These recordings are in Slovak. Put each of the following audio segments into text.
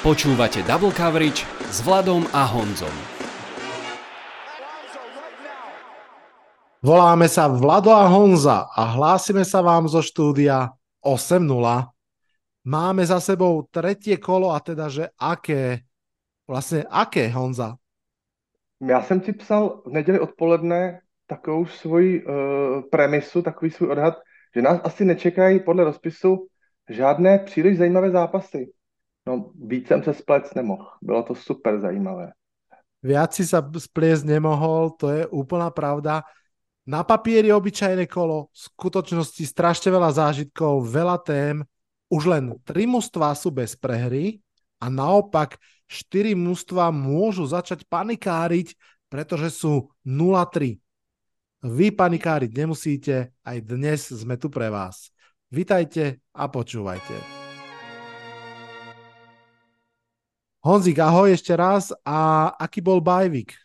Počúvate Double Coverage s Vladom a Honzom. Voláme sa Vlado a Honza a hlásime sa vám zo štúdia 8.0. Máme za sebou tretie kolo a teda, že aké? Vlastne aké, Honza? Já jsem ti psal v neděli odpoledne takovou svoji premisu, takový svůj odhad, že nás asi nečekají podle rozpisu žádné příliš zajímavé zápasy. No, víc jsem se splec nemohl. Bylo to super zajímavé. Viac si sa spliesť nemohol, to je úplná pravda. Na papieri obyčajné kolo, v skutočnosti strašne veľa zážitkov, veľa tém. Už len 3 mužstvá sú bez prehry a naopak 4 mužstvá môžu začať panikáriť, pretože sú 0-3. Vy panikáriť nemusíte, aj dnes sme tu pre vás. Vitajte a počúvajte. Honzik, ahoj ešte raz. A aký bol bajvik?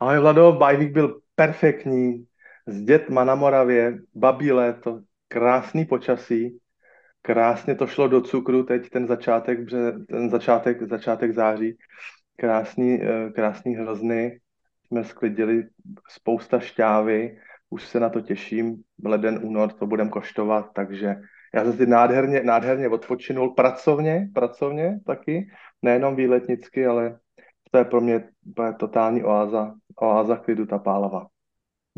Ahoj Vlado, bajvik byl perfektní. S dětma na Moravě, babí léto, krásný počasí. Krásně to šlo do cukru, teď ten začátek září. Krásný hrozny. Jsme sklidili spousta šťávy. Už se na to těším. Leden, únor to budem koštovat, takže já jsem si nádherně odpočinul pracovně taky, nejenom výletnicky, ale to je pro mě totální oáza klidu, tá pálava.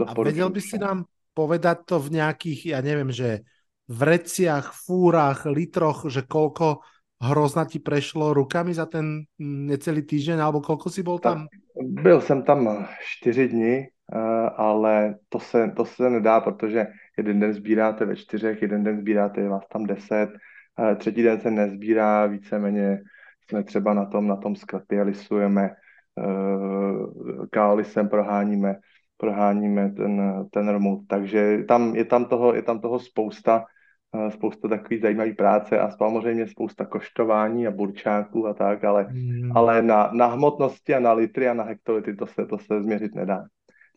A vedel by si nám povedať to v nejakých, ja neviem, že vreciach, fúrach, litroch, že koľko hrozna ti prešlo rukami za ten necelý týždeň, alebo koľko si bol tam? Byl jsem tam 4 dní, ale to se nedá, protože jeden den sbíráte ve 4, jeden den sbíráte vás tam 10, třetí den se nezbírá, víceméně jsme třeba na tom sklepě lisujeme, kálisem proháníme ten remote. Takže je tam toho spousta takových zajímavých práce a samozřejmě spousta koštování a burčáků a tak, ale na hmotnosti a na litry a na hektolitry to se změřit nedá.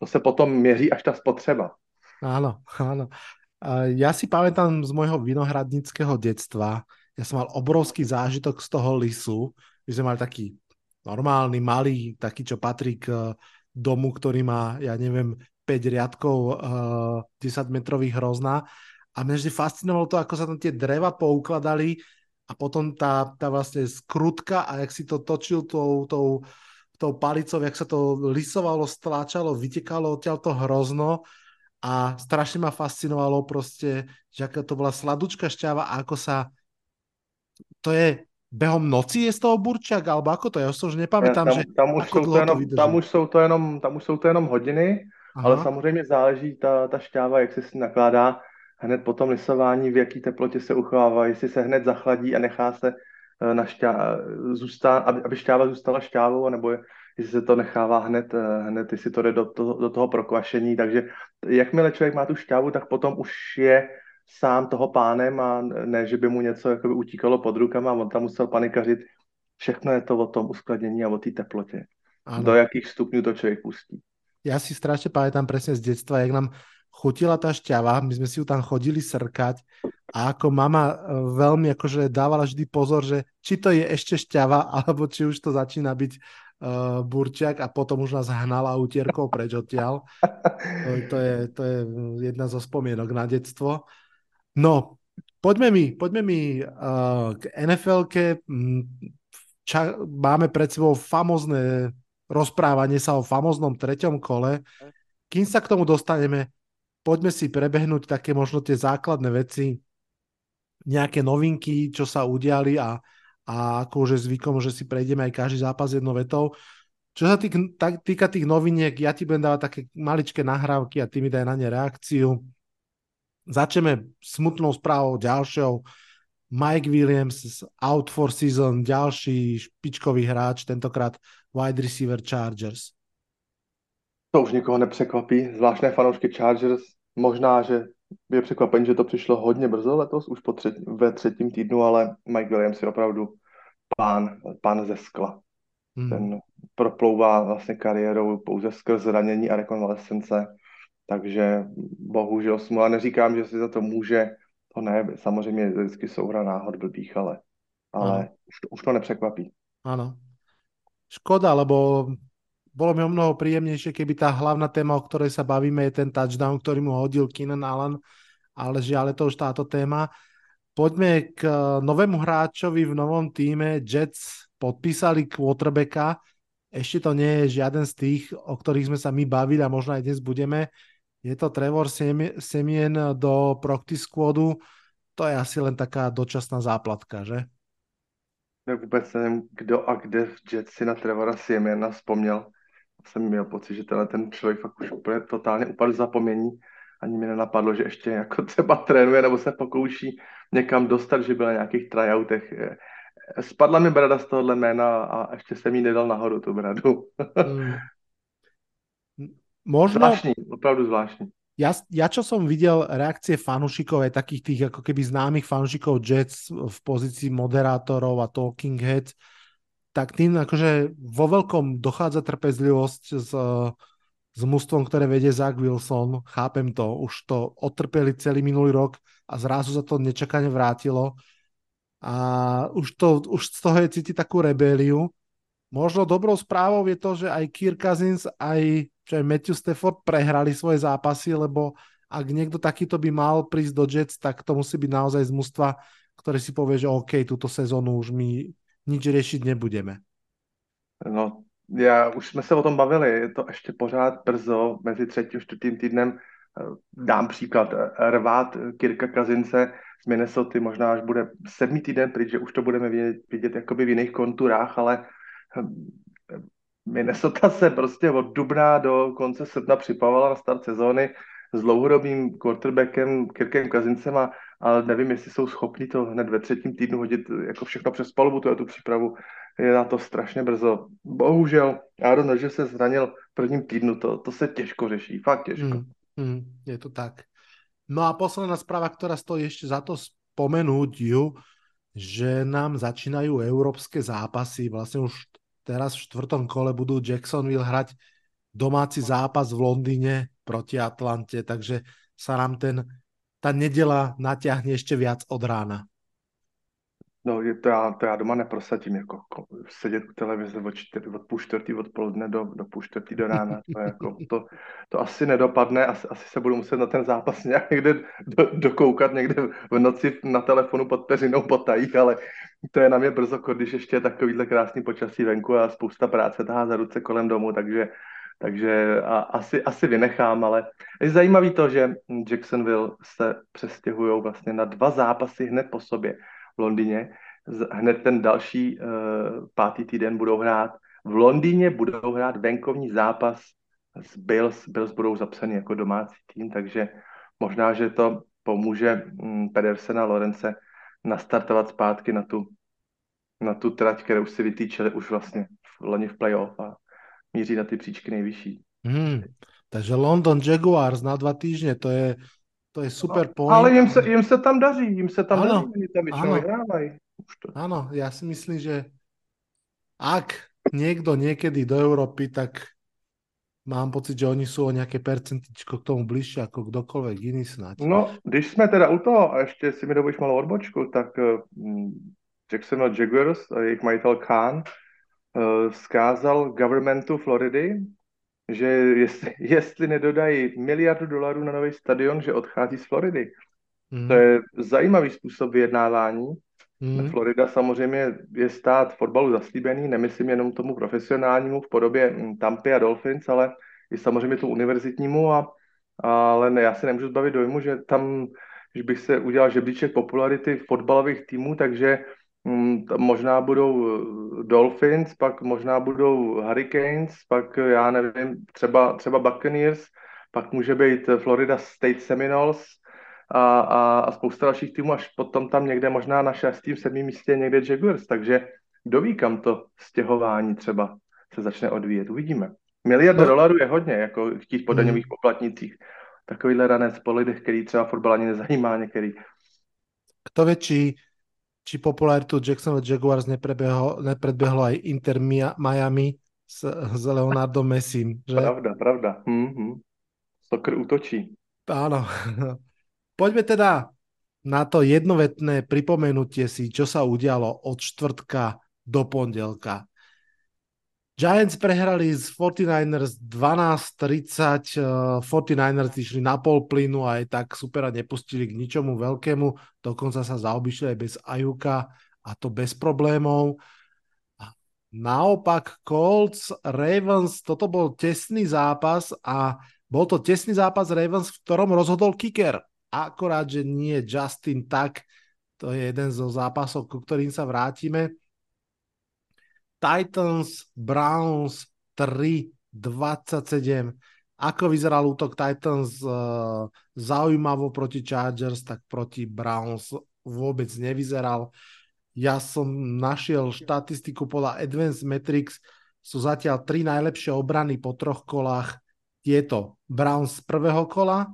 To se potom měří až ta spotřeba. Áno, áno. Ja si pamätám z môjho vinohradníckeho detstva, ja som mal obrovský zážitok z toho lisu. My sme mali taký normálny, malý, taký, čo patrí k domu, ktorý má, ja neviem, 5 riadkov 10-metrových hrozna. A mňa vždy fascinovalo to, ako sa tam tie dreva poukladali a potom tá vlastne skrutka a jak si to točil tou palicou, jak sa to lisovalo, stláčalo, vytekalo odtiaľto hrozno. A strašne ma fascinovalo proste, že aká to bola sladučka šťava a ako sa... To je behom noci je z toho burčák, alebo ako to je? Ja už nepamätám, že... Tam už sú to jenom hodiny. Aha. Ale samozřejmě záleží ta šťáva, jak se s ní nakládá hned po tom lisování, v jaký teplotě se uchovává, jestli se hned zachladí a nechá se na aby šťáva zůstala šťávou, anebo jestli se to nechává hned, jestli to jde do toho prokvašení. Takže jakmile člověk má tu šťávu, tak potom už je sám toho pánem a ne, že by mu něco jakoby utíkalo pod rukama a on tam musel panikařit. Všechno je to o tom uskladnění a o té teplotě. Ano. Do jakých stupňů to člověk pustí. Já si strašně pamätám presne z detstva, jak nám chutila tá šťava, my sme si ju tam chodili srkať a ako mama veľmi akože dávala vždy pozor, že či to je ešte šťava, alebo či už to začína byť burčiak a potom už nás hnala utierkou preč odtiaľ. To je jedna zo spomienok na detstvo. No, poďme mi k NFL-ke. Máme pred sebou famózne rozprávanie sa o famóznom 3. kole. Kým sa k tomu dostaneme, poďme si prebehnúť také možno tie základné veci, nejaké novinky, čo sa udiali a ako už je zvykom, že si prejdeme aj každý zápas jednou vetou. Čo sa týka tých noviniek, ja ti budem dávať také maličké nahrávky a ty mi daj na ne reakciu. Začneme smutnou správou ďalšou. Mike Williams out for season, ďalší špičkový hráč, tentokrát wide receiver Chargers. To už nikoho nepřekvapí, zvláštné fanoušky Chargers. Možná, že je překvapení, že to přišlo hodně brzo letos, už ve 3. týdnu, ale Mike Williams je opravdu pán ze skla. Hmm. Ten proplouvá vlastně kariérou pouze skrz zranění a rekonvalescence, takže bohužel smůla. Neříkám, že si za to může, to ne, samozřejmě vždycky souhra náhod blbých, ale ale už to nepřekvapí. Áno. Škoda, lebo bolo mi o mnoho príjemnejšie, keby tá hlavná téma, o ktorej sa bavíme, je ten touchdown, ktorý mu hodil Keenan Allen, ale žiaľ, to už táto téma. Poďme k novému hráčovi v novom týme. Jets podpísali quarterbacka. Ešte to nie je žiaden z tých, o ktorých sme sa my bavili a možno aj dnes budeme. Je to Trevor Semien do practice squadu. To je asi len taká dočasná záplatka, že? Ja vôbec neviem, kdo a kde v Jets si na Trevora Semiena vzpomněl. Jsem měl pocit, že ten člověk fakt už úplně totálně upadl v zapomnění. Ani mi nenapadlo, že ještě jako třeba trénuje nebo se pokouší někam dostat, že byl na nějakých tryoutech. Spadla mi brada z tohohle jména a ještě jsem jí nedal nahoru, tu bradu. Možno... Zvláštní, opravdu zvláštní. Ja čo som videl reakcie fanúšikov, aj takých tých ako keby známych fanúšikov Jets v pozícii moderátorov a talking heads, tak tým akože vo veľkom dochádza trpezlivosť s mužstvom, ktoré vedie Zach Wilson. Chápem to, už to odtrpeli celý minulý rok a zrazu sa to nečakane vrátilo. A už z toho je cíti takú rebéliu. Možno dobrou správou je to, že aj Kirk Cousins, aj Matthew Stafford prehrali svoje zápasy, lebo ak niekto takýto by mal prísť do Jets, tak to musí byť naozaj z mužstva, ktoré si povie, že OK, túto sezónu už my nič riešiť nebudeme. No, už sme sa o tom bavili, je to ešte pořád brzo, mezi třetím a čtvrtým týdnem. Dám příklad, rvát Kirka Cousinse z Minnesoty, možná až bude 7. týden pryč, že už to budeme vidět jakoby v jiných konturách, ale Minnesota se prostě od dubna do konce srpna připravovala na start sezóny s dlouhodobým quarterbackem Kirkem Cousinsem, ale nevím, jestli jsou schopni to hned ve 3. týdnu hodit jako všechno přes palubu, tu přípravu. Je na to strašně brzo. Bohužel, Aaron Rodgers se zranil v prvním týdnu, to se těžko řeší, fakt těžko. Je to tak. No a posledná správa, ktorá stojí ešte za to spomenúť ju, že nám začínajú európske zápasy, vlastne už teraz v 4. kole budú Jacksonville hrať domáci zápas v Londýne proti Atlante, takže sa nám tá nedeľa natiahne ešte viac od rána. No to já doma neprosadím, jako sedět u televize od půl čtvrtý odpoledne do půl čtvrtý do rána, to asi nedopadne, asi se budu muset na ten zápas nějak někde dokoukat, někde v noci na telefonu pod peřinou pod tajích, ale to je na mě brzo, když ještě je takovýhle krásný počasí venku a spousta práce tahá za ruce kolem domu, takže asi vynechám, ale je zajímavý to, že Jacksonville se přestěhujou vlastně na 2 zápasy hned po sobě v Londýně. Hned ten další 5. týden budou hrát v Londýně, budou hrát venkovní zápas s Bills. Bills budou zapsaný jako domácí tým, takže možná, že to pomůže Pedersena Lorence nastartovat zpátky na tu trať, kterou si vytýčili už vlastně loni v playoff a míří na ty příčky nejvyšší. Takže London Jaguars na 2 týždne, to je super point. Ale jim se tam daří, oni tam väčšinou vyhrávajú. Áno, ja si myslím, že ak niekto niekedy do Európy, tak mám pocit, že oni sú o nejaké percentičko k tomu bližšie ako kdokoľvek iný snáď. No, když sme teda u toho, a ešte si mi dovolíš malú odbočku, tak Jacksonville Jaguars a ich majitel Khan vzkázal governmentu Floridy, že jestli nedodají $1 miliardu na nový stadion, že odchází z Floridy. To je zajímavý způsob vyjednávání. Florida samozřejmě je stát fotbalu zaslíbený, nemyslím jenom tomu profesionálnímu v podobě Tampy a Dolphins, ale i samozřejmě tu univerzitnímu, ale já se nemůžu zbavit dojmu, že tam, když bych se udělal žebříček popularity fotbalových týmů, takže možná budou Dolphins, pak možná budou Hurricanes, pak já nevím, třeba Buccaneers, pak může být Florida State Seminoles a spousta dalších týmů, až potom tam někde možná na 6., 7. místě někde Jaguars, takže kdo ví, kam to stěhování třeba se začne odvíjet, uvidíme. $1 miliard je hodně, jako chtít po daňových poplatnících. Takovýhle ranec po lidech, který třeba fotbal ani nezajímá některý. Kto větší, či popularitu Jacksonville Jaguars nepredbehlo aj Inter Miami s Leonardom Messim. Že? Pravda. Soccer útočí. Áno. Poďme teda na to jednovetné pripomenutie si, čo sa udialo od štvrtka do pondelka. Giants prehrali z 49ers 12:30, 49ers išli na pol plynu a aj tak supera nepustili k ničomu veľkému, dokonca sa zaobišli aj bez Ajuka a to bez problémov. Naopak Colts, Ravens, toto bol tesný zápas a bol to tesný zápas Ravens, v ktorom rozhodol kicker. Akorát, že nie Justin Tuck, to je jeden zo zápasov, ku ktorým sa vrátime. Titans, Browns 3:27. Ako vyzeral útok Titans zaujímavo proti Chargers, tak proti Browns vôbec nevyzeral. Ja som našiel štatistiku podľa Advanced Metrics, sú zatiaľ 3 najlepšie obrany po troch kolách. Je to Browns z prvého kola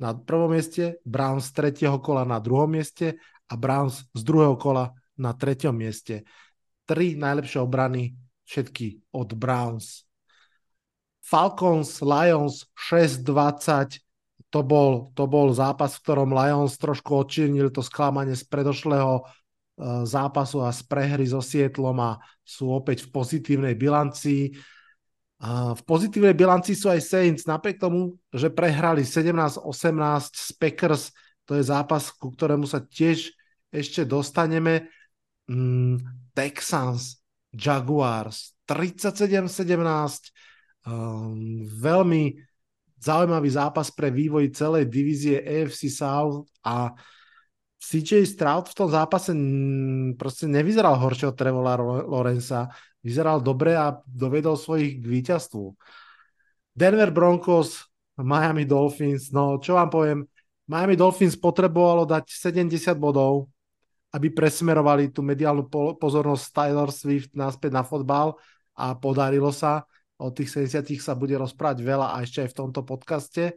na prvom mieste, Browns z tretieho kola na druhom mieste a Browns z druhého kola na treťom mieste. 3 najlepšie obrany, všetky od Browns. Falcons, Lions 6:20, to bol zápas, v ktorom Lions trošku odčinil to sklamanie z predošlého zápasu a z prehry so Sietlom a sú opäť v pozitívnej bilancii. V pozitívnej bilancii sú aj Saints, napriek tomu, že prehrali 17:18 z Packers, to je zápas, ku ktorému sa tiež ešte dostaneme. Texans, Jaguars 37:17, veľmi zaujímavý zápas pre vývoj celej divízie AFC South a CJ Stroud v tom zápase proste nevyzeral horšie od Trevora Lawrencea, vyzeral dobre a dovedol svojich k víťazstvu. Denver Broncos, Miami Dolphins, no čo vám poviem, Miami Dolphins potrebovalo dať 70 bodov, aby presmerovali tú mediálnu pozornosť Taylor Swift naspäť na fotbal a podarilo sa. O tých 70 sa bude rozprávať veľa a ešte aj v tomto podcaste.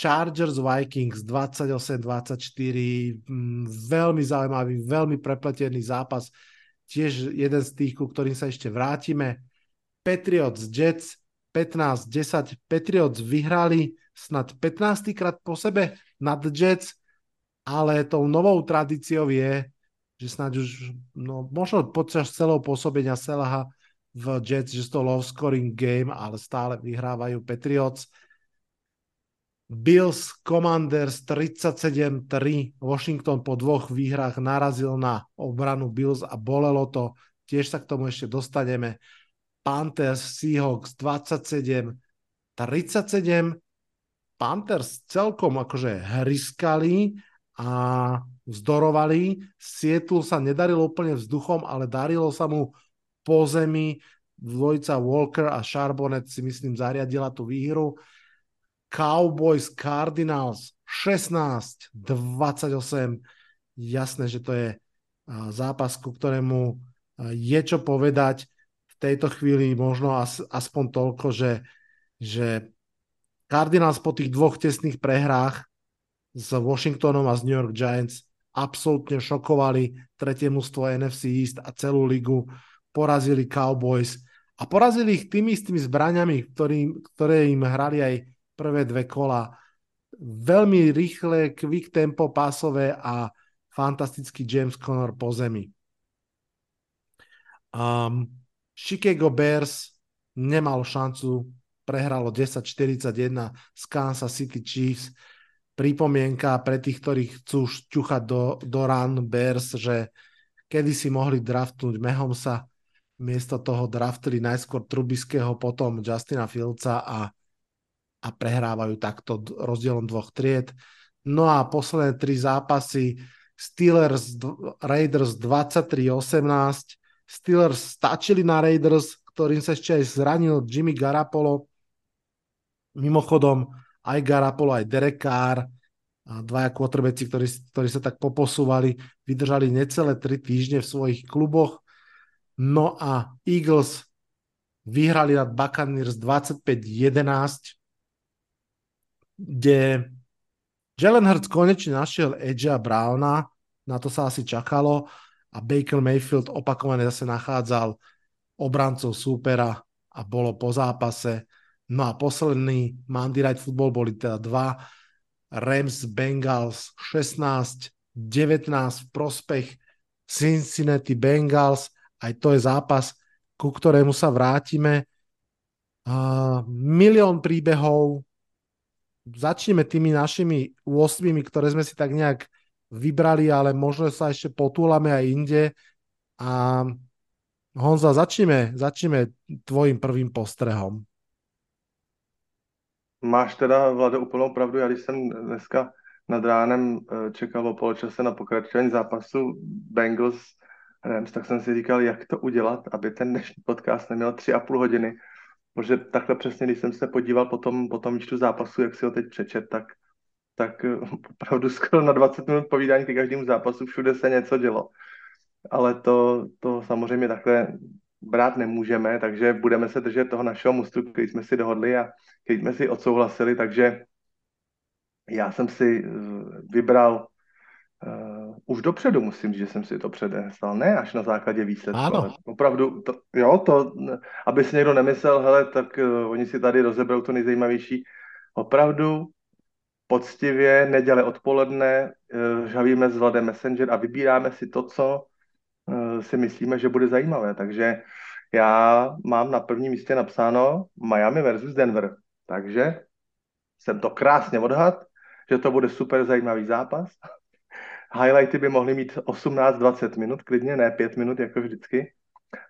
Chargers Vikings 28:24, veľmi zaujímavý, veľmi prepletený zápas. Tiež jeden z tých, ku ktorým sa ešte vrátime. Patriots Jets 15:10, Patriots vyhrali snad 15. krát po sebe nad Jets, ale tou novou tradíciou je, že snáď už, no možno počas celého pôsobenia Selaha v Jets, že to low scoring game, ale stále vyhrávajú Patriots. Bills Commanders 37:3, Washington po dvoch výhrách narazil na obranu Bills a bolelo to, tiež sa k tomu ešte dostaneme. Panthers Seahawks 27:37, Panthers celkom akože hryskali a vzdorovali. Seattle sa nedarilo úplne vzduchom, ale darilo sa mu po zemi. Dvojica Walker a Charbonnet si myslím zariadila tú výhru. Cowboys Cardinals 16:28. Jasné, že to je zápas, ku ktorému je čo povedať. V tejto chvíli možno aspoň toľko, že Cardinals po tých dvoch tesných prehrách s Washingtonom a s New York Giants absolútne šokovali tretie mužstvo NFC East a celú ligu, porazili Cowboys a porazili ich tými istými zbraňami, ktoré im hrali aj prvé dve kola. Veľmi rýchle, quick tempo pásové a fantastický James Conner po zemi. Chicago Bears nemal šancu, prehralo 10:41 z Kansas City Chiefs. Pripomienka pre tých, ktorí chcú šťuchať do rán Bears, že kedysi mohli draftnúť Mahomesa, miesto toho draftili najskôr Trubiskyho, potom Justina Fieldsa a prehrávajú takto rozdielom dvoch tried. No a posledné tri zápasy Steelers Raiders 23:18. Steelers stačili na Raiders, ktorým sa ešte aj zranil Jimmy Garoppolo. Mimochodom, aj Garoppolo, aj Derek Carr, dvaja quarterbacki, ktorí sa tak poposúvali, vydržali necelé 3 týždne v svojich kluboch. No a Eagles vyhrali nad Buccaneers 25:11, kde Jalen Hurts konečne našiel Edgea Browna, na to sa asi čakalo, a Baker Mayfield opakovane zase nachádzal obrancov súpera a bolo po zápase. No a posledný Monday Night Football boli teda dva Rams Bengals 16-19 v prospech Cincinnati Bengals. Aj to je zápas, ku ktorému sa vrátime. Milión príbehov. Začneme tými našimi 8, ktoré sme si tak nejak vybrali, ale možno sa ešte potúlame aj inde. A Honza, začneme tvojim prvým postrehom. Máš teda, Vlado, úplnou pravdu. Já když jsem dneska nad ránem čekal o poločase na pokračování zápasu Bengals Rams, tak jsem si říkal, jak to udělat, aby ten dnešní podcast neměl 3,5 hodiny. Protože takhle přesně, když jsem se podíval po tom výčtu zápasu, jak si ho teď přečet, tak opravdu skoro na 20 minut povídání k každému zápasu všude se něco dělo. Ale to samozřejmě takhle brát nemůžeme, takže budeme se držet toho našeho mustu, který jsme si dohodli a který jsme si odsouhlasili, takže já jsem si vybral, už dopředu musím říct, že jsem si to předeslal, ne až na základě výsledku, ale opravdu, aby si někdo nemyslel, hele, tak oni si tady rozeberou to nejzajímavější, opravdu poctivě, neděle odpoledne, žavíme s Vladem Messenger a vybíráme si to, co si myslíme, že bude zajímavé. Takže já mám na prvním místě napsáno Miami versus Denver. Takže jsem to krásně odhad, že to bude super zajímavý zápas. Highlighty by mohly mít 18-20 minut, klidně ne 5 minut, jako vždycky.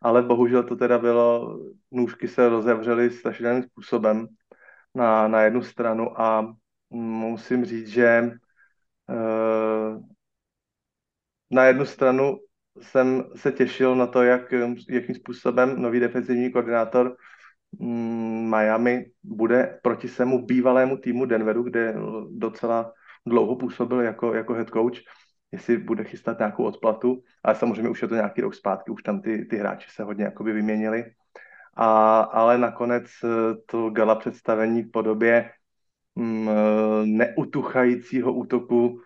Ale bohužel to teda bylo, nůžky se rozevřely strašidelným způsobem na jednu stranu a musím říct, že na jednu stranu jsem se těšil na to, jakým způsobem nový defenzivní koordinátor Miami bude proti svému bývalému týmu Denveru, kde docela dlouho působil jako head coach, jestli bude chystat nějakou odplatu, ale samozřejmě už je to nějaký rok zpátky, už tam ty hráči se hodně jakoby vyměnili. Ale nakonec to gala představení v podobě neutuchajícího útoku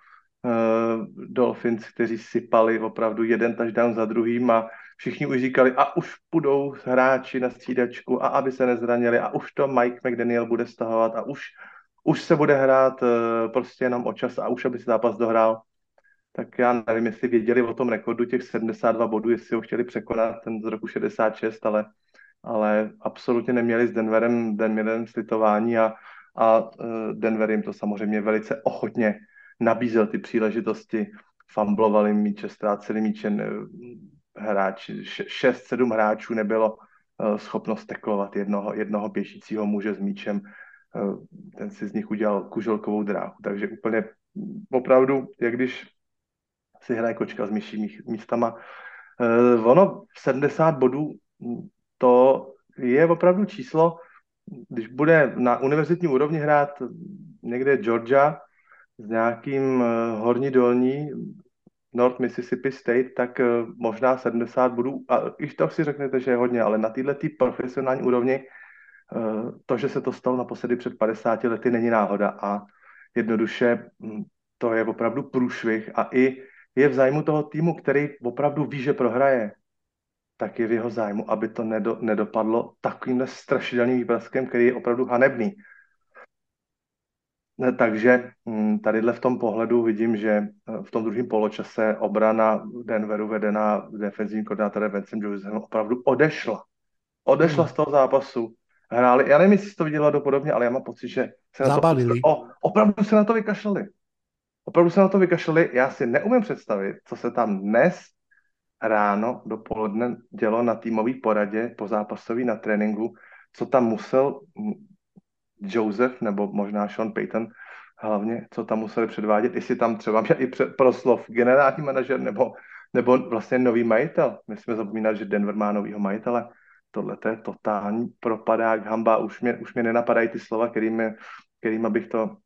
Dolphins, kteří sypali opravdu jeden touchdown za druhým a všichni už říkali, a už půjdou hráči na střídačku a aby se nezranili a už to Mike McDaniel bude stahovat a už se bude hrát prostě jenom o čas a už aby se zápas dohrál. Tak já nevím, jestli věděli o tom rekordu těch 72 bodů, jestli ho chtěli překonat, ten z roku 66, ale absolutně neměli s Denverem slitování a Denver jim to samozřejmě velice ochotně nabízel ty příležitosti, fumblovali míče, ztráceli míče, hráči, 6-7 hráčů nebylo schopnost teklovat jednoho běžícího muže s míčem, ten si z nich udělal kuželkovou dráhu, takže úplně opravdu, jak když si hraje kočka s myší místama, ono 70 bodů, to je opravdu číslo, když bude na univerzitní úrovni hrát někde Georgia, s nějakým horní dolní North Mississippi State, tak možná 70 bodů. A i to si řeknete, že je hodně, ale na této profesionální úrovni to, že se to stalo naposledy před 50 lety, není náhoda. A jednoduše to je opravdu průšvih. A i je v zájmu toho týmu, který opravdu ví, že prohraje, tak je v jeho zájmu, aby to nedopadlo takovýmhle strašidelným výpraskem, který je opravdu hanebný. Takže tadyhle v tom pohledu vidím, že v tom druhém poločase obrana Denveru vedená defenzivním koordinátorem Vincem Johnsonem opravdu odešla. Odešla z toho zápasu. Hráli, já nevím, jestli jsi to viděla podobně, ale já mám pocit, že se zabalili. Na to... Opravdu se na to vykašlali. Já si neumím představit, co se tam dnes ráno dopoledne dělo na týmový poradě, po zápasový na tréninku, co tam musel... Joseph, nebo možná Sean Payton hlavně, co tam museli předvádět, jestli tam třeba měl i proslov generální manažer, nebo vlastně nový majitel. My jsme zapomínali, že Denver má novýho majitele. Tohle to je totální propadák, hamba. Už mě nenapadají ty slova, kterým bych to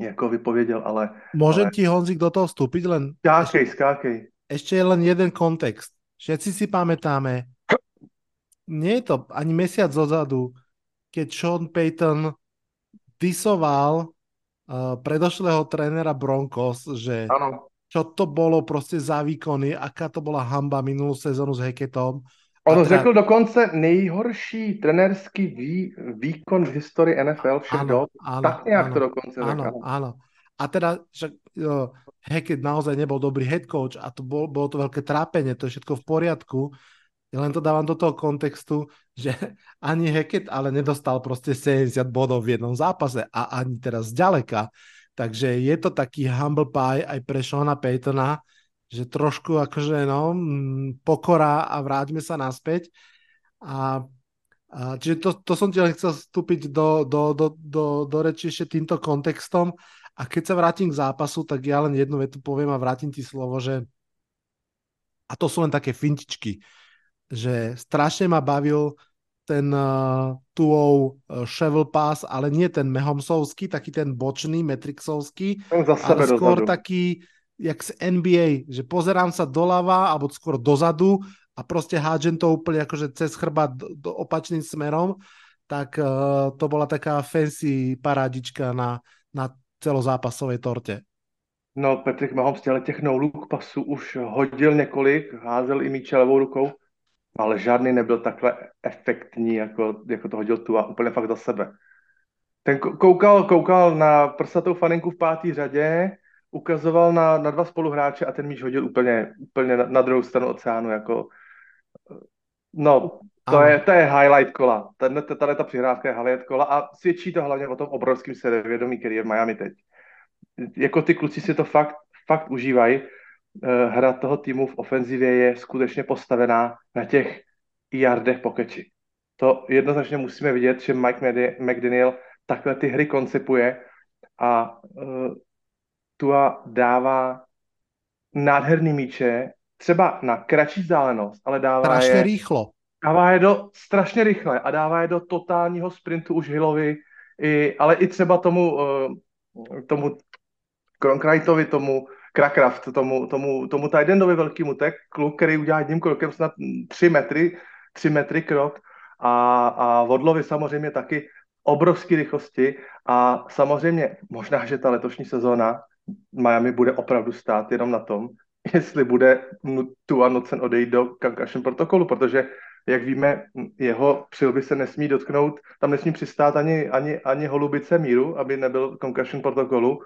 jako vypověděl, ale... Môžem ti, Honzik, do toho vstúpiť, len... Skákej. Ešte je len jeden kontext. Všetci si pamätáme, nie je to ani mesiac dozadu, keď Sean Payton disoval predošlého trénera Broncos, že ano. Čo to bolo proste za výkony, aká to bola hanba minulú sezónu s Hacketom. On řekl dokonce nejhorší trenerský výkon v histórii NFL však. Tak nejak to dokonce řekl. Áno. A teda však keď naozaj nebol dobrý head coach a to bolo to veľké trápenie, to je všetko v poriadku. Ja len to dávam do toho kontextu, že ani Hackett ale nedostal proste 70 bodov v jednom zápase a ani teraz zďaleka. Takže je to taký humble pie aj pre Seana Paytona, že trošku akože no, pokora a vráťme sa naspäť. A čiže to som ti len chcel vstúpiť do reči ešte týmto kontextom. A keď sa vrátim k zápasu, tak ja len jednu vetu poviem a vrátim ti slovo, že a to sú len také fintičky, že strašne ma bavil ten Tuov shovel pass, ale nie ten Mahomesovský, taký ten bočný, Matrixovský, ale skôr dozadu. Taký, jak z NBA, že pozerám sa doľava, alebo skôr dozadu a proste hádžem to úplne akože cez chrbát opačným smerom, tak to bola taká fancy parádička na celozápasovej torte. No, Patrick Mahomes těch no-look pasů už hodil několik, házel i míče levou rukou, ale žádný nebyl takhle efektní, jako to hodil tu a úplně fakt za sebe. Ten koukal na prsatou faninku v 5. řadě, ukazoval na dva spoluhráče a ten míč hodil úplně na druhou stranu oceánu. Jako... No, to je highlight kola. Tady ta přihrávka je highlight kola a svědčí to hlavně o tom obrovském sebevědomí, který je v Miami teď. Jako ty kluci si to fakt užívají. Hra toho týmu v ofenzivě je skutečně postavená na těch yardech po keči. To jednoznačně musíme vidět, že Mike McDaniel takhle ty hry koncipuje a Tua dává nádherný míče, třeba na kratší vzdálenost, ale dává je do strašně rychle a dává je do totálního sprintu už Hillovi, ale i třeba tomu Cronkrightovi, tomu Krakraft, tomu Tidendovi velkýmu, to je kluk, který udělá jedním krokem snad 3 metry krok a Vodlovi samozřejmě taky obrovský rychlosti a samozřejmě možná, že ta letošní sezóna Miami bude opravdu stát jenom na tom, jestli bude Tua nucen odejít do concussion protokolu, protože jak víme, jeho přilby se nesmí dotknout, tam nesmí přistát ani holubice míru, aby nebyl concussion protokolu,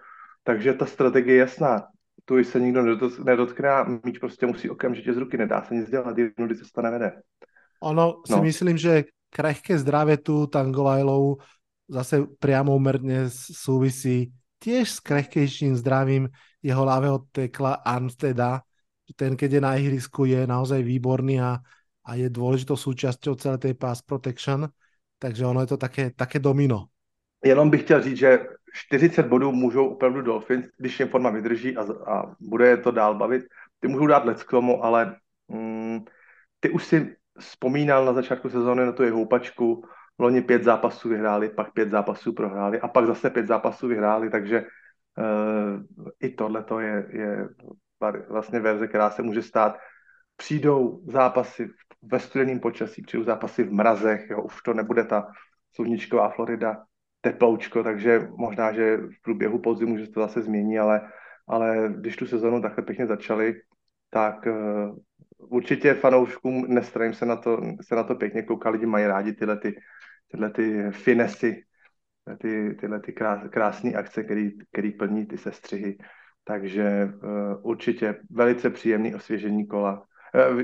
takže ta strategie je jasná. Tu se nikdo nedotkne a míč prostě musí okamžitě z ruky, nedá se nic dělat, jednoduše se to nevede. Ono si myslím, že krehké zdravie tu Tangovajlov zase priamo úmerne súvisí tiež s krehkejším zdravím jeho ľavého tekla Armsteada. Ten, keď je na ihrisku, je naozaj výborný a je dôležitou súčasťou celé tej pass protection. Takže ono je to také domino. Jenom bych chtěl říct, že 40 bodů můžou opravdu Dolphins, když jim forma vydrží a bude to dál bavit. Ty můžou dát lec k tomu, ale ty už si vzpomínal na začátku sezóny na tu jeho houpačku. Loni 5 zápasů vyhráli, pak 5 zápasů prohráli a pak zase 5 zápasů vyhráli, takže i tohleto je vlastně verze, která se může stát. Přijdou zápasy ve studeném počasí, přijdou zápasy v mrazech, jo, už to nebude ta sluníčková Florida, teploučko, takže možná, že v průběhu podzimu, že to zase změní, ale když tu sezonu takhle pěkně začali, tak určitě fanouškům nestrajím se na to pěkně kouká, lidi mají rádi tyhle ty finesy, tyhle ty krásné akce, který plní ty sestřihy, takže určitě velice příjemný osvěžení kola,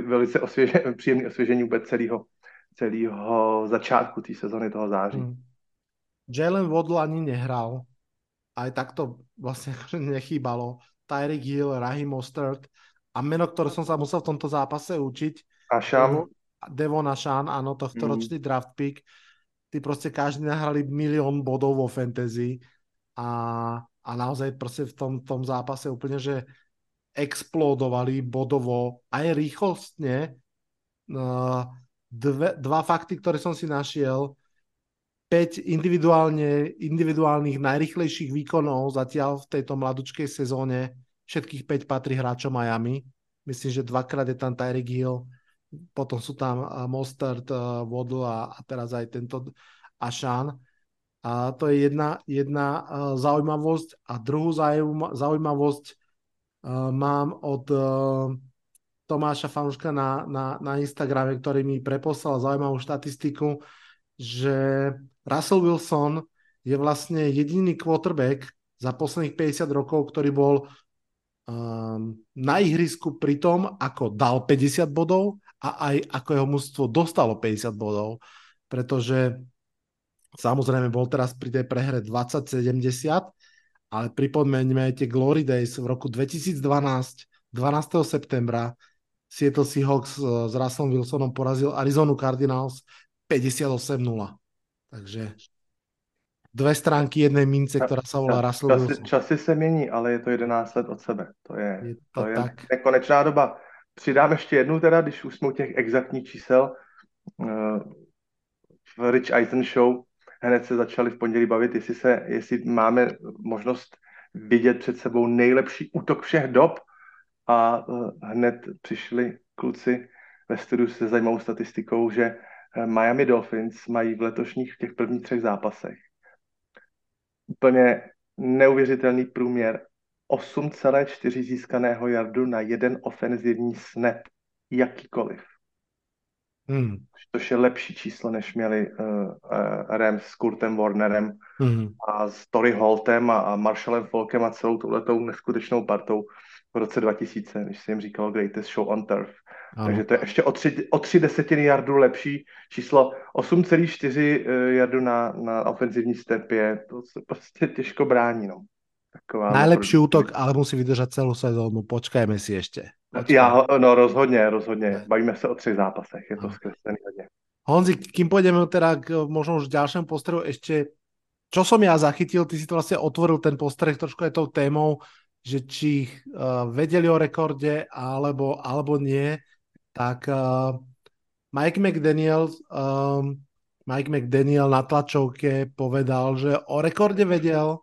velice příjemný osvěžení vůbec celého začátku té sezony toho září. Jalen Waddle ani nehral, aj takto vlastne nechýbalo. Tyreek Hill, Raheem Mostert a meno, ktoré som sa musel v tomto zápase učiť. Devon Achane, áno, tohtoročný draft pick. Tí proste každý nahrali 1 000 000 bodov vo fantasy a naozaj proste v tom zápase úplne, že explodovali bodovo aj rýchlostne. Dva fakty, ktoré som si našiel, 5 individuálnych najrychlejších výkonov zatiaľ v tejto mladučkej sezóne. Všetkých 5 patrí hráčom Miami. Myslím, že 2-krát je tam Tyreek Hill, potom sú tam Mostert, Waddle a teraz aj tento Achane. A to je jedna zaujímavosť. A druhú zaujímavosť mám od Tomáša Fanúška na Instagrame, ktorý mi preposlal zaujímavú štatistiku, že Russell Wilson je vlastne jediný quarterback za posledných 50 rokov, ktorý bol na ihrisku pri tom, ako dal 50 bodov a aj ako jeho mužstvo dostalo 50 bodov, pretože samozrejme bol teraz pri tej prehre 20-70, ale pripomeňme tie Glory Days v roku 2012, 12. septembra, Seattle Seahawks s Russellom Wilsonom porazil Arizona Cardinals 58-0. Takže dve stránky jednej mince, ktorá sa volá Russell Wilson. Časy se mění, ale je to 11 let od sebe. To je nekonečná doba. Přidám ještě jednu teda, když už jsme u těch exaktních čísel. V Rich Eisen Show hned se začali v pondělí bavit, jestli máme možnost vidět před sebou nejlepší útok všech dob. A hned přišli kluci ve studiu se zajímavou statistikou, že Miami Dolphins mají v letošních v těch prvních 3 zápasech úplně neuvěřitelný průměr 8,4 získaného yardu na jeden ofenzivní snap, jakýkoliv. Což je lepší číslo, než měli Rams s Kurtem Warnerem a s Torrey Holtem a Marshallem Falkem a celou touhletou neskutečnou partou v roce 2000, když se jim říkalo Greatest Show on Turf. Ano. Takže to je ještě o tři desetiny yardu lepší číslo. 8,4 yardu na ofenzivní step je to prostě těžko brání. No. Najlepší útok, ale musí vydržať celú sezónu. Počkajme si ešte. Rozhodne. Bavíme sa o 3 zápasech. Je to skreslený hodne. Honzi, kým pôjdeme teda k možno už ďalšiemu postrehu, ešte čo som ja zachytil, ty si to vlastne otvoril ten postreh, trošku je tou témou, že či ich vedeli o rekorde alebo nie, tak Mike McDaniel na tlačovke povedal, že o rekorde vedel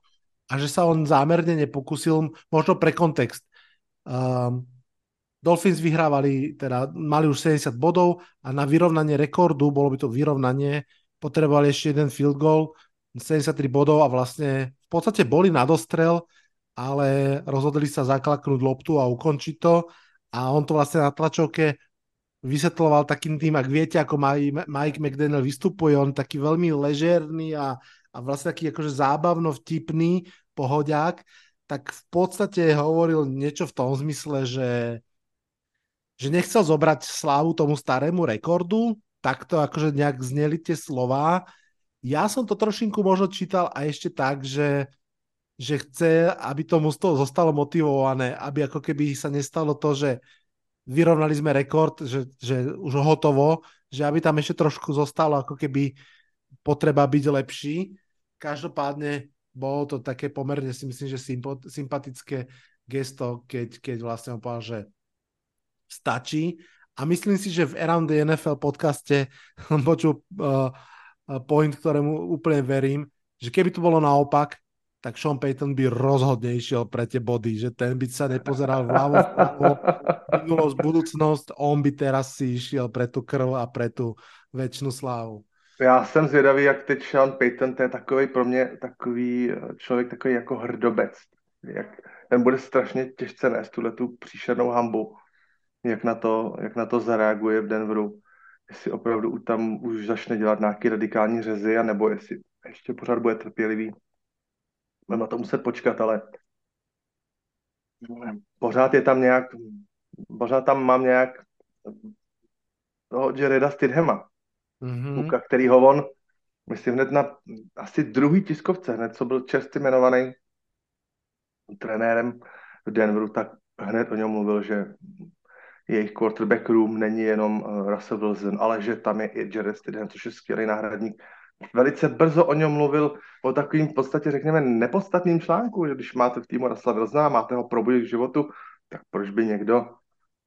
a že sa on zámerne nepokúsil, možno pre kontext. Dolphins vyhrávali, teda mali už 70 bodov a na vyrovnanie rekordu, bolo by to vyrovnanie, potrebovali ešte jeden field goal, 73 bodov a vlastne v podstate boli na dostrel, ale rozhodli sa zaklaknúť loptu a ukončiť to a on to vlastne na tlačovke vysvetľoval takým tým, ak viete, ako Mike McDaniel vystupuje, on taký veľmi ležérny a vlastne taký akože zábavno vtipný pohodiak, tak v podstate hovoril niečo v tom zmysle, že nechcel zobrať slávu tomu starému rekordu, tak to akože nejak zneli tie slová. Ja som to trošinku možno čítal a ešte tak, že chce, aby to mužstvo zostalo motivované, aby ako keby sa nestalo to, že vyrovnali sme rekord, že už hotovo, že aby tam ešte trošku zostalo ako keby potreba byť lepší. Každopádne bolo to také pomerne, si myslím, že sympatické gesto, keď vlastne on povedal, že stačí. A myslím si, že v Around the NFL podcaste počul point, ktorému úplne verím, že keby to bolo naopak, tak Sean Payton by rozhodne išiel pre tie body, že ten by sa nepozeral vľavo, minulosť, budúcnosť, on by teraz si išiel pre tú krv a pre tú večnú slávu. Já jsem zvědavý, jak teď Sean Payton, to je takový pro mě takový člověk, takový jako hrdobec. Ten bude strašně těžce nést tuhletu příšernou hambu, jak na to zareaguje v Denveru. Jestli opravdu tam už začne dělat nějaké radikální řezy, anebo jestli ještě pořád bude trpělivý. Budeme na to muset počkat, ale pořád tam mám nějak toho Jareda Stidhama. Kluka, kterýho on, myslím, hned na asi druhý tiskovce, hned co byl čerstvě jmenovaný trenérem v Denveru, tak hned o něm mluvil, že jejich quarterback room není jenom Russell Wilson, ale že tam je i Jared Stidham, což je skvělý náhradník. Velice brzo o něm mluvil o takovým v podstatě, řekněme, nepodstatným článku, že když máte v týmu Russell Wilsona a máte ho probudit k životu, tak proč by někdo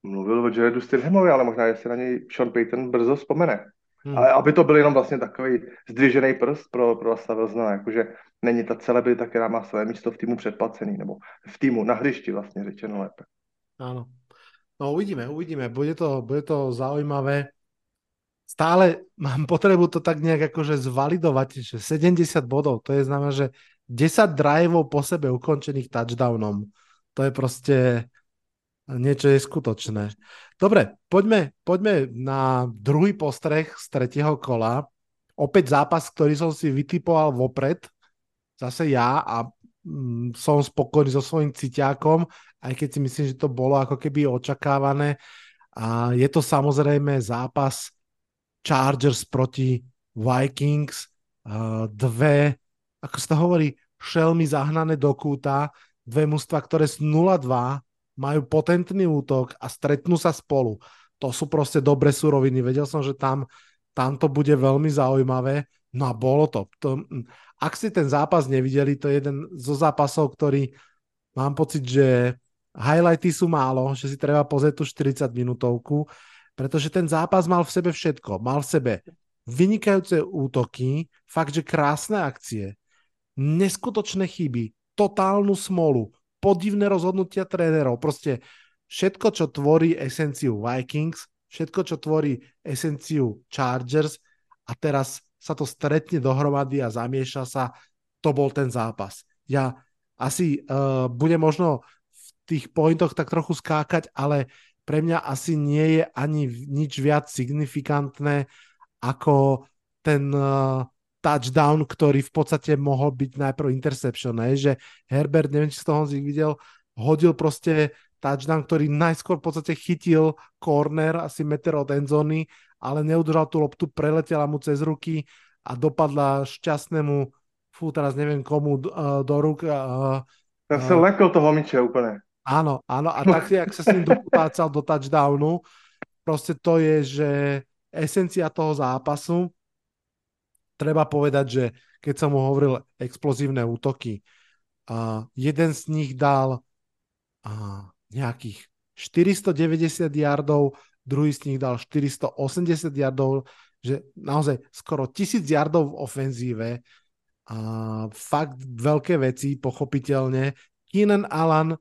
mluvil o Jaredu Stidhamovi, ale možná, že si na něj Sean Payton brzo vzpomene. Ale aby to byl jenom vlastně takový zdvižený prst pro Russella Wilsona, jakože není ta celebrita, která má své místo v týmu předplacený, nebo v týmu na hřišti vlastně řečeno lépe. Áno. No uvidíme. Bude to zaujímavé. Stále mám potrebu to tak nejak akože zvalidovať, že 70 bodov, to je znamená, že 10 driveov po sebe ukončených touchdownom. To je proste niečo je skutočné. Dobre, poďme na druhý postreh z 3. kola. Opäť zápas, ktorý som si vytipoval vopred. Zase ja a som spokojný so svojím citiakom, aj keď si myslím, že to bolo ako keby očakávané. A je to samozrejme zápas Chargers proti Vikings. Dve, ako sa to hovorí, šelmy zahnané do kúta, dve mužstva, ktoré z 0-2 majú potentný útok a stretnú sa spolu. To sú proste dobre suroviny. Vedel som, že tam to bude veľmi zaujímavé. No a bolo to. Ak ste ten zápas nevideli, to je jeden zo zápasov, ktorý mám pocit, že highlighty sú málo, že si treba pozrieť tú 40-minútovku, pretože ten zápas mal v sebe všetko. Mal v sebe vynikajúce útoky, fakt, že krásne akcie, neskutočné chyby, totálnu smolu, podivné rozhodnutia trénerov, proste všetko, čo tvorí esenciu Vikings, všetko, čo tvorí esenciu Chargers a teraz sa to stretne dohromady a zamieša sa, to bol ten zápas. Ja asi budem možno v tých pointoch tak trochu skákať, ale pre mňa asi nie je ani nič viac signifikantné ako ten touchdown, ktorý v podstate mohol byť najprv interception, že Herbert, neviem, či z toho Honzik videl, hodil proste touchdown, ktorý najskôr v podstate chytil corner, asi meter od endzóny, ale neudržal tú loptu, preletela mu cez ruky a dopadla šťastnému, teraz neviem komu, do rúk. Ja sa lekol toho Miče úplne. Áno, a tak, jak sa s ním doputácal do touchdownu, proste to je, že esencia toho zápasu. Treba povedať, že keď som mu hovoril explozívne útoky, jeden z nich dal nejakých 490 yardov, druhý z nich dal 480 yardov, že naozaj skoro 1000 yardov v ofenzíve. Fakt veľké veci, pochopiteľne. Keenan Allen,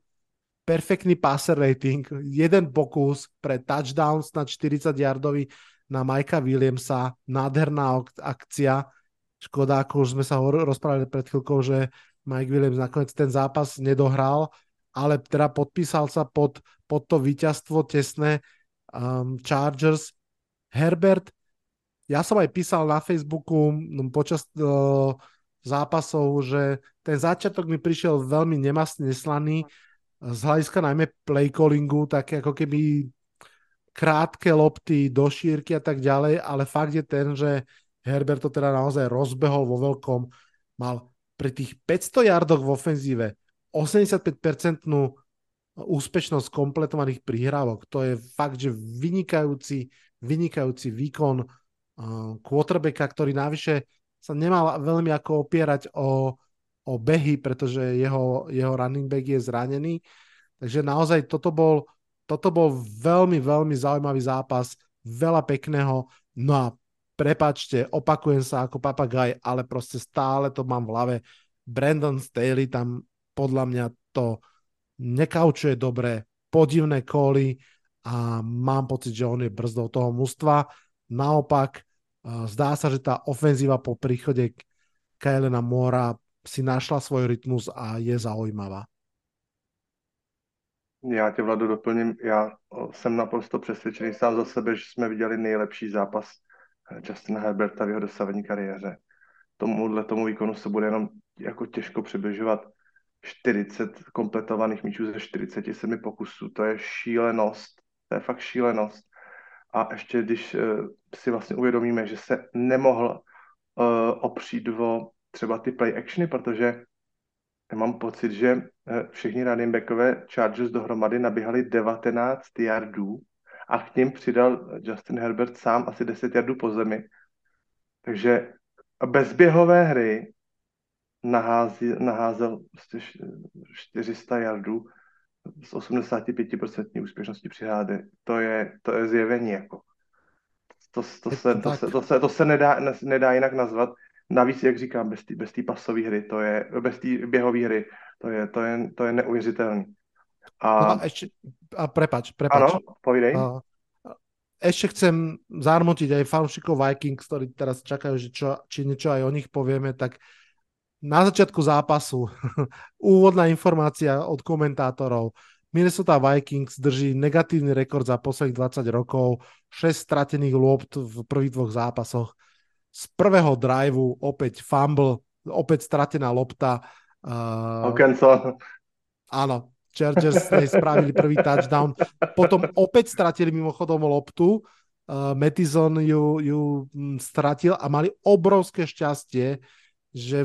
perfektný passer rating, jeden pokus pre touchdown na 40 yardový na Mikea Williamsa, nádherná akcia. Škoda, ako už sme sa rozprávali pred chvíľkou, že Mike Williams nakoniec ten zápas nedohral, ale teda podpísal sa pod to víťazstvo tesné Chargers. Herbert, ja som aj písal na Facebooku počas zápasov, že ten začiatok mi prišiel veľmi neslaný, z hľadiska najmä play callingu, tak ako keby krátke lopty do šírky a tak ďalej, ale fakt je ten, že Herbert to teda naozaj rozbehol vo veľkom. Mal pri tých 500 yardoch v ofenzíve 85% úspešnosť kompletovaných prihrávok. To je fakt, že vynikajúci výkon quarterbacka, ktorý navyše sa nemal veľmi ako opierať o behy, pretože jeho running back je zranený. Takže naozaj toto bol veľmi, veľmi zaujímavý zápas, veľa pekného, no a prepáčte, opakujem sa ako papagaj, ale proste stále to mám v hlave. Brandon Staley tam podľa mňa to nekaučuje dobre, podivné kóly a mám pocit, že on je brzdou toho mužstva. Naopak, zdá sa, že tá ofenzíva po príchode Kylena Moora si našla svoj rytmus a je zaujímavá. Já tě, Vladu, doplním. Já jsem naprosto přesvědčený sám za sebe, že jsme viděli nejlepší zápas Justina Herberta v jeho dosavadní kariéře. Tomu výkonu se bude jenom jako těžko přibližovat 40 kompletovaných míčů ze 47 pokusů. To je šílenost. To je fakt šílenost. A ještě když si vlastně uvědomíme, že se nemohl opřít o třeba ty play actiony, protože mám pocit, že všichni running backové Chargers dohromady nabíhali 19 yardů a k nim přidal Justin Herbert sám asi 10 yardů po zemi. Takže bezběhové hry naházel 400 yardů s 85% úspěšností při hádě. To je zjevení. Jako. To se nedá jinak nazvat. Navíc, jak říkám, bez té pasové hry, to je, bez té běhové hry, to je neuvěřitelné. A ešte, prepáč. Áno, povídej. Ešte chcem zarmutiť aj fanúšikov Vikings, ktorí teraz čakajú, že či niečo aj o nich povieme, tak na začiatku zápasu úvodná informácia od komentátorov. Minnesota Vikings drží negatívny rekord za posledných 20 rokov, 6 stratených lôpt v prvých dvoch zápasoch. Z prvého driveu opäť fumble, opäť stratená lopta, Okenco. Áno, Chargers spravili prvý touchdown. Potom opäť stratili mimochodom loptu. Mattison ju stratil a mali obrovské šťastie, že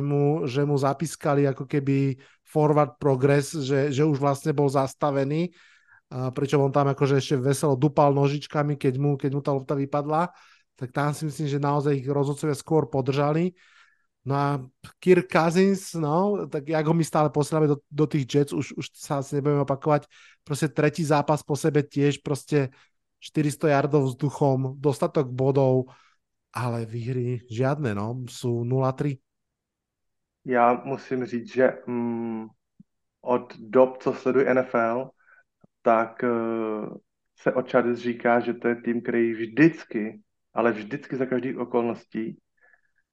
mu zapískali ako keby forward progress, že už vlastne bol zastavený. Pričom on tam akože ešte veselo dupal nožičkami, keď mu tá lopta vypadla. Tak tam si myslím, že naozaj ich rozhodcovia skôr podržali. No a Kirk Cousins, no, tak jak ho my stále posielame do tých Jets, už sa asi nebudeme opakovať. Proste tretí zápas po sebe tiež, proste 400 yardov vzduchom, dostatok bodov, ale výhry žiadne, no, sú 0-3. Já musím říct, že od dob, co sleduji NFL, tak se o Chargers říká, že to je tým, který vždycky, ale vždycky za každých okolností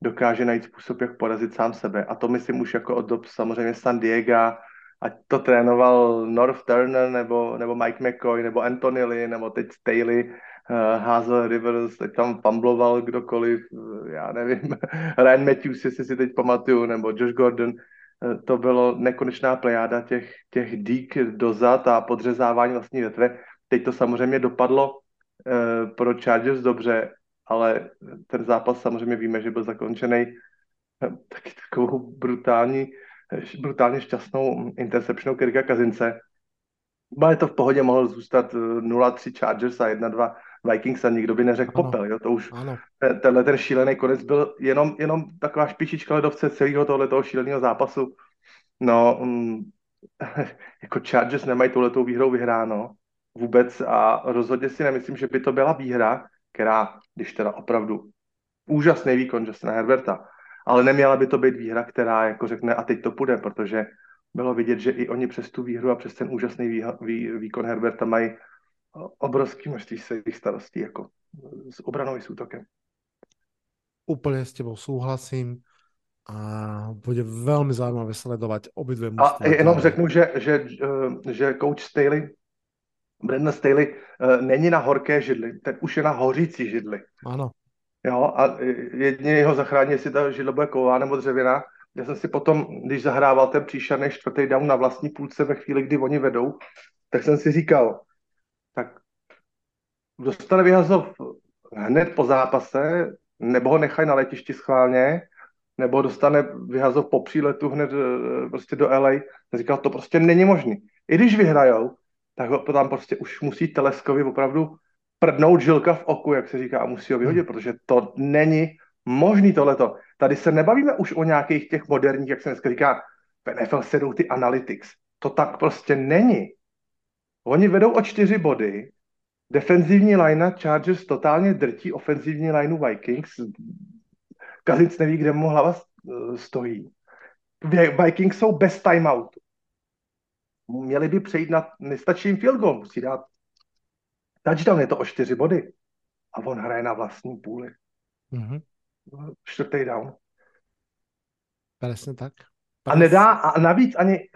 dokáže najít způsob, jak porazit sám sebe. A to myslím už jako od dob samozřejmě San Diego, ať to trénoval North Turner, nebo Mike McCoy, nebo Anthony Lee, nebo teď Staley, házel Rivers, teď tam fumbloval kdokoliv, já nevím, Ryan Matthews, jestli si teď pamatuju, nebo Josh Gordon. To bylo nekonečná plejáda těch dík dozad a podřezávání vlastní větve. Teď to samozřejmě dopadlo pro Chargers dobře, ale ten zápas samozřejmě víme, že byl zakončený taky takovou brutálně šťastnou interceptionou Kirka Cousinse. Ale to v pohodě mohlo zůstat 0-3 Chargers a 1-2 Vikings a nikdo by neřekl popel. Jo? To už tenhle ten šílený konec byl jenom taková špičička ledovce celého tohoto šíleného zápasu. No, jako Chargers nemají touhletou výhrou vyhráno vůbec a rozhodně si nemyslím, že by to byla výhra, která, když teda opravdu úžasný výkon Justina Herberta, ale neměla by to být výhra, která jako řekne a teď to půjde, protože bylo vidět, že i oni přes tu výhru a přes ten úžasný výkon Herberta mají obrovské množství svých starostí jako s obranou i s útokem. Úplne s tebou súhlasím a bude veľmi zaujímavé sledovať obidve mužstva. A jenom řeknu, že coach Staley, Brandon Staley není na horké židli, ten už je na hořící židli. Ano. Jo, a jedině ho zachrání, jestli ta židla bude ková nebo dřevěná. Já jsem si potom, když zahrával ten příšerný čtvrtý down na vlastní půlce ve chvíli, kdy oni vedou, tak jsem si říkal, tak dostane vyhazov hned po zápase, nebo ho nechají na letišti schválně, nebo dostane vyhazov po příletu hned prostě do LA. Říkal, to prostě není možný. I když vyhrajou, tak ho tam prostě už musí Teleskovi opravdu prdnout žilka v oku, jak se říká, a musí ho vyhodit, protože to není možný tohleto. Tady se nebavíme už o nějakých těch moderních, jak se dneska říká, v NFL sedou ty analytics. To tak prostě není. Oni vedou o 4 body, defenzivní linea Chargers totálně drtí ofenzivní lineu Vikings, Cousins neví, kde mu hlava stojí. Vikings jsou bez timeoutu. Měli by přejít na nestačným field goal, musí dát touchdown, je to o 4 body. A on hraje na vlastní půli. Mm-hmm. Čtvrtý down. Presne tak. A nedá, a navíc ani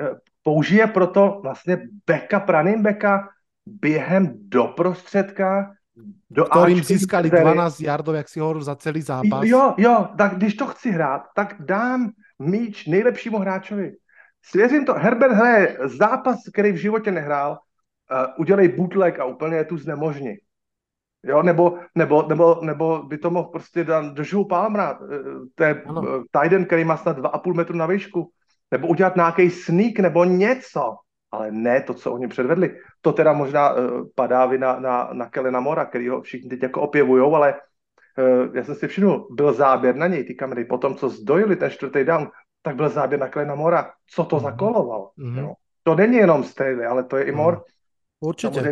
použije proto vlastně backup, running backa během do prostředka. Ktorým získali 12 yardov, jak si hovoril, za celý zápas. Jo, tak když to chci hrát, tak dám míč nejlepšímu hráčovi. Svěřím to, Herbert hraje zápas, který v životě nehrál, udělej bootleg a úplně je tu znemožní. Jo, nebo by to mohl prostě dát do Joe Palmera, to je Titan, který má snad 2,5 metru na výšku, nebo udělat nějaký sneak, nebo něco, ale ne to, co oni předvedli. To teda možná padá vina na Kellena Mora, který ho všichni teď jako opěvujou, ale já jsem si všiml, byl záběr na něj, ty kamery, potom, co zdojili ten čtvrtý down, tak byl záběr na Kellena Mora, co to zakoloval. Mm-hmm. Jo. To není jenom Staley, ale to je i Mor. Určite.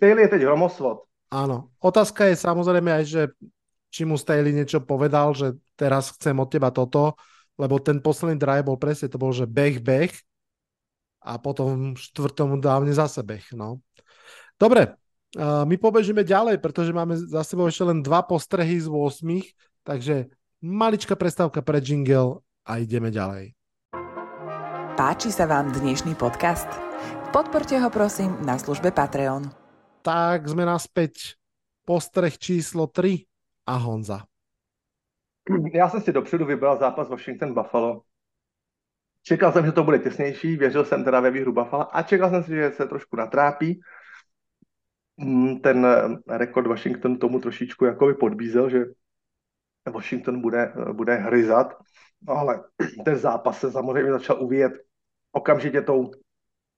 Staley je teď hromosvod. Áno. Otázka je samozrejme aj, že či mu Staley niečo povedal, že teraz chcem od teba toto, lebo ten posledný drive bol presne, to bol, že beh a potom štvrtom dávne zase beh. No. Dobre, my pobežíme ďalej, pretože máme za sebou ešte len 2 postrehy z 8, takže maličká prestávka pre jingle a ideme ďalej. Páči sa vám dnešný podcast? Podporte ho prosím na službe Patreon. Tak sme naspäť postreh číslo 3 a Honza. Ja som si dopředu vybral zápas Washington Buffalo. Čekal jsem, že to bude těsnější, věřil jsem teda ve výhru Buffalo a čekal jsem si, že se trošku natrápí. Ten rekord Washington tomu trošičku jakoby podbízel, že Washington bude hryzat, ale ten zápas se samozřejmě začal uvíjet okamžitě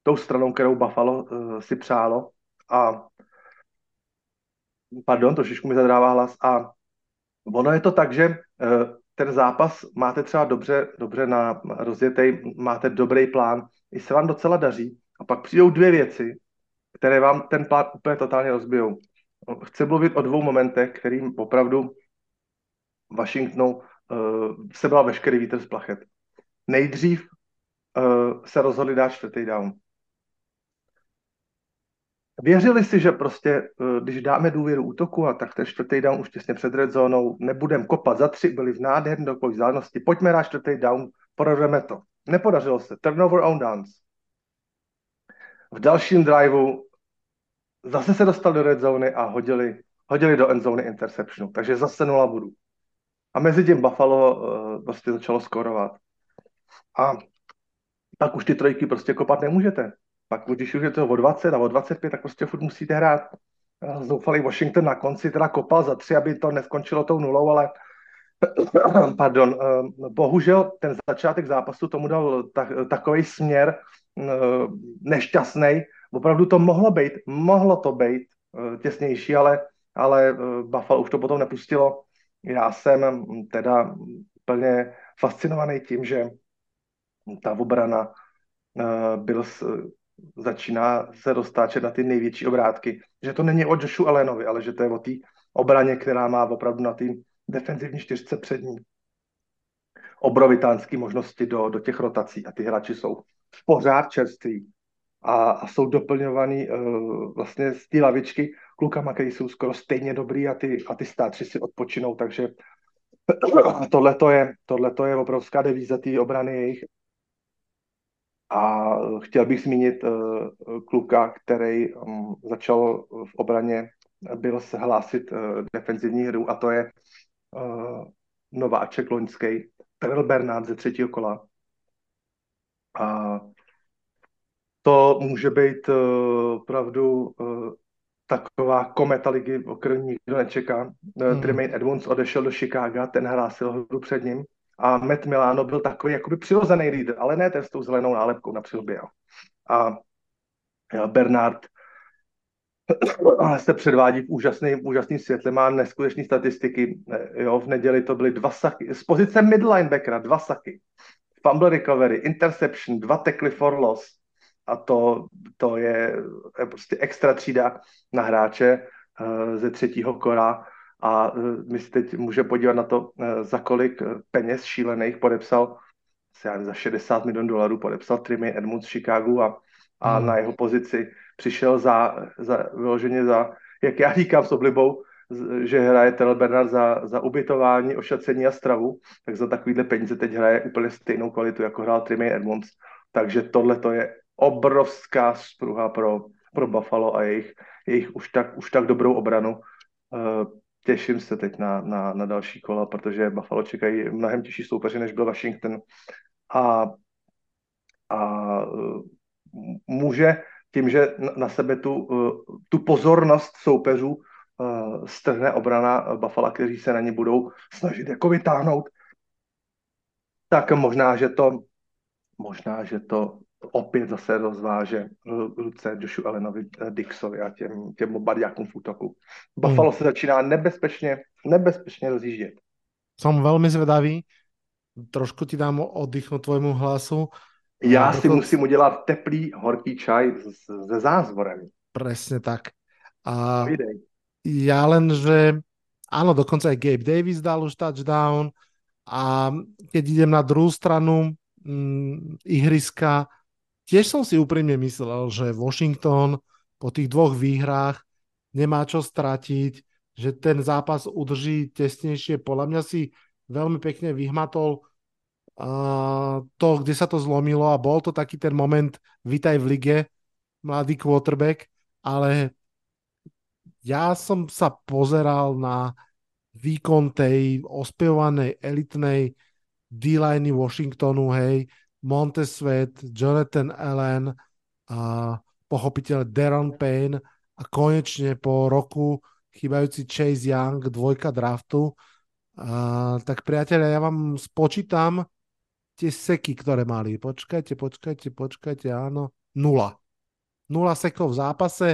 tou stranou, kterou Buffalo si přálo a pardon, trošičku mi zadrává hlas a ono je to tak, že ten zápas máte třeba dobře na rozjetej, máte dobrý plán, i se vám docela daří a pak přijdou dvě věci, které vám ten plán úplně totálně rozbijou. Chci mluvit o dvou momentech, kterým opravdu Washingtonu se byla veškerý vítr z plachet. Nejdřív se rozhodli dát čtvrtý down. Věřili si, že prostě, když dáme důvěru útoku a tak ten čtvrtý down už těsně před red zónou, nebudeme kopat za tři, byli v nádherné dokový vzdálenosti, pojďme dát čtvrtý down, porodujeme to. Nepodařilo se, turnover on downs. V dalším driveu zase se dostal do red zóny a hodili do end zóny interceptionu, takže zase 0 bodů. A mezi tím Buffalo prostě začalo skorovat. A tak už ty trojky prostě kopat nemůžete. Pak když už je to o 20 a o 25, tak prostě furt musíte hrát. Zoufalý Washington na konci teda kopal za 3, aby to neskončilo tou nulou, ale pardon, bohužel ten začátek zápasu tomu dal takovej směr nešťastnej. Opravdu to mohlo to být těsnější, ale Buffalo už to potom nepustilo. Já jsem teda plně fascinovaný tím, že ta obrana Bills začíná se roztáčet na ty největší obrátky. Že to není o Joshu Allenovi, ale že to je o té obraně, která má opravdu na té defenzivní čtyřce před ní obrovitánské možnosti do těch rotací. A ty hráči jsou pořád čerství a jsou doplňovaný vlastně z té lavičky klukama, který jsou skoro stejně dobrý a ty stáři si odpočinou. Takže tohleto je obrovská devíza té obrany jejich. A chtěl bych zmínit kluka, který začal v obraně byl se hlásit defenzivní hru, a to je nováček loňský Terrell Bernard ze 3. kola. A to může být opravdu taková kometa ligy, o kterou nikdo nečeká. Tremaine Edmonds odešel do Chicaga, ten hlásil hru před ním. A Matt Milano byl takový jakoby přirozený lídr, ale ne ten s tou zelenou nálepkou na přilbě. A Bernard se předvádí v úžasným světle, má neskutečné statistiky. Jo, v neděli to byly 2 saky. Z pozice middle linebackera 2 saky. Fumble recovery, interception, 2 tackly for loss. A to je prostě extra třída na hráče ze 3. kola. A my si teď můžeme podívat na to, za kolik peněz šílených podepsal, za $60 milionů podepsal Tremaine Edmunds z Chicagu a na jeho pozici přišel vyloženě za, jak já říkám s oblibou, že hraje Terrell Bernard za ubytování, ošacení a stravu, tak za takovýhle peníze teď hraje úplně stejnou kvalitu, jako hrál Tremaine Edmunds. Takže tohle to je obrovská spruha pro Buffalo a jejich už tak dobrou obranu. Těším se teď na další kola, protože Buffalo čekají mnohem těžší soupeři, než byl Washington. A může tím, že na sebe tu pozornost soupeřů strhne obrana Buffalo, kteří se na ně budou snažit jako vytáhnout, tak možná, že to opět zase rozváže ruce Joshu Allenovi, Dixovi a těm bombardiákům v útoku. Buffalo se začíná nebezpečně rozjíždět. Som veľmi zvedavý. Trošku ti dám oddychnúť tvojmu hlasu. Ja si musím udelať teplý, horký čaj se zázvorem. Presne tak. A ja len, že áno, dokonca aj Gabe Davis dal už touchdown a keď idem na druhú stranu ihriska, tiež som si úprimne myslel, že Washington po tých 2 výhrách nemá čo stratiť, že ten zápas udrží tesnejšie. Podľa mňa si veľmi pekne vyhmatol to, kde sa to zlomilo a bol to taký ten moment, vitaj v lige, mladý quarterback, ale ja som sa pozeral na výkon tej ospievanej elitnej D-line Washingtonu, hej, Montez Sweat, Jonathan Allen a pochopiteľne Deron Payne a konečne po roku chýbajúci Chase Young, dvojka draftu. Tak priatelia, ja vám spočítam tie seky, ktoré mali. Počkajte, áno. 0. 0 sekov v zápase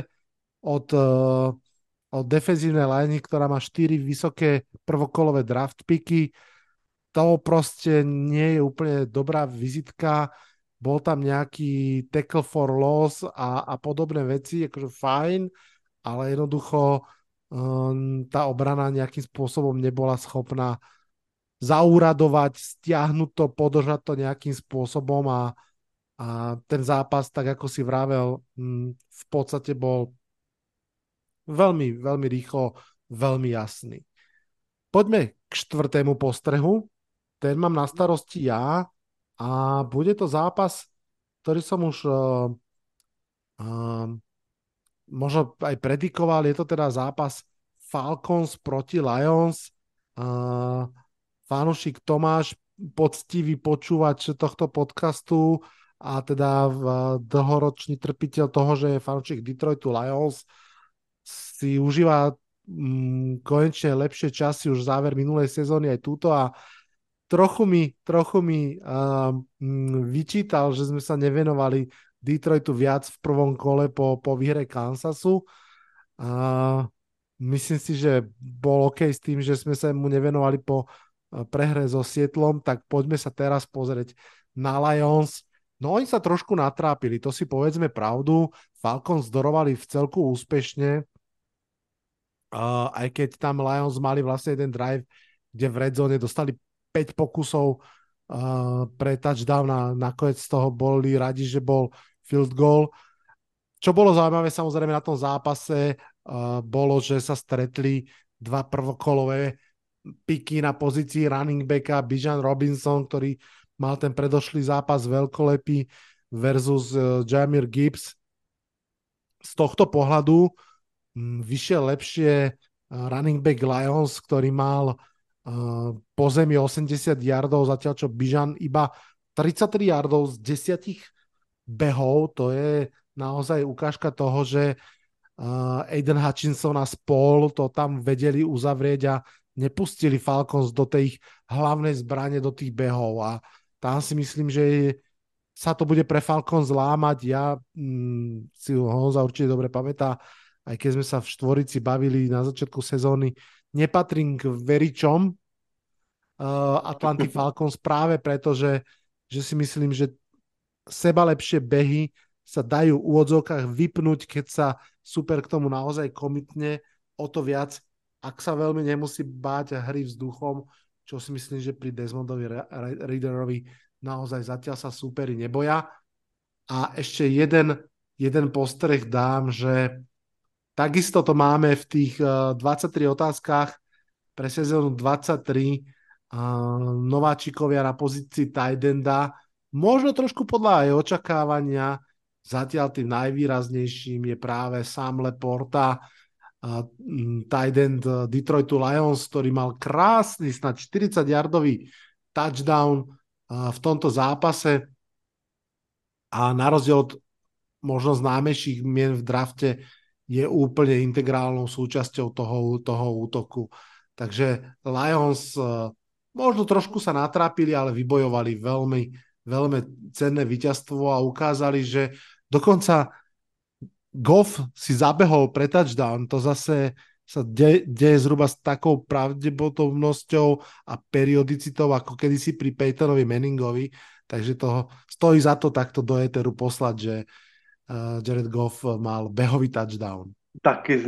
od defenzívnej liney, ktorá má 4 vysoké prvokolové draft picky. To proste nie je úplne dobrá vizitka. Bol tam nejaký tackle for loss a podobné veci, akože fajn, ale jednoducho tá obrana nejakým spôsobom nebola schopná zaúradovať, stiahnuť to, podržať to nejakým spôsobom a ten zápas, tak ako si vravel, v podstate bol veľmi, veľmi rýchlo, veľmi jasný. Poďme k 4. postrehu. Ten mám na starosti ja a bude to zápas, ktorý som už možno aj predikoval, je to teda zápas Falcons proti Lions. Fanušik Tomáš, poctivý počúvač tohto podcastu a teda dlhoročný trpiteľ toho, že je fanušik Detroitu Lions, si užíva konečne lepšie časy, už záver minulej sezóny aj túto a trochu mi vyčítal, že sme sa nevenovali Detroitu viac v prvom kole po výhre Kansasu. Myslím si, že bol OK s tým, že sme sa mu nevenovali po prehre so Seattlom, tak poďme sa teraz pozrieť na Lions. No oni sa trošku natrápili, to si povedzme pravdu. Falcons dorovali v celku úspešne, aj keď tam Lions mali vlastne jeden drive, kde v redzone dostali 5 pokusov pre touchdown a nakoniec z toho boli radi, že bol field goal. Čo bolo zaujímavé samozrejme na tom zápase bolo, že sa stretli dva prvokolové piky na pozícii running backa Bijan Robinson, ktorý mal ten predošlý zápas veľkolepý versus Jahmyr Gibbs. Z tohto pohľadu vyšiel lepšie running back Lions, ktorý mal po zemi 80 yardov, zatiaľ čo Bijan iba 33 yardov z 10 behov. To je naozaj ukážka toho, že Aiden Hutchinson a spol to tam vedeli uzavrieť a nepustili Falcons do tej ich hlavnej zbrane, do tých behov. A tam si myslím, že sa to bude pre Falcons zlámať. Ja si Honza určite dobre pamätá, aj keď sme sa v štvorici bavili na začiatku sezóny, nepatrím k veričom Atlantic Falcons práve preto, že si myslím, že seba lepšie behy sa dajú v úvodzovkách vypnúť, keď sa super k tomu naozaj komitne, o to viac, ak sa veľmi nemusí báť hry vzduchom, čo si myslím, že pri Desmondovi Readerovi naozaj zatiaľ sa superi neboja. A ešte jeden postreh dám, že takisto to máme v tých 23 otázkach pre sezónu 23 nováčikovia na pozícii tight enda. Možno trošku podľa aj očakávania. Zatiaľ tým najvýraznejším je práve Sam Laporta, tight end Detroitu Lions, ktorý mal krásny snad 40-yardový touchdown v tomto zápase a na rozdiel od možno známejších mien v drafte je úplne integrálnou súčasťou toho útoku. Takže Lions možno trošku sa natrápili, ale vybojovali veľmi, veľmi cenné víťazstvo a ukázali, že dokonca Goff si zabehol pre touchdown. To zase sa deje zhruba s takou pravdepodobnosťou a periodicitou, ako kedysi pri Peytonovi Manningovi. Takže to stojí za to takto do éteru poslať, že Jared Goff mal behový touchdown. Taky,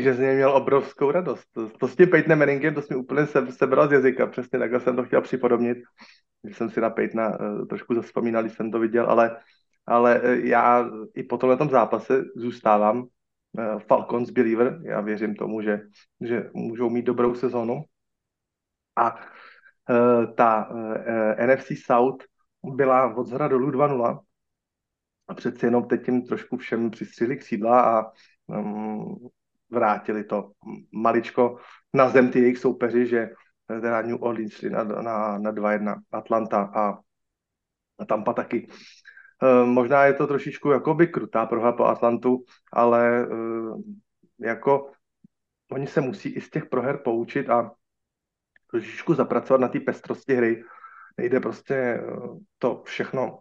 že z něj měl obrovskou radost. To s tím Peytonem Manningem, to jsi mi úplně sebral z jazyka, přesně takhle jsem to chtěl připodobnit, že jsem si na Peytona trošku zavzpomínal, když jsem to viděl, ale já i po tomhletom zápase zůstávám Falcons believer, já věřím tomu, že můžou mít dobrou sezonu a ta NFC South byla od zhora dolů 2-0, a přeci jenom teď tím trošku všem přistřihli křídla a vrátili to maličko na zem ty jejich soupeři, že teda New Orleans šli na 2-1 Atlanta a a Tampa taky. Možná je to trošičku jakoby krutá prohra po Atlantu, ale jako oni se musí i z těch proher poučit a trošičku zapracovat na té pestrosti hry. Nejde prostě to všechno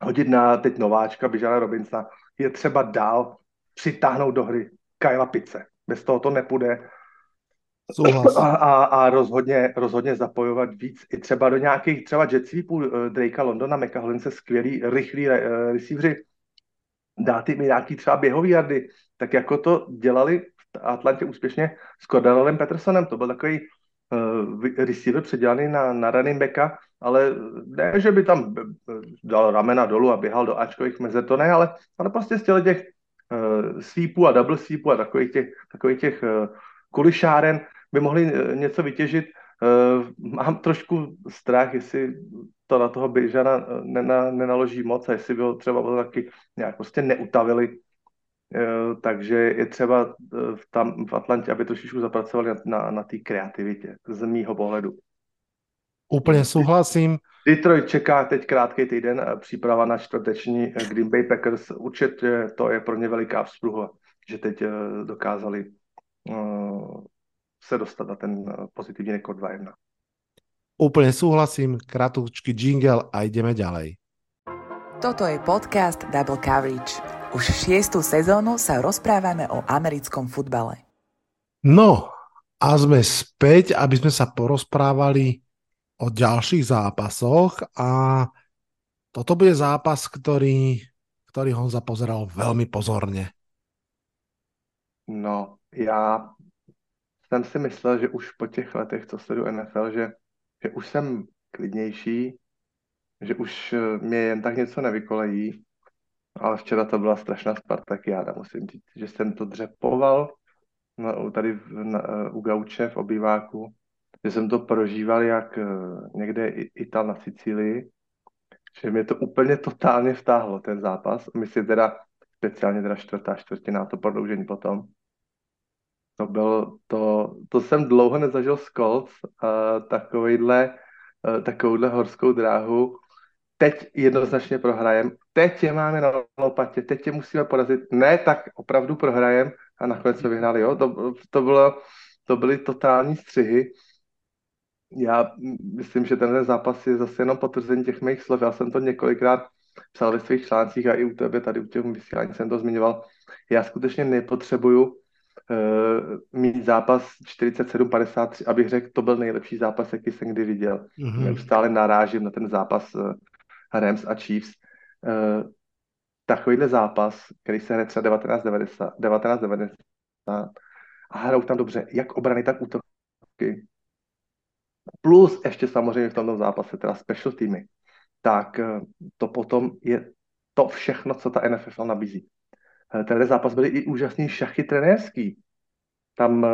hodit na teď nováčka, Bižana Robinsona. Je třeba dál přitáhnout do hry Kyle Pitse. Bez toho to nepůjde. A rozhodně zapojovat víc i třeba do nějakých třeba jet sweepů Drakea Londona, Meka Hollinse, skvělý, rychlí receiveri, dát jim nějaký třeba běhový jardy, tak jako to dělali v Atlantě úspěšně s Cordarelem Petersonem, to byl takový receiver předělaný na running backa, ale ne, že by tam dal ramena dolů a běhal do Ačkových mezer, to ne, ale prostě z těch sweepů a double sweepů a takových těch kulišáren by mohli něco vytěžit. Mám trošku strach, jestli to na toho Bižana nenaloží moc a jestli by ho třeba taky nějak prostě neutavili. Takže je třeba tam v Atlantě, aby trošičku zapracovali na té kreativitě z mýho pohledu. Úplně souhlasím. Detroit čeká teď krátký týden příprava na čtvrteční Green Bay Packers. Určitě to je pro ně veliká vzpruha, že teď dokázali se dostať na ten pozitívny rekord 2-1. Úplne súhlasím, kratučký jingle a ideme ďalej. Toto je podcast Double Coverage. Už 6. sezónu sa rozprávame o americkom futbale. No a sme späť, aby sme sa porozprávali o ďalších zápasoch a toto bude zápas, ktorý Honza pozeral veľmi pozorne. No, já jsem si myslel, že už po těch letech, co sleduji NFL, že už jsem klidnější, že už mě jen tak něco nevykolejí, ale včera to byla strašná Spartakiáda, musím říct, že jsem to dřepoval tady u gauče v obýváku, že jsem to prožíval jak někde Ital na Sicílii, že mě to úplně totálně vtáhlo, ten zápas. Myslím teda speciálně teda čtvrtá čtvrtina, to prodloužení potom. To jsem dlouho nezažil z Colts, takovouhle horskou dráhu. Teď jednoznačně prohrajem, teď je máme na lopatě, teď je musíme porazit. Ne, tak opravdu prohrajem a nakonec jsme vyhráli. Jo? To byly totální střihy. Já myslím, že tenhle zápas je zase jenom potvrzení těch mých slov. Já jsem to několikrát psal ve svých článcích a i u tebe tady u těch vysílání jsem to zmiňoval. Já skutečně nepotřebuju mít zápas 47-53, abych řekl, to byl nejlepší zápas, jaký jsem kdy viděl. Mm-hmm. Neustále narážím na ten zápas Rams a Chiefs. Takovýhle zápas, který se hraje třeba 1990 a hrajou tam dobře, jak obrany, tak útoky. Plus ještě samozřejmě v tomto zápase, teda special týmy, tak to potom je to všechno, co ta NFL nabízí. Tenhle zápas byly i úžasný šachy trenérský. Tam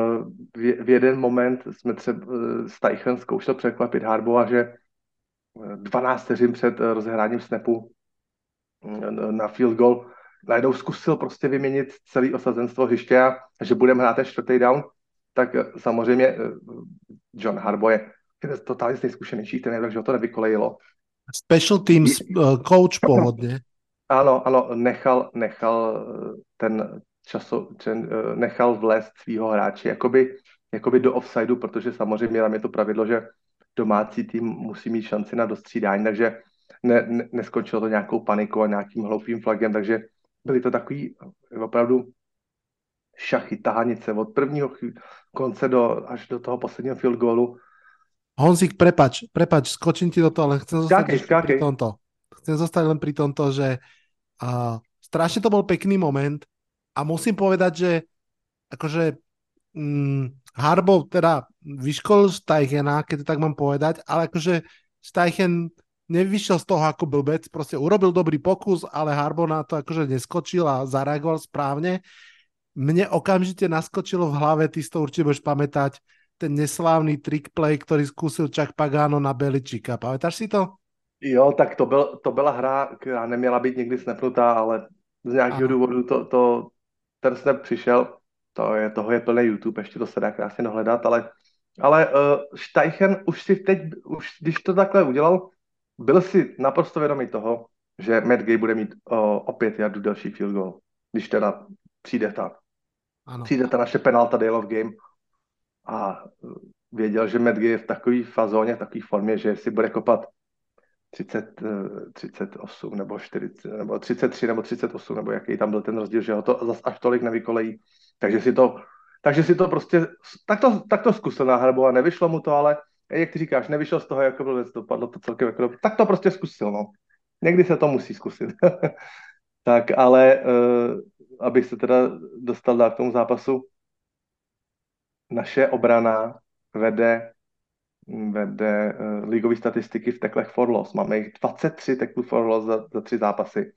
v jeden moment jsme třeba Steichen zkoušel překvapit Harbova, že 12 vteřin před rozehráním snapu na field goal najednou zkusil prostě vyměnit celý osazenstvo hřiště a že budeme hrát ten čtvrtý down, tak samozřejmě John Harbaugh je totálně z nejzkušenějších trenérů, takže ho to nevykolejilo. Special teams coach původně. Ano, nechal vlézt svýho hráče jakoby do offsideu, protože samozřejmě tam je to pravidlo, že domácí tým musí mít šanci na dostřídání, takže neskončilo to nějakou panikou a nějakým hloupým flagem, takže byly to takový opravdu šachy, tahanice od prvního konce až do toho posledního field goalu. Honzik, prepač, skočím ti do toho, ale chcem zostať pri tomto. Chcem zostať len pri tomto, že strašne to bol pekný moment a musím povedať, že akože Harbaugh teda vyškolil Steichena, keď to tak mám povedať, ale akože Steichen nevyšiel z toho ako blbec, proste urobil dobrý pokus, ale Harbaugh na to akože neskočil a zareagoval správne. Mne okamžite naskočilo v hlave, ty si to určite budeš pamätať, ten neslávny trick play, ktorý skúsil Chuck Pagano na Beličíka. Pamätáš si to? Jo, tak to byla hra, která neměla být nikdy snapnutá, ale z nějakého důvodu ten snap přišel. Toho je plný YouTube, ještě to se dá krásně dohledat, ale Steichen už když to takhle udělal, Byl si naprosto vědomý toho, že Matt Gay bude mít opět jardu další field goal, když teda přijde ta naše penalta Dale of Game, a věděl, že Matt Gay je v takové fazóně, v takové formě, že si bude kopat 30, 38 nebo 40, nebo 33 nebo 38, nebo jaký tam byl ten rozdíl, že ho to zas až tolik nevykolejí. Takže si to prostě, tak to zkusil nahrabovat, nevyšlo mu to, ale jak ty říkáš, nevyšlo z toho, jako bylo, dopadlo to celkem jako, tak to prostě zkusil, no. Někdy se to musí zkusit. Tak, ale abych se teda dostal dál k tomu zápasu, naše obrana vede ligové statistiky v tacklech for loss. Máme jich 23 tacklů for loss za 3 zápasy.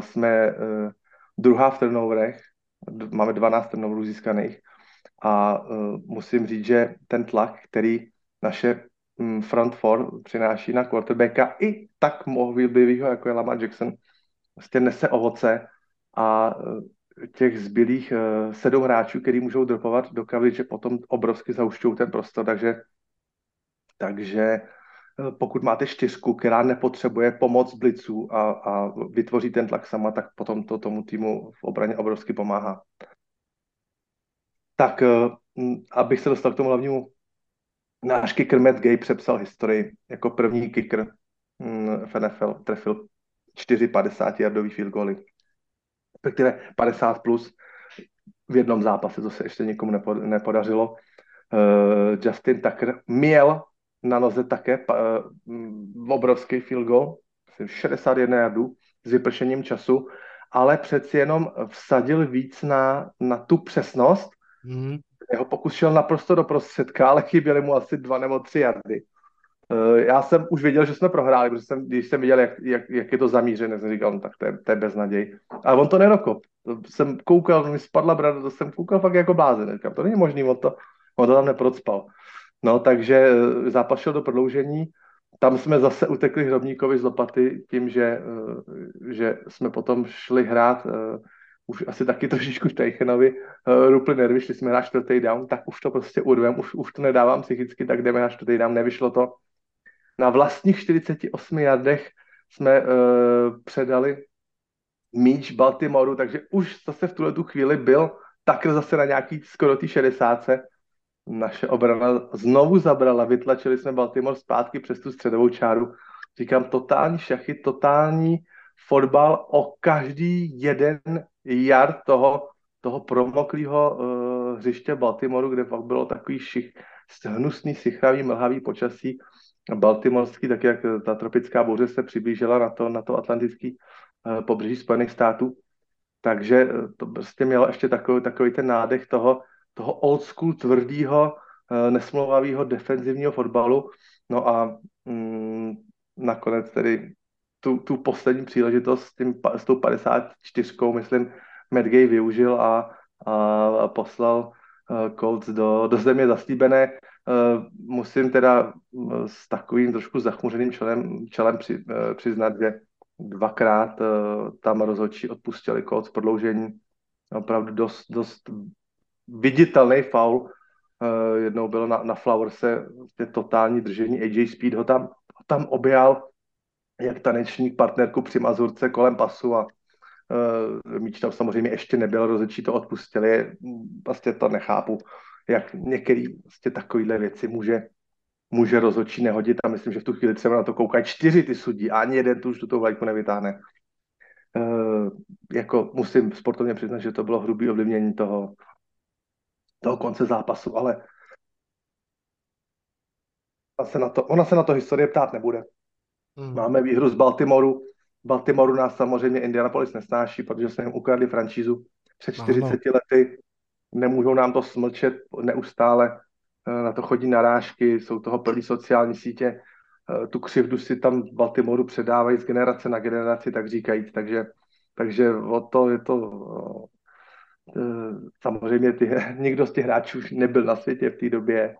Jsme druhá v turnoverech, máme 12 turnoverů získaných a musím říct, že ten tlak, který naše front four přináší na quarterbacka i tak mohlivýho, jako je Lamar Jackson, vlastně nese ovoce a těch zbylých 7 hráčů, který můžou dropovat do coverage, potom obrovsky zahušťují ten prostor, takže pokud máte 4, která nepotřebuje pomoc blitzů a vytvoří ten tlak sama, tak potom to tomu týmu v obraně obrovsky pomáhá. Tak, abych se dostal k tomu hlavnímu, náš kicker Matt Gay přepsal historii. Jako první kicker v NFL trefil 4 50-jardový field goaly, respektive 50 plus v jednom zápase, to se ještě nikomu nepodařilo. Justin Tucker měl na noze také obrovský field goal, 61 jardů s vypršením času, ale přeci jenom vsadil víc na tu přesnost. Jeho pokus šel naprosto do prostředka, ale chyběly mu asi 2 nebo 3 jardy. Já jsem už věděl, že jsme prohráli, protože když jsem viděl, jak je to zamířené, jsem říkal, no tak to je beznaděj. A on to nedokop. Jsem koukal, mi spadla brada, to jsem koukal fakt jako blázen. Říkám, to není možný, on to tam neprocpal. No, takže zápas šel do prodloužení. Tam jsme zase utekli Hrobníkovi z lopaty tím, že jsme potom šli hrát už asi taky trošičku Tejchenovi, rupli nervy, šli jsme na 4. down, tak už to prostě urvem, už to nedávám psychicky, tak jdeme na 4. down, nevyšlo to. Na vlastních 48 jardech jsme předali míč Baltimoru, takže už zase v tuhle tu chvíli byl Tucker zase na nějaký skoro tý 60. Naše obrana znovu zabrala, vytlačili jsme Baltimore zpátky přes tu středovou čáru. Říkám, totální šachy, totální fotbal o každý jeden yard toho promloklého hřiště Baltimoru, kde pak bylo takový hnusný, sichravý, mlhavý počasí. Baltimorský, tak jak ta tropická bouře se přiblížila na to atlantické pobřeží Spojených států. Takže to prostě mělo ještě takový ten nádech toho old school tvrdýho, nesmlouvavého defenzivního fotbalu. No a nakonec tedy tu poslední příležitost s tou 54, myslím, Matt Gay využil a poslal Colts do země zaslíbené. Musím teda s takovým trošku zachmuřeným čelem přiznat, že 2krát tam rozhodčí odpustili Colts prodloužení. Opravdu dost viditelný faul. Jednou bylo na Flowerse totální držení. AJ Speed ho tam objal jak tanečník partnerku při mazurce kolem pasu a míč tam samozřejmě ještě nebyl, rozhodčí to odpustili. Vlastně to nechápu, jak některý vlastně takovýhle věci může rozhodčí nehodit, a myslím, že v tu chvíli třeba na to koukají 4 ty sudí a ani jeden tu už tuto vlajku nevytáhne. Jako musím sportovně přiznat, že to bylo hrubý ovlivnění toho konce zápasu, ale ona se na to historie ptát nebude. Máme výhru z Baltimoru. Baltimoru nás samozřejmě Indianapolis nesnáší, protože jsme jim ukradli franšízu před 40 lety. Nemůžou nám to smlčet neustále. Na to chodí narážky, jsou toho plný sociální sítě. Tu křivdu si tam v Baltimoru předávají z generace na generaci, tak říkají. Takže o to je to... Samozřejmě nikdo z těch hráčů už nebyl na světě v té době.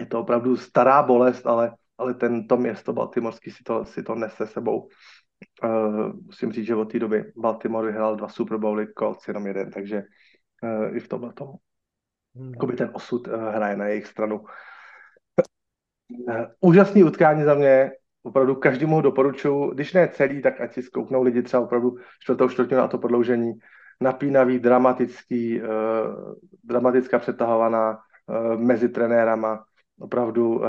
Je to opravdu stará bolest, ale to město baltimorský si to nese sebou. Musím říct, že od té doby Baltimore vyhrál 2 Super Bowly, Colts jenom 1, takže i v tomhle tomu. Jakoby ten osud hraje na jejich stranu. Úžasné utkání za mě, opravdu každému ho doporučuju, když ne celý, tak ať si zkouknou lidi třeba opravdu čtvrtou čtvrtinu na to prodloužení. Napínavý, dramatický, dramatická přetahovaná mezi trenérama. Opravdu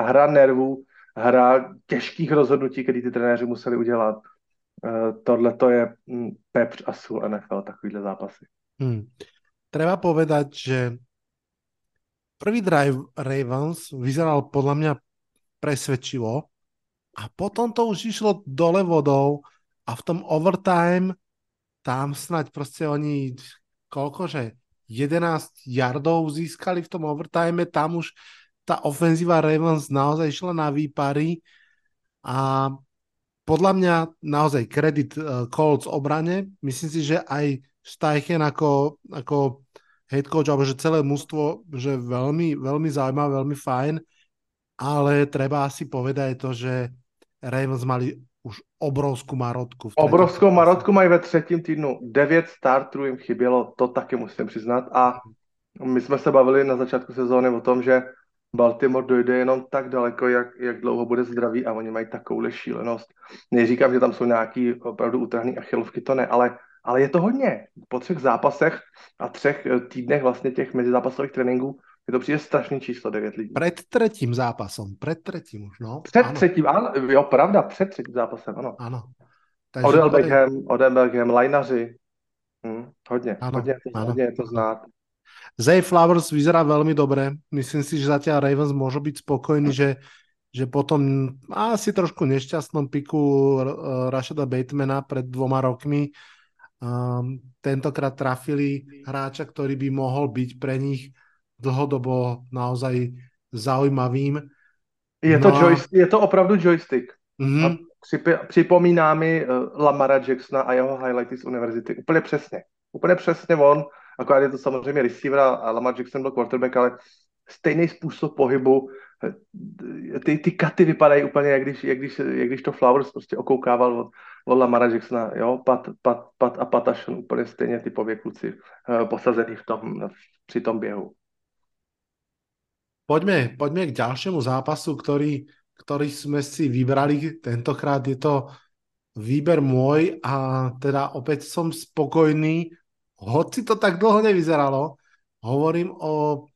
hra nervů, hra těžkých rozhodnutí, které ty trenéři museli udělat. Tohle to je pepř a sůl NFL, takovýhle zápasy. Treba povedať, že prvý drive Ravens vyzeral podľa mňa presvedčivo a potom to už išlo dole vodou a v tom overtime tam snáď proste oni 11 yardov získali v tom overtime, tam už tá ofenzíva Ravens naozaj išla na výpary a podľa mňa naozaj kredit Colts obrane. Myslím si, že aj Steichen ako head coach, alebo že celé mužstvo, že veľmi, veľmi zaujímavé, veľmi fajn, ale treba asi povedať to, že Ravens mali už obrovskou marotku. Obrovskou marotku mají ve třetím týdnu. 9 startů jim chybělo, to taky musím přiznat. A my jsme se bavili na začátku sezóny o tom, že Baltimore dojde jenom tak daleko, jak dlouho bude zdravý a oni mají takovou šílenost. Neříkám, že tam jsou nějaký opravdu utrhaný achilovky, to ne, ale je to hodně. Po 3 zápasech a 3 týdnech vlastně těch mezizápasových tréninků je to přijde strašný číslo 9 lidí. Před třetím zápasem, před třetím zápasem, ano. Ano. Odell Beckham, lineaři, hodně, ano, hodně je to znát. Zay Flowers vyzerá veľmi dobre. Myslím si, že zatiaľ Ravens môžu byť spokojní, že potom asi trošku nešťastnom piku Rashada Batemana pred 2 rokmi tentokrát trafili hráča, ktorý by mohol byť pre nich dlhodobo naozaj zaujímavým. Je to opravdu joystick. Mm-hmm. A připomíná mi Lamara Jacksona a jeho highlighty z univerzity. Úplně přesně on, akorát je to samozřejmě receiver a Lamar Jackson byl quarterback, ale stejný způsob pohybu. Ty katy vypadají úplně, jak když to Flowers prostě okoukával od Lamara Jacksona, jo, pat a patašen, úplně stejně typově kluci posazený při tom běhu. Poďme k ďalšiemu zápasu, ktorý sme si vybrali. Tentokrát je to výber môj a teda opäť som spokojný, hoci to tak dlho nevyzeralo. Hovorím o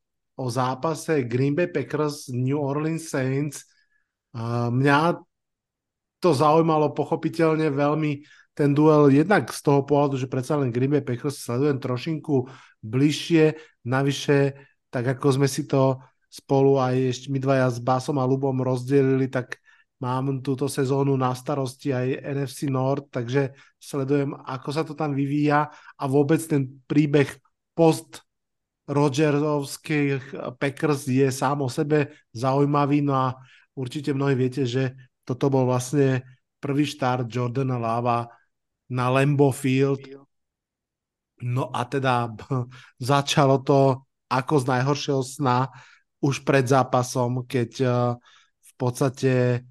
zápase Green Bay Packers New Orleans Saints. Mňa to zaujímalo pochopiteľne veľmi ten duel, jednak z toho pohľadu, že predsa len Green Bay Packers sledujem trošinku bližšie, navyše tak ako sme si to spolu aj ešte my dvaja s Basom a Lubom rozdelili, tak mám túto sezónu na starosti aj NFC North, takže sledujem, ako sa to tam vyvíja a vôbec ten príbeh post Rodgersovských Packers je sám o sebe zaujímavý, no a určite mnohí viete, že toto bol vlastne prvý štart Jordana Lava na Lambeau Field. No a teda začalo to ako z najhoršieho sna už pred zápasom, keď v podstate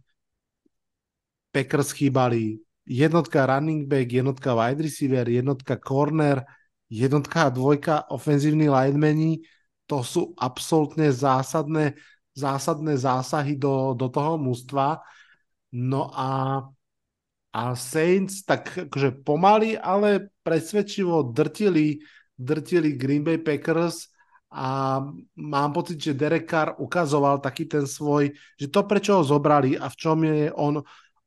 Packers chýbali jednotka running back, jednotka wide receiver, jednotka corner, jednotka a dvojka ofenzívni linemeni. To sú absolútne zásadné zásahy do toho mužstva. No a Saints tak akože pomaly, ale presvedčivo drtili Green Bay Packers a mám pocit, že Derek Carr ukazoval taký ten svoj, že to, prečo ho zobrali a v čom je on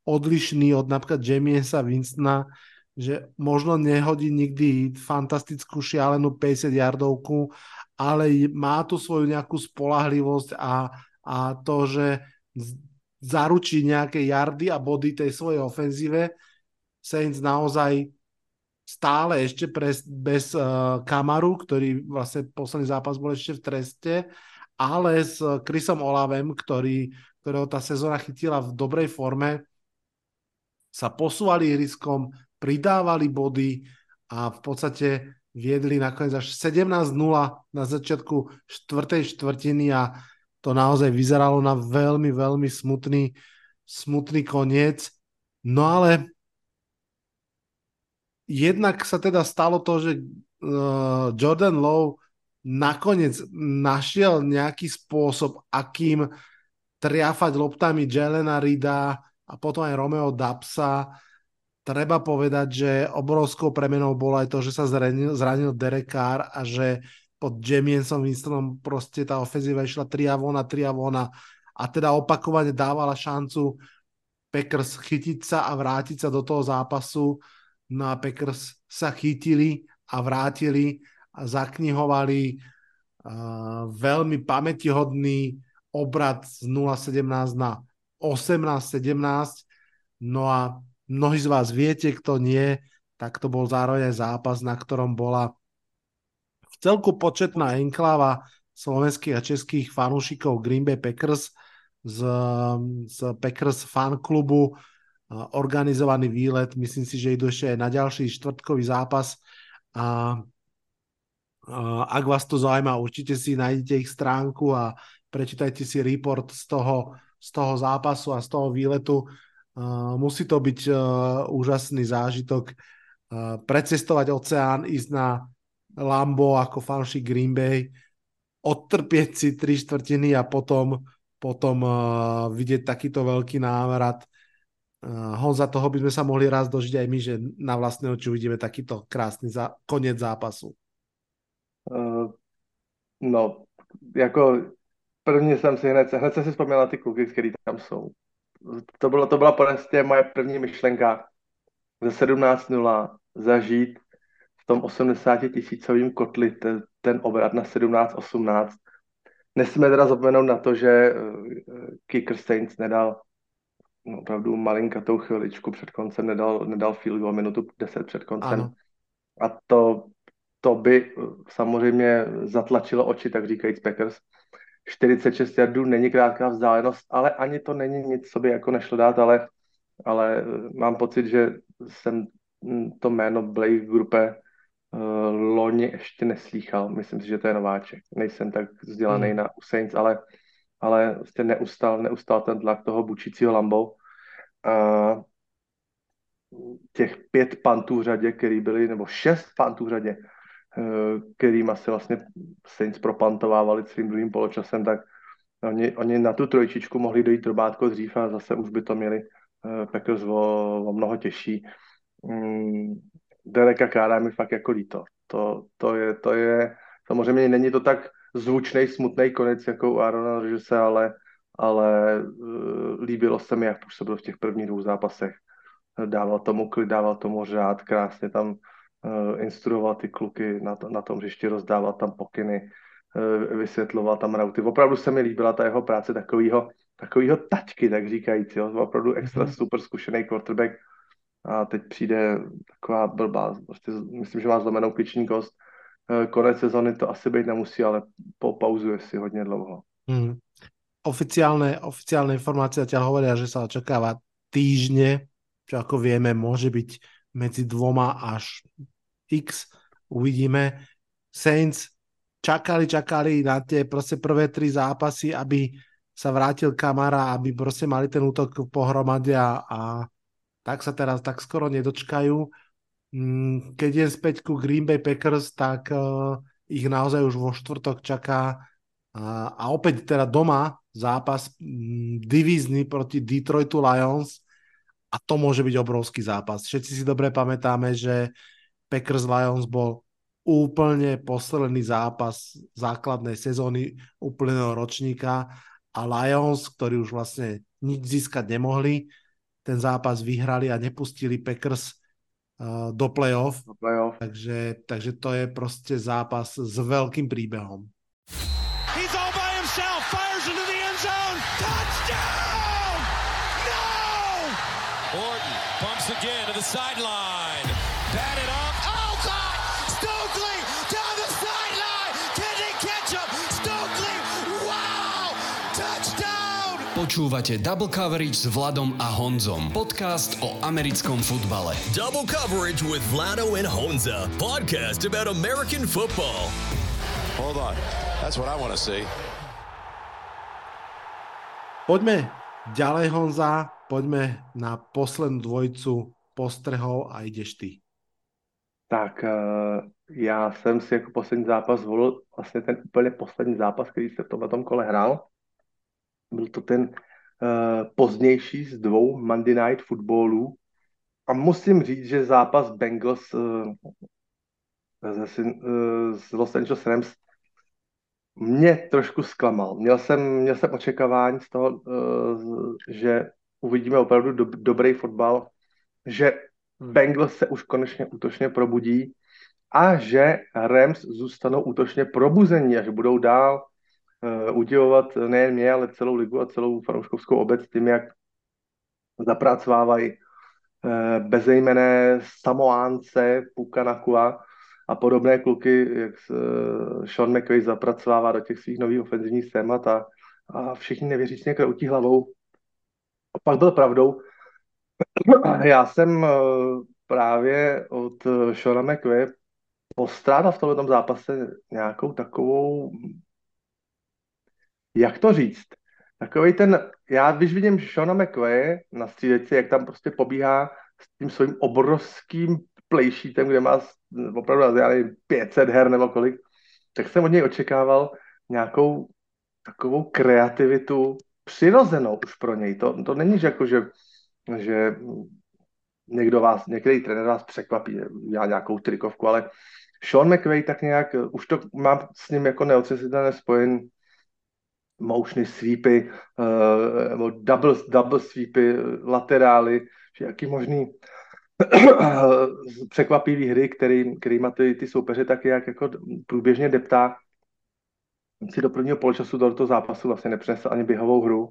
odlišný od napríklad Jamiesa Winstona, že možno nehodí nikdy fantastickú šialenú 50 yardovku, ale má tu svoju nejakú spolahlivosť a to, že zaručí nejaké yardy a body tej svojej ofenzíve. Saints naozaj stále ešte bez Kamaru, ktorý vlastne posledný zápas bol ešte v treste, ale s Chrisom Olavem, ktorého tá sezóna chytila v dobrej forme, sa posúvali ihriskom, pridávali body a v podstate viedli nakoniec až 17-0 na začiatku 4. štvrtiny a to naozaj vyzeralo na veľmi, veľmi smutný koniec. No ale jednak sa teda stalo to, že Jordan Love nakoniec našiel nejaký spôsob, akým triafať loptami Jelena Rida, a potom aj Romeo Doubsa. Treba povedať, že obrovskou premenou bolo aj to, že sa zranil Derek Carr a že pod Jamiesom Winstonom proste tá ofenzíva išla 3 a von a teda opakovane dávala šancu Packers chytiť sa a vrátiť sa do toho zápasu. No a Packers sa chytili a vrátili a zaknihovali veľmi pamätihodný obrat z 0-17 na 18-17. No a mnohí z vás viete, kto nie, tak to bol zároveň aj zápas, na ktorom bola v celku početná enkláva slovenských a českých fanúšikov Green Bay Packers z Packers fanklubu, organizovaný výlet. Myslím si, že idú ešte aj na ďalší štvrtkový zápas a ak vás to zaujíma, určite si nájdete ich stránku a prečítajte si report z toho zápasu a z toho výletu. Musí to byť úžasný zážitok precestovať oceán, ísť na Lambo ako fanúšik Green Bay, odtrpieť si 3/4 a potom vidieť takýto veľký návrat. Honza, toho by sme sa mohli raz dožiť aj my, že na vlastné oči uvidíme takýto krásny koniec zápasu. No, ako prvne som si hned som si vzpomínal na ty kluky, který tam jsou. To byla prostě moje první myšlenka ze 17:0 zažít v tom 80 000 kotli ten obrat na 17:18. Nesmíme teda zapomenout na to, že kicker Saints nedal opravdu malinkatou chviličku před koncem, nedal field goal 1:10 před koncem. Ano. A to by samozřejmě zatlačilo oči, tak říkajíc Packers. 46 yardů není krátká vzdálenost, ale ani to není nic, co by jako nešlo dát, ale mám pocit, že jsem to jméno Blake Grupe loni ještě neslýchal. Myslím si, že to je nováček. Nejsem tak vzdělaný na Saints, ale vlastně neustal ten tlak toho bučícího Lambou. A těch 5 pantů v řadě, který byly, nebo 6 pantů v řadě, kterým asi vlastně Saints propantovávali svým druhým poločasem, tak oni na tu trojčičku mohli dojít drobátko dřív a zase už by to měli Packers o mnoho těžší. Dereka Carra mi fakt jako líto. To je, samozřejmě není to tak zvučnej, smutnej konec jako u Aarona Rodgerse, ale líbilo se mi, jak působil v těch prvních 2 zápasech. Dával tomu klid, dával tomu řád, krásně tam instruoval ty kluky na tom hřišti, rozdával tam pokyny, vysvětloval tam rauty. Opravdu se mi líbila ta jeho práce takovýho taťky, tak říkajíc. Jo? Opravdu extra super zkušený quarterback. A teď přijde taková blbá, prostě myslím, že má zlomenou kliční kost. Konec sezóny to asi být nemusí, ale popauzuje si hodně dlouho. Oficiálne informácie ťa hovoria, že sa očakáva týždne, čo ako vieme, môže byť medzi 2 až x, uvidíme. Saints čakali na tie proste prvé 3 zápasy, aby sa vrátil Kamara, aby proste mali ten útok pohromade a tak sa teraz tak skoro nedočkajú. Keď je späť ku Green Bay Packers, tak ich naozaj už vo štvrtok čaká a opäť teda doma zápas divízny proti Detroitu Lions. A to môže byť obrovský zápas. Všetci si dobre pamätáme, že Packers Lions bol úplne posledný zápas základnej sezóny úplného ročníka a Lions, ktorí už vlastne nič získať nemohli, ten zápas vyhrali a nepustili Packers do playoff. Takže to je proste zápas s veľkým príbehom. He's all by himself, fires into the end zone. Touchdown! Orton bumps again to the sideline. Batted off. Oh, God! Stokely down the sideline! Can they catch him? Stokely! Wow! Touchdown! Počúvate Double Coverage s Vladom a Honzom. Podcast o americkom futbale. Double Coverage with Vlado and Honza. Podcast about American football. Hold on. That's what I want to see. Poďme ďalej, Honza. Poďme na poslednú dvojicu postrehov a ideš ty. Tak já jsem si jako poslední zápas zvolil vlastně ten úplně poslední zápas, který se v tomhle kole hrál. Byl to ten pozdější z dvou Monday Night Footballů. A musím říct, že zápas Bengals z Los Angeles Rams mě trošku zklamal. Měl jsem očekávání z toho, že uvidíme opravdu dobrý fotbal, že Bengals se už konečně útočně probudí a že Rams zůstanou útočně probuzení a že budou dál udivovat nejen mě, ale celou ligu a celou fanouškovskou obec tím, jak zapracovávají bezejmené Samoánce, Puka Nakua a podobné kluky, jak Sean McVay zapracovává do těch svých nových ofenzivních schémat a všichni nevěřícně kroutí hlavou. Opak byl pravdou. Já jsem právě od Seana McVay postrádal v tomto zápase nějakou takovou, jak to říct, takovej ten, já když vidím Seana McVay na střídečce, jak tam prostě pobíhá s tím svým obrovským plejšítem, kde má opravdu, já nevím, 500 her nebo kolik, tak jsem od něj očekával nějakou takovou kreativitu přirozenou už pro něj. To není, že jako, že některý trenér vás překvapí, já nějakou trikovku, ale Sean McVay tak nějak, už to mám s ním jako neotřesitelně spojen motiony, sweepy, double sweepy, laterály, jaký možný překvapivý hry, který má ty soupeře taky jak jako průběžně deptá. Si do prvního poločasu do toho zápasu vlastně nepřinesl ani běhovou hru.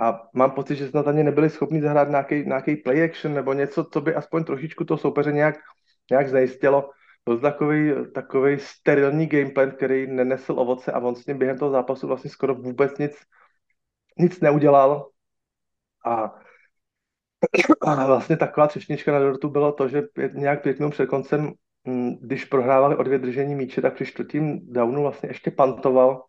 A mám pocit, že snad ani nebyli schopni zahrát nějaký play action nebo něco, co by aspoň trošičku toho soupeře nějak zajistilo. Byl takový sterilní gameplan, který nenesl ovoce a on s ním během toho zápasu vlastně skoro vůbec nic neudělal. A vlastně taková třešnička na dortu bylo to, že nějak 5 minut před koncem, když prohrávali o 2 držení míče, tak při 4. downu vlastně ještě pantoval.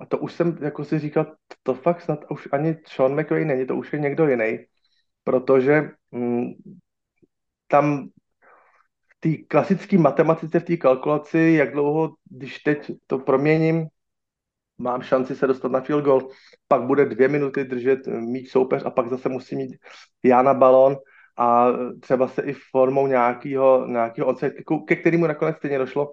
A to už jsem jako si říkal, to fakt snad už ani Sean McVay není, to už je někdo jiný, protože tam v té klasické matematice, v té kalkulaci, jak dlouho, když teď to proměním, mám šanci se dostat na field goal, pak bude 2 minuty držet míč soupeř a pak zase musím mít já na balón a třeba se i formou nějakého onside kicku, ke kterému nakonec stejně došlo,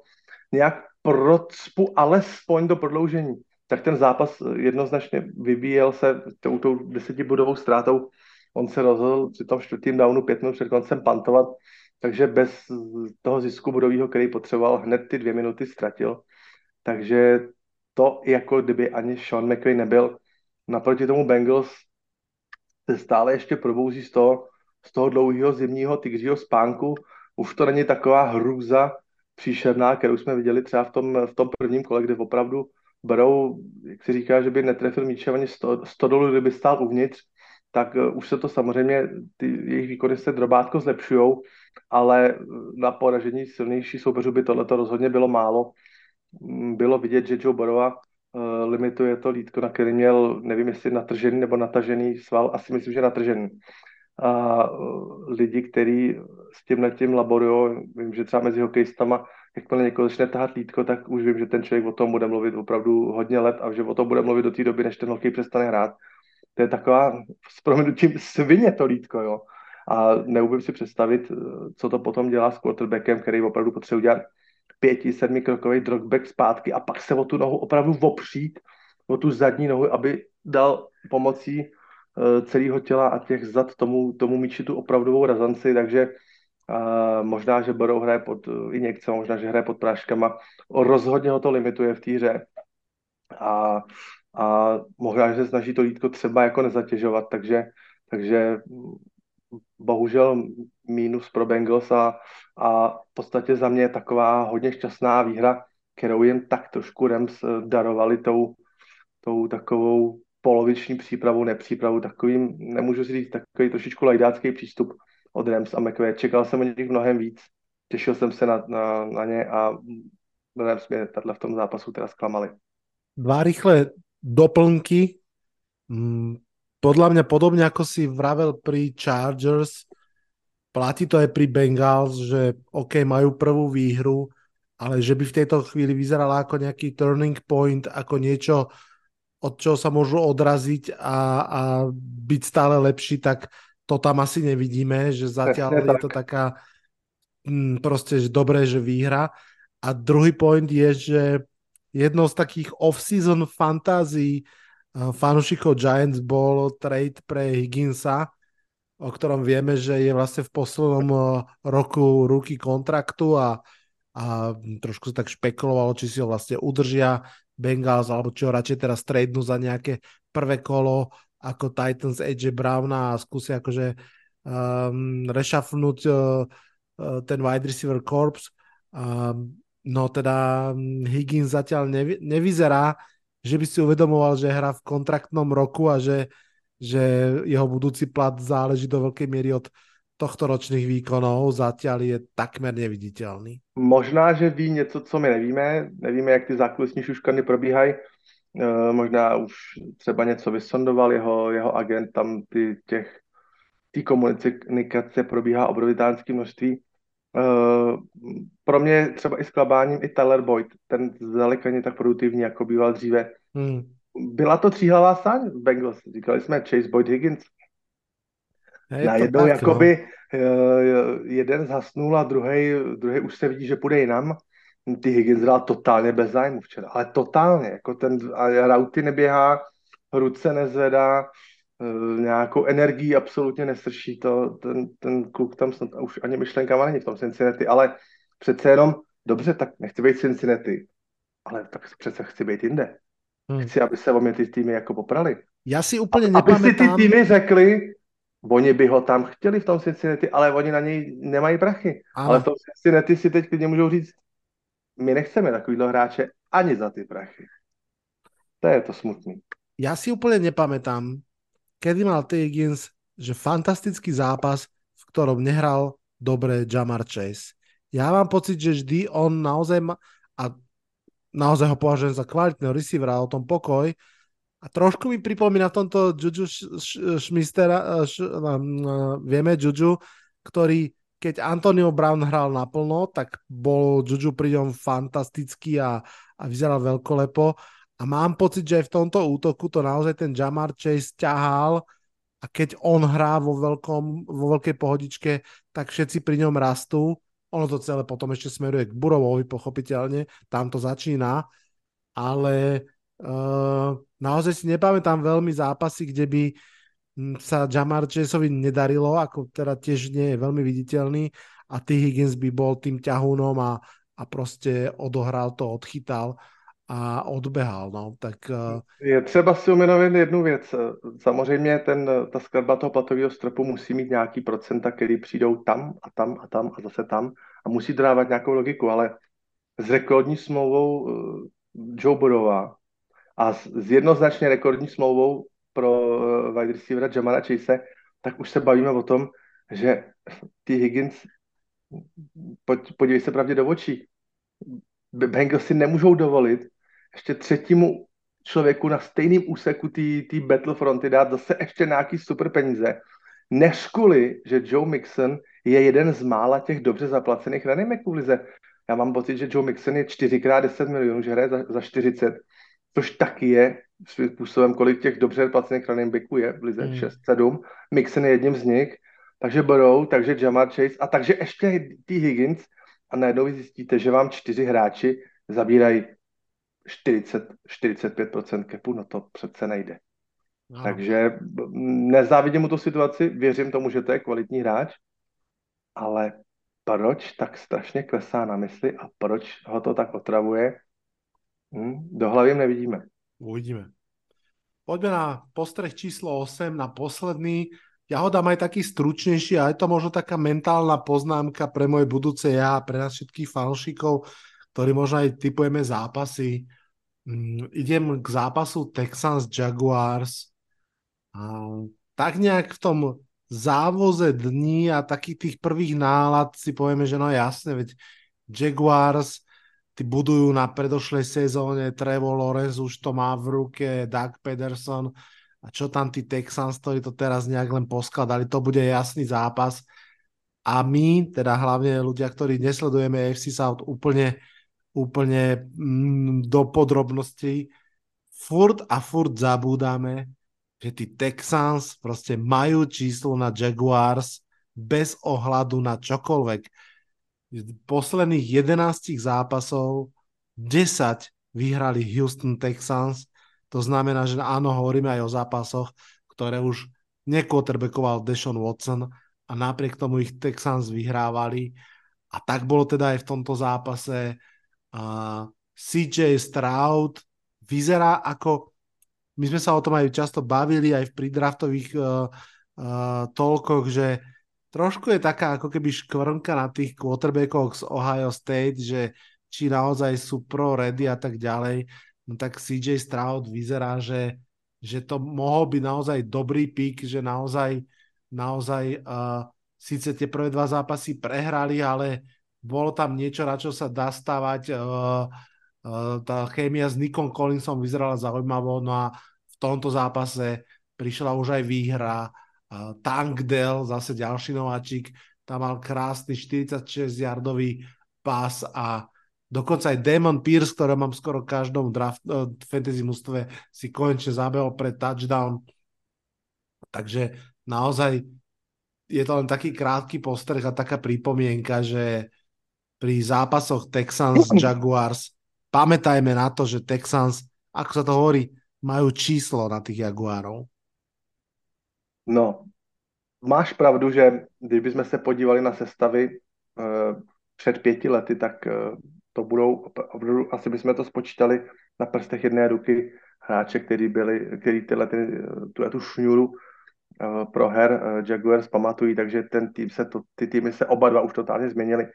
nějak procpu alespoň do prodloužení. Tak ten zápas jednoznačně vybíjel se tou 10bodovou ztrátou. On se rozhodl při tom 4. downu 5 minut před koncem pantovat, takže bez toho zisku bodového, který potřeboval, hned ty 2 minuty ztratil. Takže to, jako kdyby ani Sean McVay nebyl. Naproti tomu Bengals se stále ještě probouzí z toho dlouhého zimního tygřího spánku. Už to není taková hrůza příšerná, kterou jsme viděli třeba v tom prvním kole, kde opravdu berou, jak se říká, že by netrefil míče ani 100 dolů, kdyby stál uvnitř, tak už se to samozřejmě, jejich výkony se drobátko zlepšujou, ale na poražení silnější soupeřů by tohleto rozhodně bylo málo. Bylo vidět, že Joe Burrowa limituje to lítko, na který měl, nevím, jestli natržený nebo natažený sval, asi myslím, že natržený. A lidi, kteří s tímhletím laborují, vím, že třeba mezi hokejistama, jakmile někoho začne tahat lítko, tak už vím, že ten člověk o tom bude mluvit opravdu hodně let a že o tom bude mluvit do té doby, než ten hokej přestane hrát. To je taková s prominutím svině to lítko, jo. A neumím si představit, co to potom dělá s quarterbackem, který opravdu potřebuje udělat 5-7-krokový dropback zpátky a pak se o tu nohu opravdu opřít, o tu zadní nohu, aby dal pomocí celého těla a těch zad tomu míči tu opravdovou razanci, takže možná, že Burrow hraje pod injekce, možná, že hraje pod práškama, rozhodně ho to limituje v té hře a možná, že se snaží to lítko třeba jako nezatěžovat, takže bohužel mínus pro Bengals a v podstatě za mě je taková hodně šťastná výhra, kterou jim tak trošku Rams darovali tou takovou poloviční nepřípravu, takovým, nemůžu si říct, takový trošičku lajdácký přístup od Rams a McVay. Čekal jsem od nich mnohem víc, těšil jsem se na ně a Rams mě v tom zápasu teda sklamali. 2 rychlé doplnky. Podľa mňa podobne, ako si vravel pri Chargers, platí to aj pri Bengals, že OK, majú prvú výhru, ale že by v tejto chvíli vyzerala ako nejaký turning point, ako niečo, od čoho sa môžu odraziť a byť stále lepší, tak to tam asi nevidíme, že zatiaľ je to taká proste že dobré, že výhra. A druhý point je, že jednou z takých off-season fantázií fanúšikov Giants bol trade pre Higginsa, o ktorom vieme, že je vlastne v poslednom roku ruky kontraktu a trošku sa tak špekulovalo, či si ho vlastne udržia Bengals, alebo či ho radšej teraz tradenú za nejaké prvé kolo ako Titans AJ Browna a skúsia akože rešafnúť ten wide receiver corps. No teda Higgins zatiaľ nevyzerá, že by si uvedomoval, že hrá v kontraktnom roku a že jeho budúci plat záleží do veľkej miery od tohto ročných výkonov, zatiaľ je takmer neviditeľný. Možná, že ví něco, co my nevíme. Nevíme, jak ty zákulisní šuškany probíhají. Možná už třeba něco vysondoval jeho agent, tam ty komunikace probíhá obrovitánské množství. Pro mě třeba i s klabáním i Tyler Boyd, ten zdaleka není tak produktivní, jako býval dříve. Byla to tříhlavá sáň v Bengals, říkali jsme Chase Boyd Higgins. Najednou jakoby jeden zhasnul a druhej už se vidí, že půjde jinam. Ty Higgins hrál totálně bez zájmu včera, ale totálně, jako ten rauty neběhá, ruce nezvedá, nějakou energii absolutně nesrší, ten kluk tam snad už ani myšlenkama není v tom Cincinnati, ale přece jenom, dobře, tak nechci být Cincinnati, ale tak přece chci být jinde. Chci, aby se o mě ty týmy jako poprali. Já si úplně nepamätám. Aby si ty týmy řekli, oni by ho tam chtěli v tom Cincinnati, ale oni na něj nemají prachy. Ale v tom Cincinnati si teď klidně můžou říct, my nechceme takovýhle hráče ani za ty prachy. To je to smutný. Já si úplně nepamätám, kedy mal T. Higgins, že fantastický zápas, v ktorom nehral dobre Jamar Chase. Ja mám pocit, že vždy on naozaj a naozaj ho považujem za kvalitného receivera, o tom pokoj. A trošku mi pripomína tomto Juju Smithera, vieme Juju, ktorý keď Antonio Brown hral naplno, tak bol Juju pri ňom fantastický a vyzeral veľkolepo. A mám pocit, že aj v tomto útoku to naozaj ten Jamar Chase ťahal a keď on hrá vo veľkej pohodičke, tak všetci pri ňom rastú. Ono to celé potom ešte smeruje k Burovovi, pochopiteľne. Tam to začína. Ale naozaj si nepamätám veľmi zápasy, kde by sa Jamar Chaseovi nedarilo, ako teda tiež nie je veľmi viditeľný a T. Higgins by bol tým ťahúnom a proste odohral to, odchytal a odbehal. No. Tak, je třeba si uměnovat jednu věc. Samozřejmě ta skladba toho platového stropu musí mít nějaký procenta, který přijdou tam a tam a tam a zase tam a musí dávat nějakou logiku, ale s rekordní smlouvou Joe Burrowa a s jednoznačně rekordní smlouvou pro wide receivera Jamara Chase, tak už se bavíme o tom, že ty Higgins, podívej se pravdě do očí, Bengals si nemůžou dovolit ještě třetímu člověku na stejném úseku té Battlefronty dát zase ještě nějaký super peníze, než kvůli, že Joe Mixon je jeden z mála těch dobře zaplacených running backů v lize. Já mám pocit, že Joe Mixon je 4x10 milionů, že hraje za 40, což taky je svým způsobem, kolik těch dobře placených running backů je v lize, 6, 7. Mixon je jedním z nich, takže Burrow, takže Jamar Chase a takže ještě T. Higgins a najednou vy zjistíte, že vám 4 hráči zabírají 40-45% kepu, no to přece nejde. No. Takže nezávidím mu tu situaci, věřím tomu, že to je kvalitní hráč, ale proč tak strašně klesá na mysli a proč ho to tak otravuje, do hlavy nevidíme. Uvidíme. Poďme na postreh číslo 8, na posledný. Ja ho dám aj taký stručnejší a je to možno taká mentálna poznámka pre moje budúce ja a pre nás všetkých fanšikov, ktorí možno aj tipujeme zápasy. Idem k zápasu Texans Jaguars. Tak nejak v tom závoze dní a takých tých prvých nálad si povieme, že no jasne, veď Jaguars tí budujú na predošlej sezóne, Trevor Lawrence už to má v ruke, Doug Pederson. A čo tam tí Texans, ktorí to teraz nejak len poskladali, to bude jasný zápas. A my, teda hlavne ľudia, ktorí nesledujeme AFC South úplne do podrobností, v furt a furt zabúdame, že tí Texans proste majú číslo na Jaguars bez ohľadu na čokoľvek. Posledných 11 zápasov 10 vyhrali Houston Texans. To znamená, že áno, hovoríme aj o zápasoch, ktoré už nekvôterbekoval Deshaun Watson a napriek tomu ich Texans vyhrávali. A tak bolo teda aj v tomto zápase. CJ Stroud vyzerá ako... My sme sa o tom aj často bavili aj v pridraftových toľkoch, že trošku je taká ako keby škvrnka na tých quarterbackoch z Ohio State, že či naozaj sú pro ready a tak ďalej. No tak CJ Stroud vyzerá, že to mohol byť naozaj dobrý pick, že naozaj síce tie prvé dva zápasy prehrali, ale bolo tam niečo, na čo sa dá stavať. Tá chémia s Nickom Collinsom vyzerala zaujímavo, no a v tomto zápase prišla už aj výhra. Tank Dell, zase ďalší nováčik, tam mal krásny 46-yardový pás a dokonca aj Damon Pierce, ktorý mám skoro v každom fantasy mústve, si konečne zabehol pre touchdown. Takže naozaj je to len taký krátky postreh a taká pripomienka, že pri zápasoch Texans-Jaguars pamätajme na to, že Texans, ako sa to hovorí, majú číslo na tých Jaguárov. No, máš pravdu, že když bychom se podívali na sestavy před 5 lety, tak... To budou, asi bychom to spočítali na prstech jedné ruky hráče, který tu šňuru pro her Jaguars pamatují, takže ten tým ty týmy se oba dva už totálně změnily.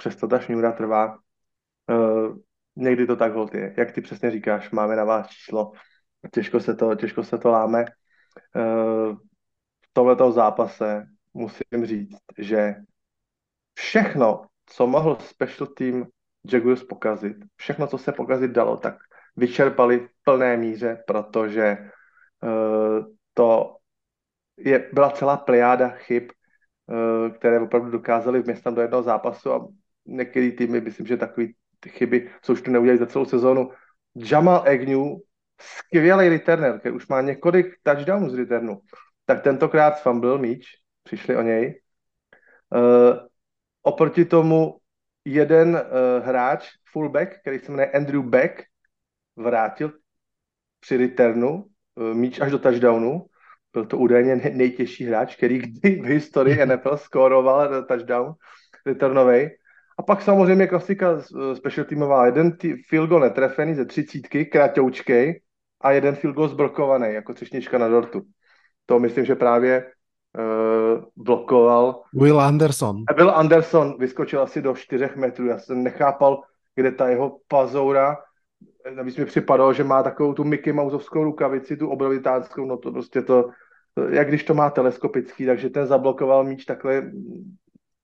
Přesto ta šňůra trvá. Někdy to tak holt je. Jak ty přesně říkáš, máme na vás číslo. Těžko se to láme. V tomto zápase musím říct, že všechno, co mohl special team Jaguars pokazit, všechno, co se pokazit dalo, tak vyčerpali v plné míře, protože to byla celá plejáda chyb, které opravdu dokázali vměstnat do jednoho zápasu a některý týmy, myslím, že takový chyby, co už tu neudělali za celou sezónu. Jamal Agnew, skvělý returner, který už má několik touchdownů z returnu, tak tentokrát sfumble míč, přišli o něj. Oproti tomu jeden hráč, fullback, který se jmenuje Andrew Beck, vrátil při returnu míč až do touchdownu. Byl to údajně nejtěžší hráč, který kdy v historii NFL skóroval touchdown returnovej. A pak samozřejmě klasika special teamová. Jeden field goal netrefený ze 30, kratoučkej, a jeden field goal zblokovaný, jako třešnička na dortu. To myslím, že právě blokoval Will Anderson vyskočil asi do 4 metrů. Já jsem nechápal, kde ta jeho pazoura, navíc mi připadalo, že má takovou tu Mickey Mouseovskou rukavici, tu obrovitánskou, no to prostě to, jak když to má teleskopický, takže ten zablokoval míč takhle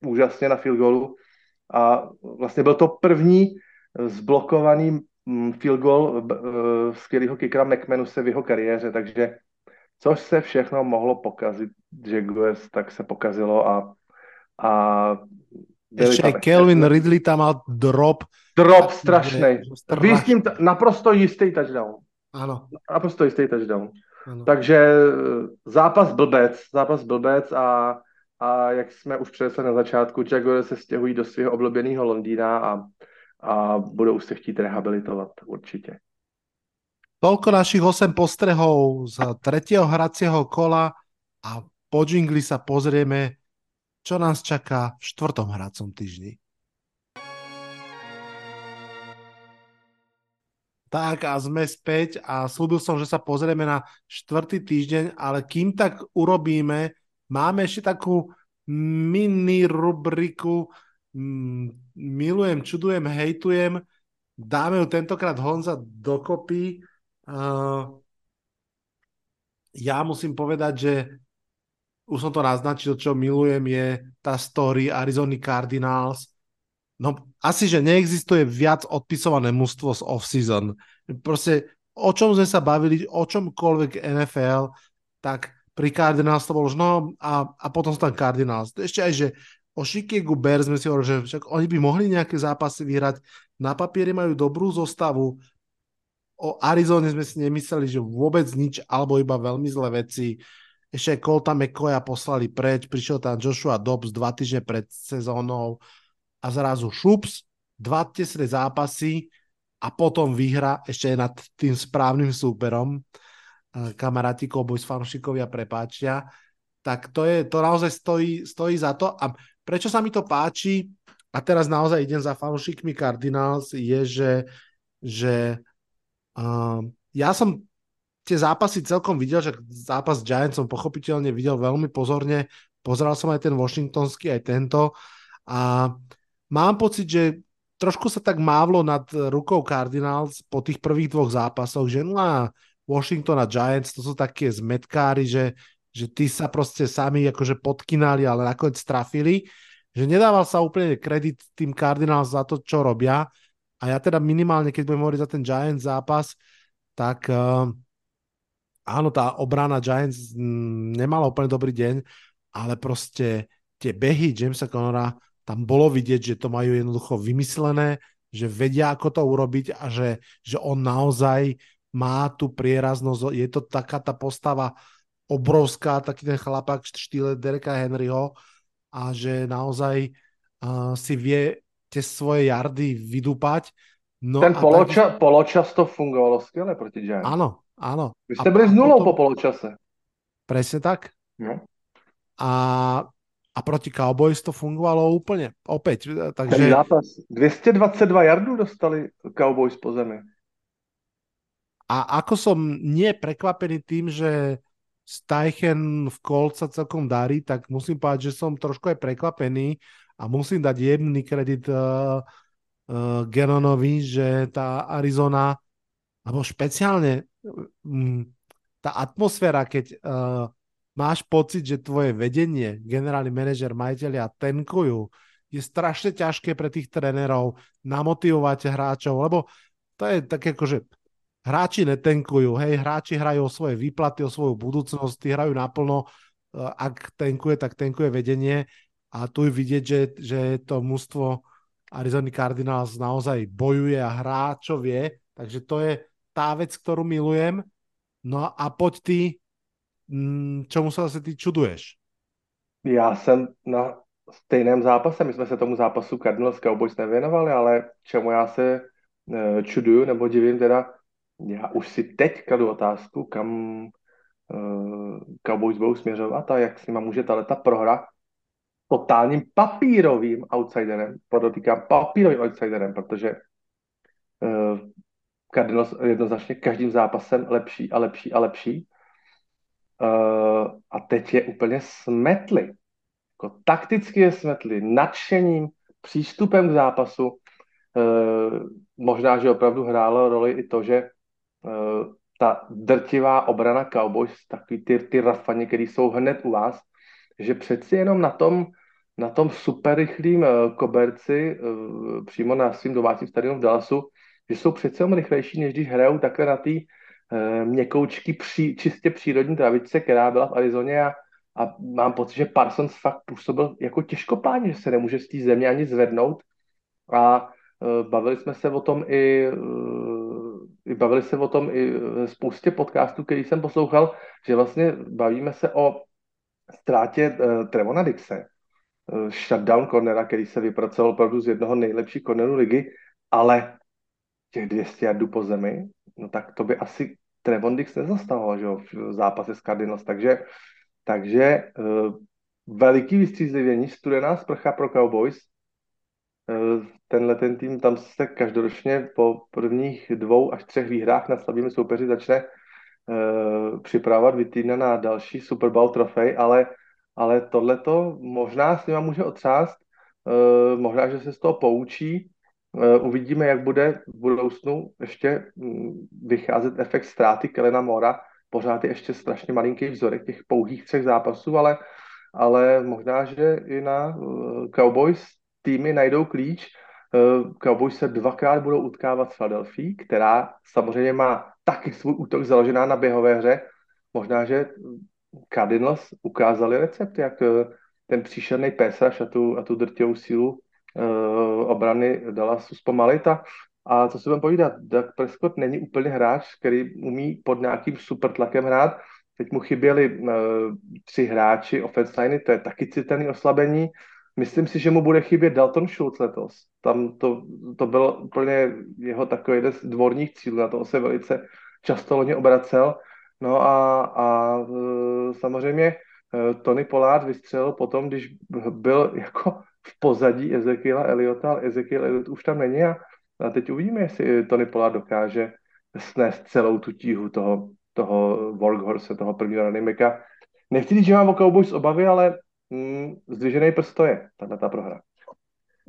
úžasně na field goalu a vlastně byl to první zblokovaný field goal skvělýho kickera McManuse v jeho kariéře, takže což se všechno mohlo pokazit Jaguars, tak se pokazilo a ešte aj Calvin Ridley tam mal drop strašnej. Výsním naprosto jistý touchdown. Áno. Naprosto jistý touchdown. Ano. Takže zápas blbec a jak jsme už předesli na začátku, Jaguars se stěhují do svého oblíbeného Londýna a budou se chtít rehabilitovat určitě. Toľko našich 8 postrehov z 3. hracieho kola a po džingli sa pozrieme, čo nás čaká v 4. hracom týždni. Tak a sme späť a slúbil som, že sa pozrieme na 4. týždeň, ale kým tak urobíme, máme ešte takú mini rubriku Milujem, čudujem, hejtujem. Dáme ju tentokrát Honza dokopy. Ja musím povedať, že už som to naznačil, čo milujem je tá story Arizona Cardinals. No asi, že neexistuje viac odpisované mužstvo z off-season. Proste o čom sme sa bavili, o čomkoľvek NFL, tak pri Cardinals to bolo už no a potom sú tam Cardinals. Ešte aj, že o Chicago Bears sme si hovorili, že však oni by mohli nejaké zápasy vyhrať. Na papieri majú dobrú zostavu. O Arizone sme si nemysleli, že vôbec nič, alebo iba veľmi zlé veci. Ešte aj Colta McCoya poslali preč, prišiel tam Joshua Dobbs 2 týždne pred sezónou a zrazu šups, 2 tesné zápasy a potom výhra ešte nad tým správnym súperom. Kamaráti Cowboys, fanúšikovia, prepáčia. Tak to naozaj stojí za to. A prečo sa mi to páči, a teraz naozaj idem za fanúšikmi Cardinals, je, že ja som tie zápasy celkom videl, že zápas Giants som pochopiteľne videl veľmi pozorne. Pozeral som aj ten washingtonský, aj tento. A mám pocit, že trošku sa tak mávlo nad rukou Cardinals po tých prvých 2 zápasoch, že Washington a Giants, to sú také zmetkári, že tí sa proste sami akože podkynali, ale nakoniec trafili, že nedával sa úplne kredit tým Cardinals za to, čo robia. A ja teda minimálne, keď budem hovoriť za ten Giants zápas, tak áno, tá obrana Giants nemala úplne dobrý deň, ale proste tie behy Jamesa Connora, tam bolo vidieť, že to majú jednoducho vymyslené, že vedia, ako to urobiť a že on naozaj má tú prieraznosť, je to taká tá postava obrovská, taký ten chlapak v štýle Dereka Henryho a že naozaj si vie tie svoje jardy vydúpať. No ten poločas to fungovalo skvelé proti Giants. Áno, áno. Vy ste boli s nulou po poločase. Presne tak. No. A proti Cowboys to fungovalo úplne. Opäť. Takže... Ten zápas 222 jardů dostali Cowboys po zemi. A ako som nie prekvapený tým, že Steichen v Colts sa celkom darí, tak musím povedať, že som trošku aj prekvapený a musím dať jemný kredit Genonovi, že tá Arizona, alebo špeciálne tá atmosféra, keď máš pocit, že tvoje vedenie, generálny manažer, majiteľia tankujú, je strašne ťažké pre tých trénerov namotivovať hráčov, lebo to je také akože hráči netankujú, hej, hráči hrajú o svoje výplaty, o svoju budúcnosť, tí hrajú naplno, ak tankuje, tak tankuje vedenie a tu je vidieť, že to mužstvo Arizona Cardinals naozaj bojuje a hrá, čo vie, takže to je tá vec, ktorú milujem. No a poď ty, čomu sa zase ty čuduješ? Ja som na stejném zápase, my sme sa tomu zápasu Cardinals Cowboys nevěnovali, ale čemu ja sa čuduju, nebo divím teda, já už si teď kladu otázku, kam Cowboys budou směřovat a jak s nima může tato prohra totálním papírovým outsiderem, podotýkám papírovým outsiderem, protože Cardinals jednoznačně každým zápasem lepší a lepší a lepší. A teď je úplně smetli. Jako takticky je smetli, nadšením, přístupem k zápasu. Možná, že opravdu hrálo roli i to, že ta drtivá obrana Cowboys, takový ty rafaně, který jsou hned u vás, že přeci jenom na tom superrychlým koberci přímo na svým domácím stadionu v Dallasu, že jsou přeci jenom rychlejší, než když hrajou takhle na té měkoučky čistě přírodní travičce, která byla v Arizoně a mám pocit, že Parsons fakt působil jako těžkopádně, že se nemůže z té země ani zvednout a bavili jsme se o tom i spoustě podcastů, který jsem poslouchal, že vlastně bavíme se o ztrátě Trevona Dixe, shutdown cornera, který se vypracoval opravdu z jednoho nejlepších cornerů ligy, ale těch 200 jardů po zemi, no tak to by asi Trevon Dix nezastavoval, že jo, v zápase s Cardinals, takže veliký vystřízlivění, studená sprcha pro Cowboys, ten tým, tam se každoročně po prvních 2 až 3 výhrách nad slabými soupeři začne připravovat vytýdne na další Super Bowl trofej, ale tohleto možná s nima může otřást, možná, že se z toho poučí. Uvidíme, jak bude v budoucnu ještě vycházet efekt ztráty Kellena Mora. Pořád je ještě strašně malinký vzorek těch pouhých 3 zápasů, ale možná, že i na Cowboys týmy najdou klíč. Cowboys se 2krát budou utkávat s Philadelphia, která samozřejmě má taky svůj útok založená na běhové hře. Možná, že Cardinals ukázali recept, jak ten příšerný pésař a tu drtivou sílu obrany Dallasu zpomalit A co si budeme povídat, Dak Prescott není úplně hráč, který umí pod nějakým super tlakem hrát. Teď mu chyběli tři hráči offense liney, to je taky citelné oslabení. Myslím si, že mu bude chybět Dalton Schultz letos. Tam to byl úplně jeho takový jeden z dvorních cílů, na toho se velice často loni obracel. No a samozřejmě Tony Pollard vystřelil potom, když byl jako v pozadí Ezekiela Eliotta, ale Ezekiel Elliott už tam není a teď uvidíme, jestli Tony Pollard dokáže snést celou tu tíhu toho workhorse, toho prvního runningbacka. Nechci říct, že mám o Cowboys obavy, ale zdviženej prst to je, tá prohra.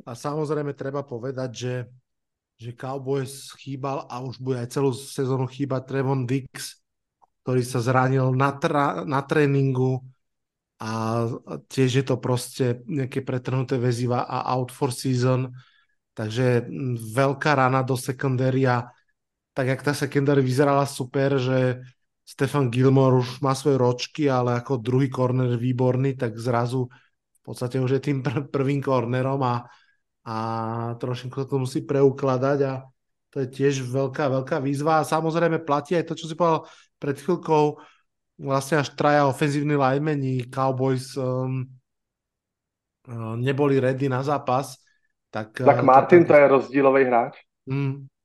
A samozrejme treba povedať, že Cowboys chýbal a už bude aj celú sezónu chýbať Trevon Diggs, ktorý sa zranil na tréningu a tiež je to proste nejaké pretrhnuté väziva a out for season, takže veľká rana do sekundária. Tak jak tá sekundár vyzerala super, že Stefan Gilmore už má svoje ročky, ale ako druhý korner výborný, tak zrazu v podstate už je tým prvým kornerom a trošinku to musí preukladať a to je tiež veľká, veľká výzva. A samozrejme platí aj to, čo si povedal pred chvíľkou, vlastne až traja ofenzívni linemeni Cowboys neboli ready na zápas. Tak Martin to je rozdílový hráč.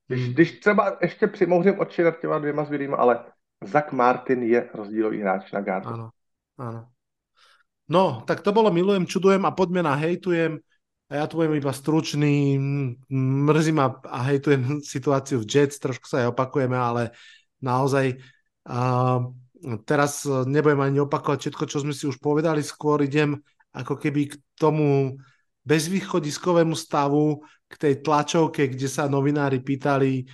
Když třeba ešte přimouřím oči nad těma dvěma zvědýma, ale Zach Martin je rozdílový hráč na gardu. Áno, áno. No, tak to bolo milujem, čudujem a poďme na hejtujem. A ja tu budem iba stručný, mrzím a hejtujem situáciu v Jets, trošku sa aj opakujeme, ale naozaj teraz nebudem ani opakovať všetko, čo sme si už povedali, skôr idem ako keby k tomu bezvýchodiskovému stavu, k tej tlačovke, kde sa novinári pýtali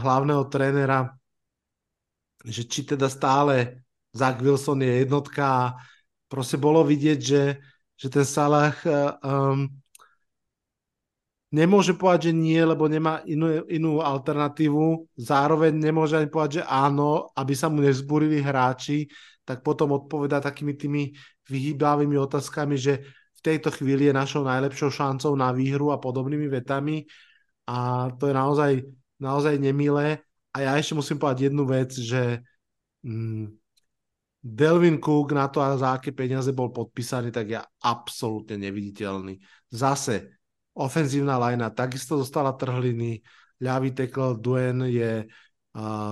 hlavného trénera, že či teda stále Zach Wilson je jednotka. Proste bolo vidieť, že ten Salah nemôže povedať, že nie, lebo nemá inú alternatívu. Zároveň nemôže ani povedať, že áno, aby sa mu nevzburili hráči, tak potom odpovedá takými tými vyhýbavými otázkami, že v tejto chvíli je našou najlepšou šancou na výhru a podobnými vetami. A to je naozaj, naozaj nemilé. A ja ešte musím povedať jednu vec, že Delvin Cook na to, za aké peniaze bol podpísaný, tak je absolútne neviditeľný. Zase ofenzívna lajna takisto dostala trhliny, ľavý tackle Duen je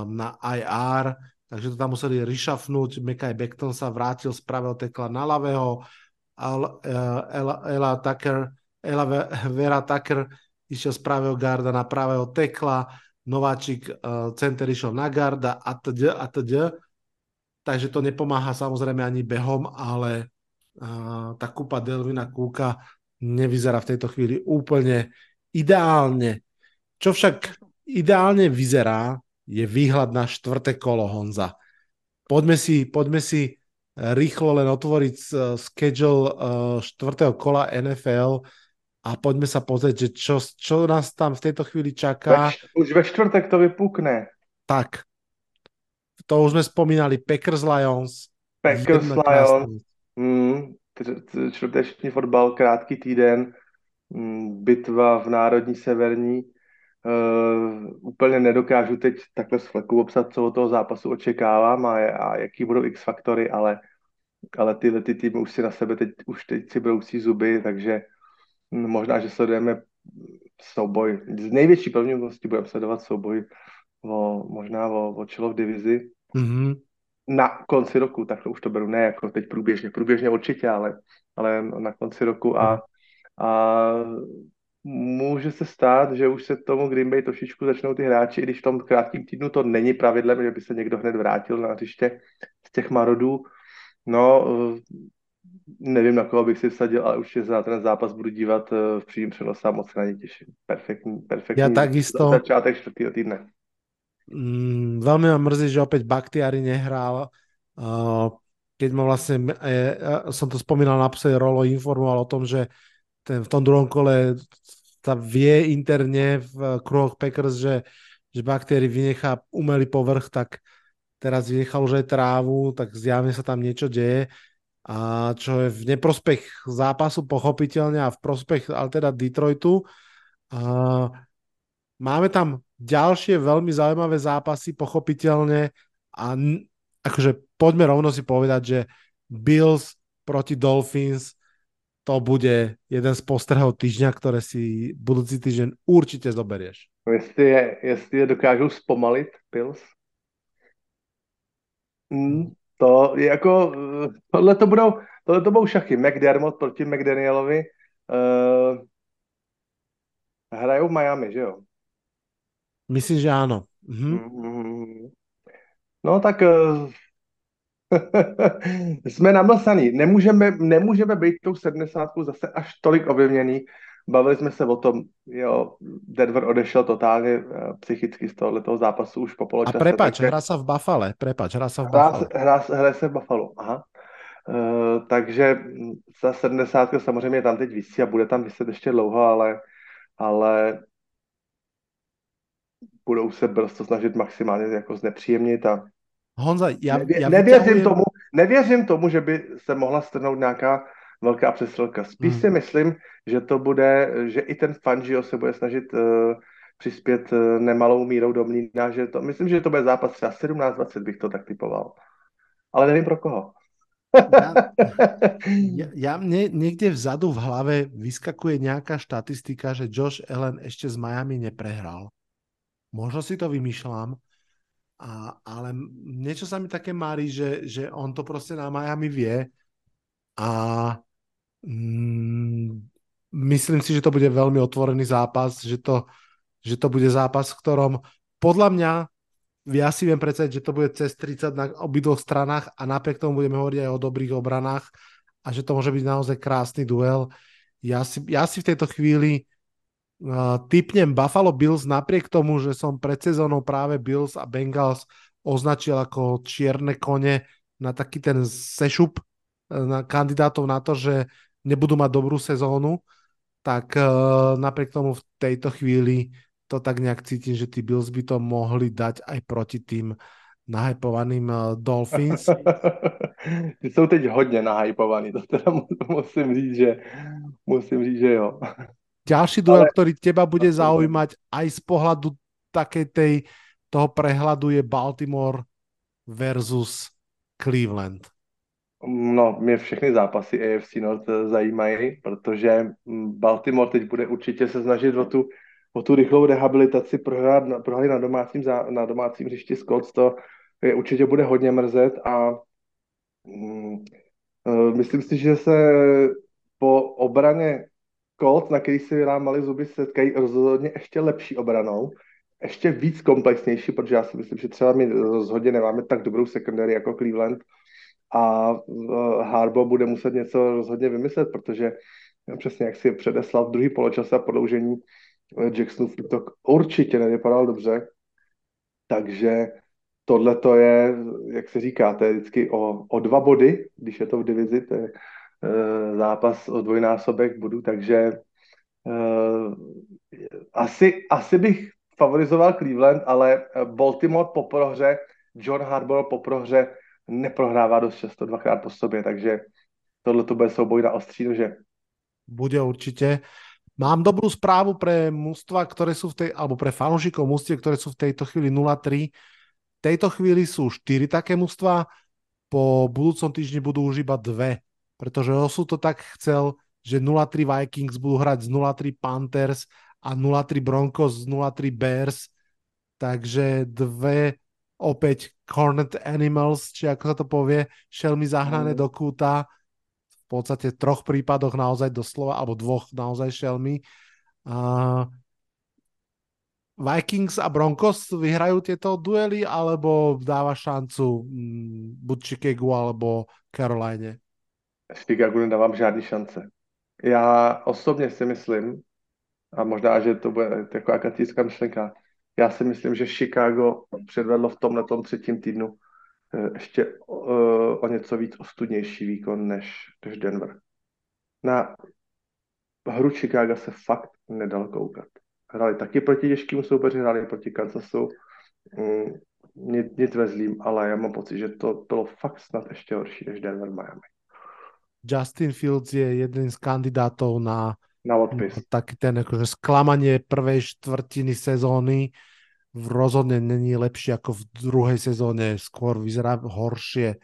na IR, takže to tam museli rešafnúť. Mekaj Becton sa vrátil z pravého tackla na ľavého. Vera Tucker išiel z pravého garda na pravého tackla. Nováčik center išiel na garda a teď. Takže to nepomáha samozrejme ani behom, ale tá kúpa Delvina Cooka nevyzerá v tejto chvíli úplne ideálne. Čo však ideálne vyzerá, je výhľad na štvrté kolo, Honza. Poďme si rýchlo len otvoriť schedule štvrtého kola NFL a poďme sa pozrieť, že čo nás tam v tejto chvíli čaká. Už ve štvrtek to vypukne. Tak. To už sme spomínali. Packers Lions. Čtvrteční fotbal, krátký týden. Bitva v národní severní. Úplně nedokážu teď takhle z fleku obsat, co od toho zápasu očekávám a jaký budou X-faktory, ale tyhle týmy už si na sebe teď si brousí zuby, takže možná, že sledujeme souboj. Z největší pravděpodobností budeme sledovat souboj možná o čelo v divizi na konci roku, tak to už to beru ne jako teď průběžně určitě, ale na konci roku a může se stát, že už se tomu Green Bay trošičku začnou ty hráči, i když v tom krátkém týdnu to není pravidlem, že by se někdo hned vrátil na hřiště z těch marodů. No, nevím, na koho bych si vsadil, ale určitě za ten zápas budu dívat v přímém přenosu a moc se na ně těším. Perfektní začátek čtvrtého týdne. Veľmi ma mrzí, že opäť Bakhtiari nehral, keď ma vlastne, som to spomínal naposledy, Rolo informoval o tom, že v tom druhom kole sa vie interne v kruhoch Packers, že Bakhtiari vynechá umelý povrch, tak teraz vynechal už aj trávu, tak zjavne sa tam niečo deje, a čo je v neprospech zápasu pochopiteľne a v prospech ale teda Detroitu. Máme tam ďalšie veľmi zaujímavé zápasy, pochopiteľne, a akože poďme rovno si povedať, že Bills proti Dolphins, to bude jeden z postrhov týždňa, ktoré si budúci týždeň určite zoberieš. Jestli je dokážu zpomalit Bills, to je jako, tohle to budou šachy. McDermott proti McDanielovi, hrajou v Miami, že jo? Myslím, že áno. Mhm. No tak jsme namlsaný. Nemůžeme být tou 70-ku zase až tolik objevněný. Bavili jsme se o tom, jo, Denver odešel totálně psychicky z tohoto zápasu už po poločase. A prepáč, takže... hraje se v Buffalo. Aha. Takže za 70-ku samozřejmě tam teď visí a bude tam viset ještě dlouho, ale budou se prostě snažit maximálně jako znepříjemnit a Honza, já nevěřím tomu, že by se mohla strhnout nějaká velká přestřelka. Spíš si myslím, že to bude, že i ten Fangio se bude snažit přispět nemalou mírou do mlýna, že to, myslím, že to bude zápas třeba 17-20, bych to tak typoval. Ale nevím pro koho. Ja mne niekde vzadu v hlave vyskakuje nejaká štatistika, že Josh Allen ešte z Miami neprehral. Možno si to vymýšľam, ale niečo sa mi také mári, že on to proste na Miami vie a myslím si, že to bude veľmi otvorený zápas, že to bude zápas, v ktorom podľa mňa ja si viem predstaviť, že to bude cez 30 na obidvoch stranách a napriek tomu budeme hovoriť aj o dobrých obranách a že to môže byť naozaj krásny duel. Ja si v tejto chvíli tipnem Buffalo Bills napriek tomu, že som pred sezónou práve Bills a Bengals označil ako čierne kone na taký ten sešup na kandidátov na to, že nebudú mať dobrú sezónu, tak napriek tomu v tejto chvíli to tak nejak cítim, že tí Bills by to mohli dať aj proti tým nahypovaným Dolphins. Ty sú teď hodne nahypovaní, to teda musím říct, že jo. Ďalší duel, ktorý teba bude zaujímať aj z pohľadu takej toho prehľadu je Baltimore versus Cleveland. No, mě všechny zápasy AFC North zajímají, protože Baltimore teď bude určitě se snažit o tu rychlou rehabilitaci prohry na domácím hřišti Colts, to je určitě bude hodně mrzet a myslím si, že se po obraně Colts, na který si vylámali zuby, setkají rozhodně ještě lepší obranou, ještě víc komplexnější, protože já si myslím, že třeba my rozhodně nemáme tak dobrou secondary jako Cleveland a Harbo bude muset něco rozhodně vymyslet, protože přesně jak si předeslal v druhý poločase a prodloužení Jacksonův útok určitě nevypadal dobře, takže tohle to je, jak se říká, to je vždycky o dva body, když je to v divizi, to je zápas o dvojnásobek bodů, takže asi bych favorizoval Cleveland, ale Baltimore po prohře, John Harbaugh po prohře neprohrává dost často, dvakrát po sobě, takže tohle to bude souboj na ostří nože. Bude určitě. Mám dobrú správu pre mužstva, ktoré sú alebo pre fanúšikov mužstiev, ktoré sú v tejto chvíli 0-3. V tejto chvíli sú 4 také mužstva, po budúcom týždni budú už iba 2, pretože Osu to tak chcel, že 0-3 Vikings budú hrať z 0-3 Panthers a 0-3 Broncos z 0-3 Bears, takže 2 opäť Cornet Animals, či ako sa to povie, šelmy zahrané do kúta. V podstate 3 prípadoch naozaj doslova, alebo 2 naozaj šelmy. Vikings a Broncos vyhrajú tieto duely, alebo dáva šancu buď Chicago, alebo Caroline? Chicago nedávám žádný šance. Já osobně si myslím, a možná, že to bude taková katická myšlenka, já si myslím, že Chicago předvedlo v tomhletom třetím týdnu ještě o něco víc ostudnější výkon než Denver. Na hru Chicago se fakt nedal koukat. Hrali taky proti těžkému soupeři, hráli proti Kansasu, nic ve zlým, ale já mám pocit, že to bylo fakt snad ještě horší než Denver Miami. Justin Fields je jeden z kandidátov na na odpis. Taký ten akože sklamanie prvej štvrtiny sezóny rozhodne není lepšie ako v druhej sezóne, skôr vyzerá horšie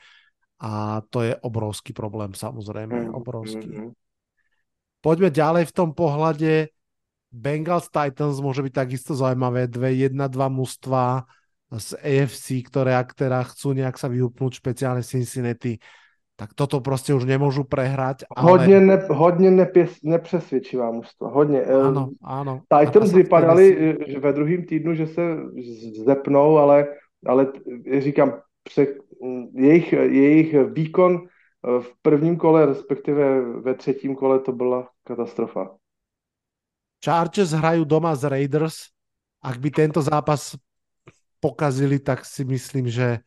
a to je obrovský problém, samozrejme, obrovský. Poďme ďalej v tom pohľade. Bengals Titans môže byť takisto zaujímavé. 2-1-2 mužstva z AFC, ktoré aktéra chcú nejak sa vyhupnúť, špeciálne Cincinnati. Tak toto proste už nemôžu prehrať. Ale... Hodne nepřesvědčivá mužstva. Hodne. Áno. Titans vypadali ve druhém týdnu, že se zdepnou, ale říkám, jejich výkon v prvním kole, respektive ve třetím kole, to byla katastrofa. Chargers hrajú doma z Raiders. Ak by tento zápas pokazili, tak si myslím, že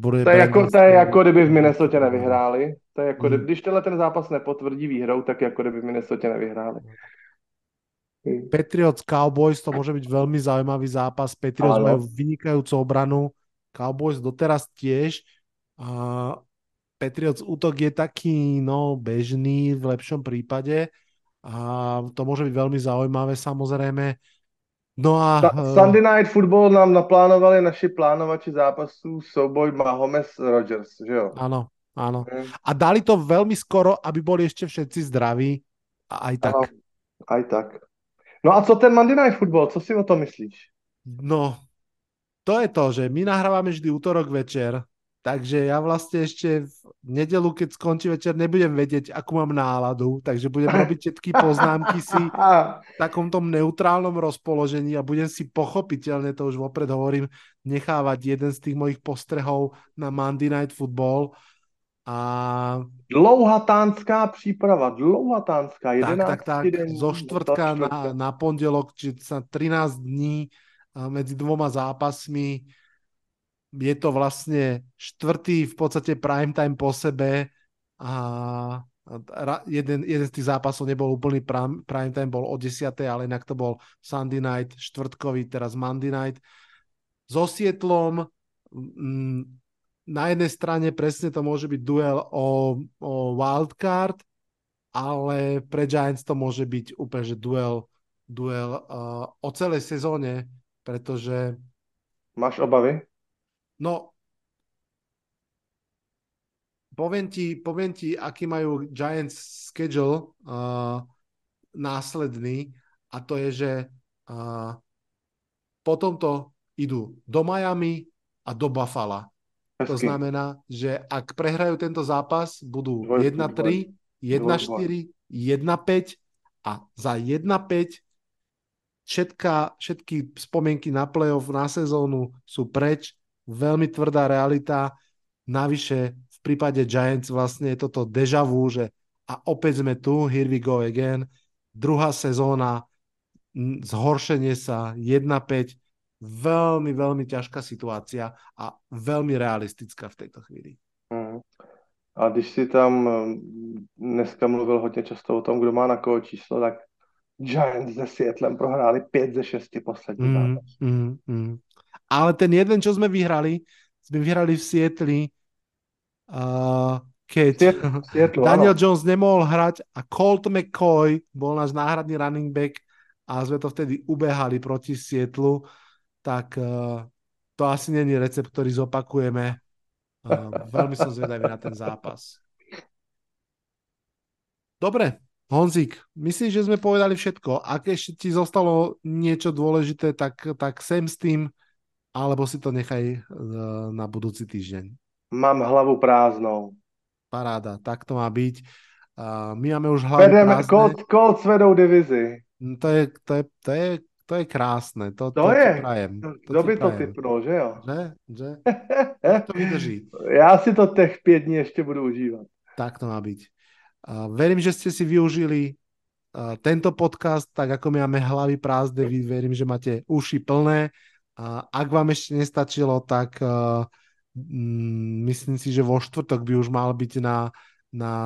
bude... To je ako kdyby v Minnesota nevyhráli. To je ako, když tenhle ten zápas nepotvrdí výhrou, tak je ako kdyby v Minnesota nevyhráli. Patriots Cowboys, to môže byť veľmi zaujímavý zápas. Patriots majú vynikajúcu obranu. Cowboys doteraz tiež. Patriots útok je taký bežný v lepšom prípade. A to môže byť veľmi zaujímavé, samozrejme. No a... Sunday Night Football nám naplánovali naši plánovači zápasu souboj Mahomes-Rodgers, že jo? Áno. A dali to veľmi skoro, aby boli ešte všetci zdraví. A aj tak. Ano, aj tak. No a co ten Monday Night Football? Co si o tom myslíš? No, to je to, že my nahrávame vždy útorok večer, takže ja vlastne ešte v nedeľu, keď skončí večer, nebudem vedieť, akú mám náladu, takže budem robiť všetky poznámky si v takomto neutrálnom rozpoložení a budem si pochopiteľne, to už vopred hovorím, nechávať jeden z tých mojich postrehov na Monday Night Football. A... Dlouhatánská príprava, 11 tak, zo štvrtka na pondelok, či sa 13 dní medzi dvoma zápasmi. Je to vlastne štvrtý v podstate prime time po sebe a jeden z tých zápasov nebol úplný prime time, bol o 10, ale inak to bol Sunday night, štvrtkový, teraz Monday night. So Seattlom na jednej strane presne to môže byť duel o wildcard, ale pre Giants to môže byť úplne že duel o celej sezóne, pretože... Máš obavy? No, poviem ti, aký majú Giants schedule následný, a to je, že potom to idú do Miami a do Buffalo. To znamená, že ak prehrajú tento zápas, budú 1-3, 1-4, 1-5 a za 1-5 všetky spomienky na playoff, na sezónu sú preč. Veľmi tvrdá realita. Navyše v prípade Giants vlastne je toto déjà vu, že a opäť sme tu, here we go again. Druhá sezóna, zhoršenie sa, 1-5. Veľmi, veľmi ťažká situácia a veľmi realistická v tejto chvíli. A když si tam dneska mluvil hodně často o tom, kdo má na koho číslo, tak Giants se Seattlem prohráli 5 ze 6 posledních zápasů. Ale ten jeden, čo sme vyhrali v Seattli, keď Daniel Jones nemohol hrať a Colt McCoy bol náš náhradný running back a sme to vtedy ubehali proti Seattlu, tak to asi není recept, ktorý zopakujeme. Veľmi som zvedavý na ten zápas. Dobre, Honzik, myslím, že sme povedali všetko. Ak ešte ti zostalo niečo dôležité, tak sem s tým, alebo si to nechaj na budúci týždeň. Mám hlavu prázdnou. Paráda, tak to má byť. My máme už hlavu prázdne. Colts vedou divizi. To je krásne. To je. Kto by to typnul, že jo? Že? To vydrží. Ja si to těch 5 dní ešte budu užívať. Tak to má byť. Verím, že ste si využili tento podcast, tak ako my máme hlavy prázdne. Verím, že máte uši plné. Ak vám ešte nestačilo, tak myslím si, že vo štvrtok by už mal byť na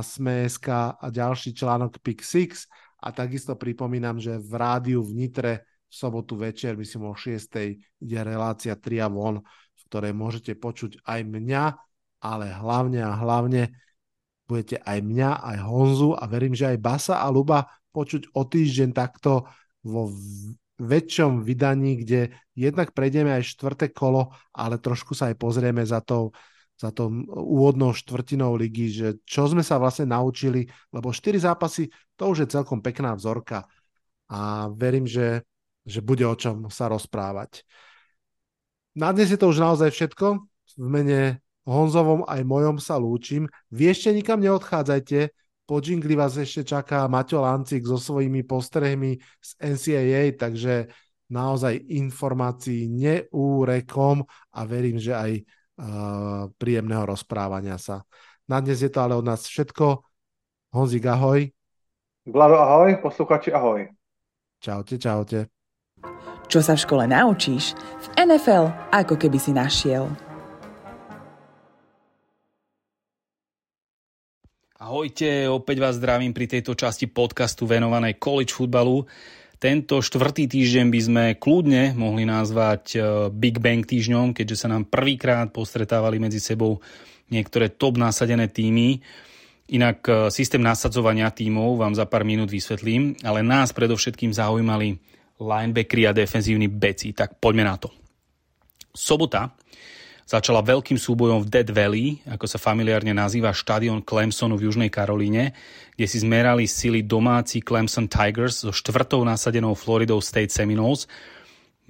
Sme.sk a ďalší článok Pick 6 a takisto pripomínam, že v rádiu v Nitre v sobotu večer, myslím o 6:00 ide relácia 3 a von, v ktorej môžete počuť aj mňa, ale hlavne budete aj mňa, aj Honzu a verím, že aj Basa a Luba počuť o týždeň takto vo väčšom vydaní, kde jednak prejdeme aj štvrté kolo, ale trošku sa aj pozrieme za tou úvodnou štvrtinou ligy, že čo sme sa vlastne naučili, lebo 4 zápasy, to už je celkom pekná vzorka a verím, že bude o čom sa rozprávať. Na dnes je to už naozaj všetko. V mene Honzovom aj mojom sa lúčim. Vy ešte nikam neodchádzajte, po džingli vás ešte čaká Maťo Lancik so svojimi postrehmi z NCAA, takže naozaj informácií neúrekom a verím, že aj príjemného rozprávania sa. Na dnes je to ale od nás všetko. Honzik, ahoj. Vlado, ahoj. Posluchači, ahoj. Čaute, čaute. Čo sa v škole naučíš, v NFL ako keby si našiel. Ahojte, opäť vás zdravím pri tejto časti podcastu venovanej college futbalu. Tento štvrtý týždeň by sme kľudne mohli nazvať Big Bang týždňom, keďže sa nám prvýkrát postretávali medzi sebou niektoré top nasadené týmy. Inak systém nasadzovania týmov vám za pár minút vysvetlím, ale nás predovšetkým zaujímali linebackeri a defenzívni beci, tak poďme na to. Sobota začala veľkým súbojom v Dead Valley, ako sa familiárne nazýva štadión Clemsonu v Južnej Karolíne, kde si zmerali sily domáci Clemson Tigers so štvrtou nasadenou Florida State Seminoles.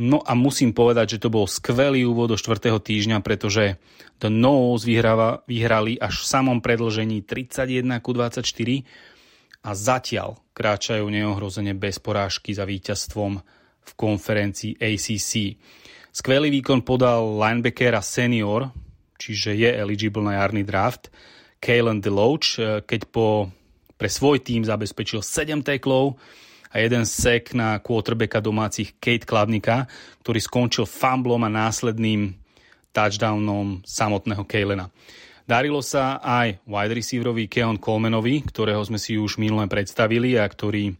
No a musím povedať, že to bol skvelý úvod do štvrtého týždňa, pretože The Noles vyhrali až v samom predĺžení 31-24 a zatiaľ kráčajú neohrozene bez porážky za víťazstvom v konferencii ACC. Skvelý výkon podal linebackera senior, čiže je eligible na jarný draft, Kalen DeLoach, keď pre svoj tým zabezpečil 7 tackleov a jeden sack na quarterbacka domácich Cade Klubnika, ktorý skončil fumblom a následným touchdownom samotného Kalena. Darilo sa aj wide receiverovi Keon Colemanovi, ktorého sme si už minulé predstavili a ktorý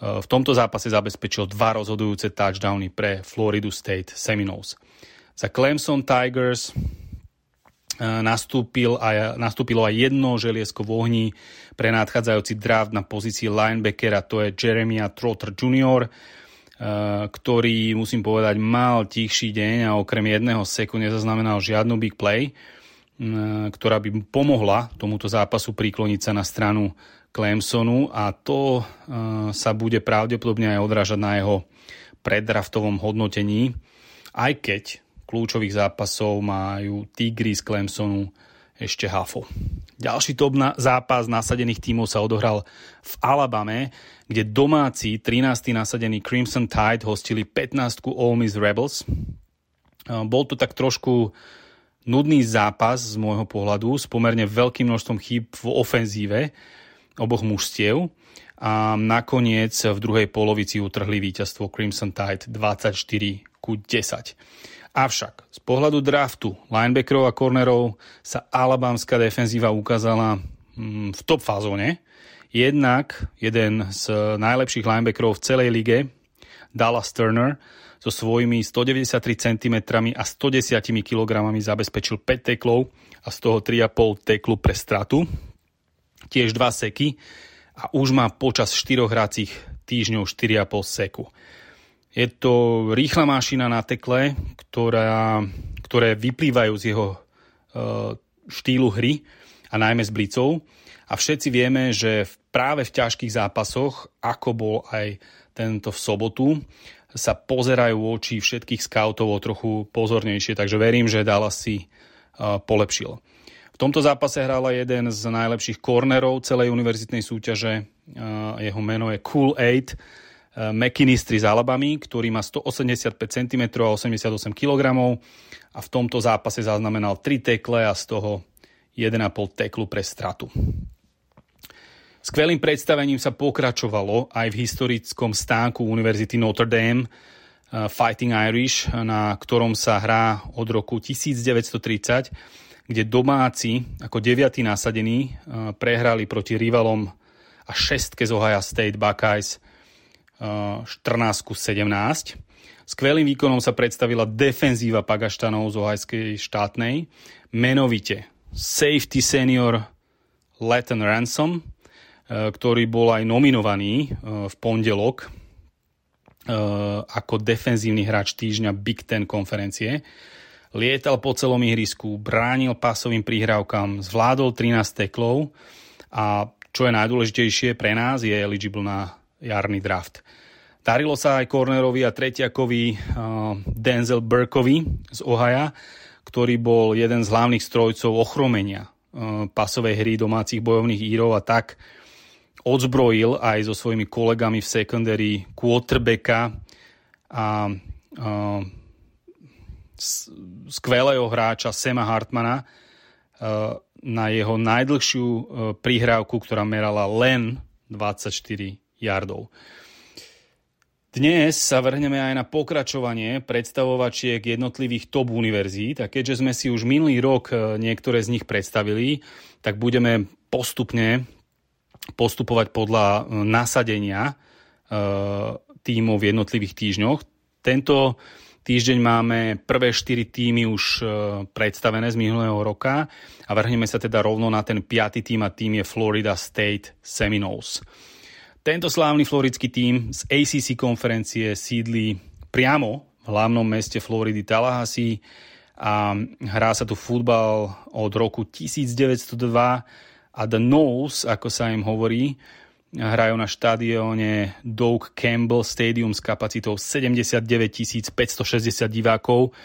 v tomto zápase zabezpečil 2 rozhodujúce touchdowny pre Florida State Seminoles. Za Clemson Tigers nastúpilo aj jedno želiesko v ohni pre nadchádzajúci draft na pozícii linebackera, to je Jeremiah Trotter Jr., ktorý, musím povedať, mal tichší deň a okrem jedného seku nezaznamenal žiadnu big play, ktorá by pomohla tomuto zápasu prikloniť sa na stranu Clemsonu a to sa bude pravdepodobne aj odrážať na jeho preddraftovom hodnotení, aj keď kľúčových zápasov majú Tigri z Clemsonu ešte hafo. Ďalší top zápas nasadených tímov sa odohral v Alabame, kde domáci 13. nasadení Crimson Tide hostili 15. Ole Miss Rebels. Bol to tak trošku nudný zápas z môjho pohľadu s pomerne veľkým množstvom chýb v ofenzíve oboch mužstiev a nakoniec v druhej polovici utrhli víťazstvo Crimson Tide 24-10. Avšak z pohľadu draftu linebackerov a cornerov sa alabamská defenzíva ukázala v top fazóne. Jednak jeden z najlepších linebackerov v celej lige, Dallas Turner, so svojimi 193 cm a 110 kg zabezpečil 5 teklov a z toho 3,5 teklu pre stratu. Tiež 2 seky a už má počas 4 hracích týždňov 4,5 seku. Je to rýchla mašina na tekle, ktoré vyplývajú z jeho štýlu hry a najmä z blitzov. A všetci vieme, že práve v ťažkých zápasoch, ako bol aj tento v sobotu, sa pozerajú oči všetkých scoutov o trochu pozornejšie. Takže verím, že Dallas si polepšil. V tomto zápase hrála jeden z najlepších cornerov celej univerzitnej súťaže. Jeho meno je Cool8 McKinistry z Alabamy, ktorý má 185 cm a 88 kg a v tomto zápase zaznamenal 3 tekle a z toho 1,5 teklu pre stratu. Skvelým predstavením sa pokračovalo aj v historickom stánku Univerzity Notre Dame Fighting Irish, na ktorom sa hrá od roku 1930, kde domáci ako 9. nasadení prehrali proti rivalom a 6. z Ohio State Buckeyes 14-17. Skvelým výkonom sa predstavila defenzíva Pagaštanov z Ohajskej štátnej, menovite safety senior Leighton Ransom, ktorý bol aj nominovaný v pondelok ako defenzívny hráč týždňa Big Ten konferencie. Lietal po celom ihrisku, bránil pásovým prihrávkam, zvládol 13 teklov a čo je najdôležitejšie pre nás, je eligible na jarný draft. Darilo sa aj cornerovi a tretiakovi Denzel Burkovi z Ohaja, ktorý bol jeden z hlavných strojcov ochromenia pasovej hry domácich bojovných Írov a tak odzbrojil aj so svojimi kolegami v secondary quarterbacka a skvelého hráča Sama Hartmana na jeho najdlhšiu prihrávku, ktorá merala len 24 yardov. Dnes sa vrhneme aj na pokračovanie predstavovačiek jednotlivých top univerzít a keďže sme si už minulý rok niektoré z nich predstavili, tak budeme postupne postupovať podľa nasadenia tímov v jednotlivých týždňoch. Tento týždeň máme prvé 4 tímy už predstavené z minulého roka a vrhneme sa teda rovno na ten 5. tím a tým je Florida State Seminoles. Tento slávny floridský tím z ACC konferencie sídli priamo v hlavnom meste Floridy Tallahassee a hrá sa tu futbal od roku 1902 a The Knolls, ako sa im hovorí, hrajú na štadióne Doak Campbell Stadium s kapacitou 79 560 divákov.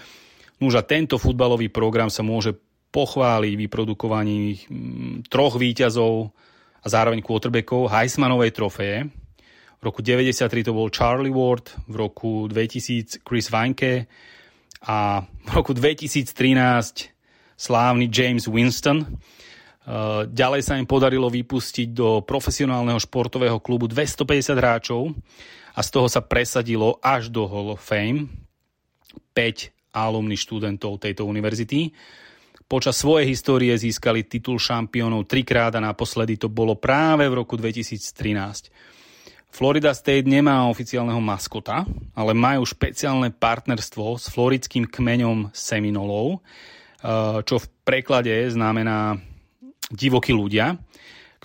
Nuž a tento futbalový program sa môže pochváliť vyprodukovaním 3 víťazov a zároveň quarterbackov Heismanovej trofeje. V roku 1993 to bol Charlie Ward, v roku 2000 Chris Weinke a v roku 2013 slávny James Winston. Ďalej sa im podarilo vypustiť do profesionálneho športového klubu 250 hráčov a z toho sa presadilo až do Hall of Fame 5 alumní študentov tejto univerzity. Počas svojej histórie získali titul šampiónov 3-krát a naposledy to bolo práve v roku 2013. Florida State nemá oficiálneho maskota, ale majú špeciálne partnerstvo s floridským kmeňom Seminolov, čo v preklade znamená divokí ľudia,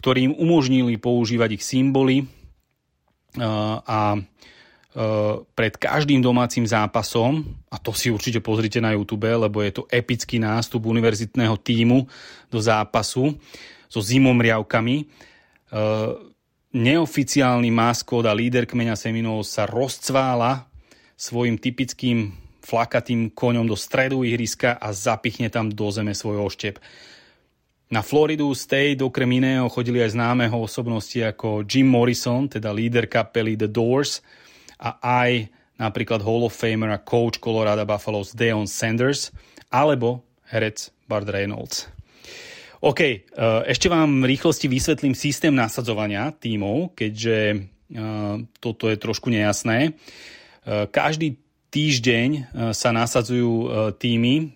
ktorí im umožnili používať ich symboly a pred každým domácim zápasom, a to si určite pozrite na YouTube, lebo je to epický nástup univerzitného tímu do zápasu so zimomriavkami. Neoficiálny maskot a líder kmeňa Seminole sa rozcvála svojim typickým flakatým koňom do stredu ihriska a zapichne tam do zeme svoj oštep. Na Floridu State okrem iného chodili aj známeho osobnosti ako Jim Morrison, teda líder kapely The Doors, a aj napríklad Hall of Famer a coach Colorado Buffaloes Deion Sanders alebo herec Burt Reynolds. OK, ešte vám v rýchlosti vysvetlím systém nasadzovania tímov, keďže toto je trošku nejasné. Každý týždeň sa nasadzujú tímy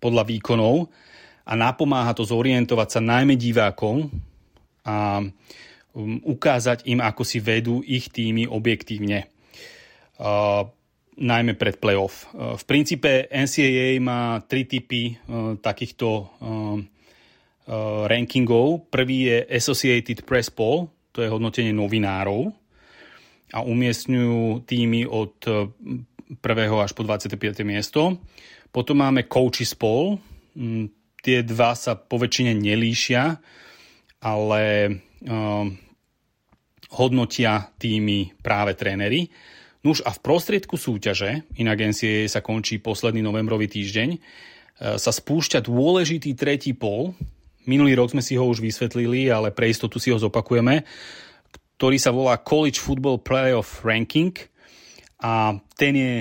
podľa výkonov a napomáha to zorientovať sa najmä divákom a ukázať im, ako si vedú ich týmy objektívne, najmä pred playoff. V princípe NCAA má 3 typy takýchto rankingov. Prvý je Associated Press Poll, to je hodnotenie novinárov a umiestňujú týmy od 1. až po 25. miesto. Potom máme Coaches Poll, tie dva sa poväčšine nelíšia, ale hodnotia týmy práve tréneri. Nuž a v prostriedku súťaže, inak NCAA sa končí posledný novembrový týždeň, sa spúšťa dôležitý tretí pól. Minulý rok sme si ho už vysvetlili, ale pre istotu si ho zopakujeme, ktorý sa volá College Football Playoff Ranking a ten je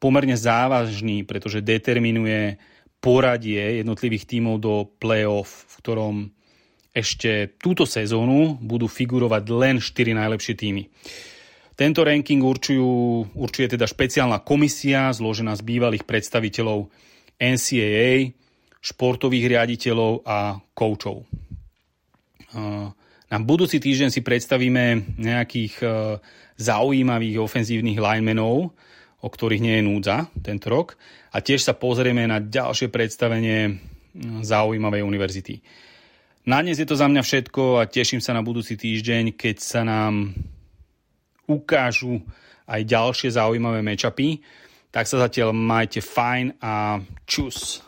pomerne závažný, pretože determinuje poradie jednotlivých tímov do playoff, v ktorom ešte túto sezónu budú figurovať len 4 najlepšie týmy. Tento ranking určuje teda špeciálna komisia zložená z bývalých predstaviteľov NCAA, športových riaditeľov a koučov. Na budúci týždeň si predstavíme nejakých zaujímavých ofenzívnych linemenov, o ktorých nie je núdza tento rok, a tiež sa pozrieme na ďalšie predstavenie zaujímavej univerzity. Na dnes je to za mňa všetko a teším sa na budúci týždeň, keď sa nám ukážu aj ďalšie zaujímavé matchupy. Tak sa zatiaľ majte fajn a čus.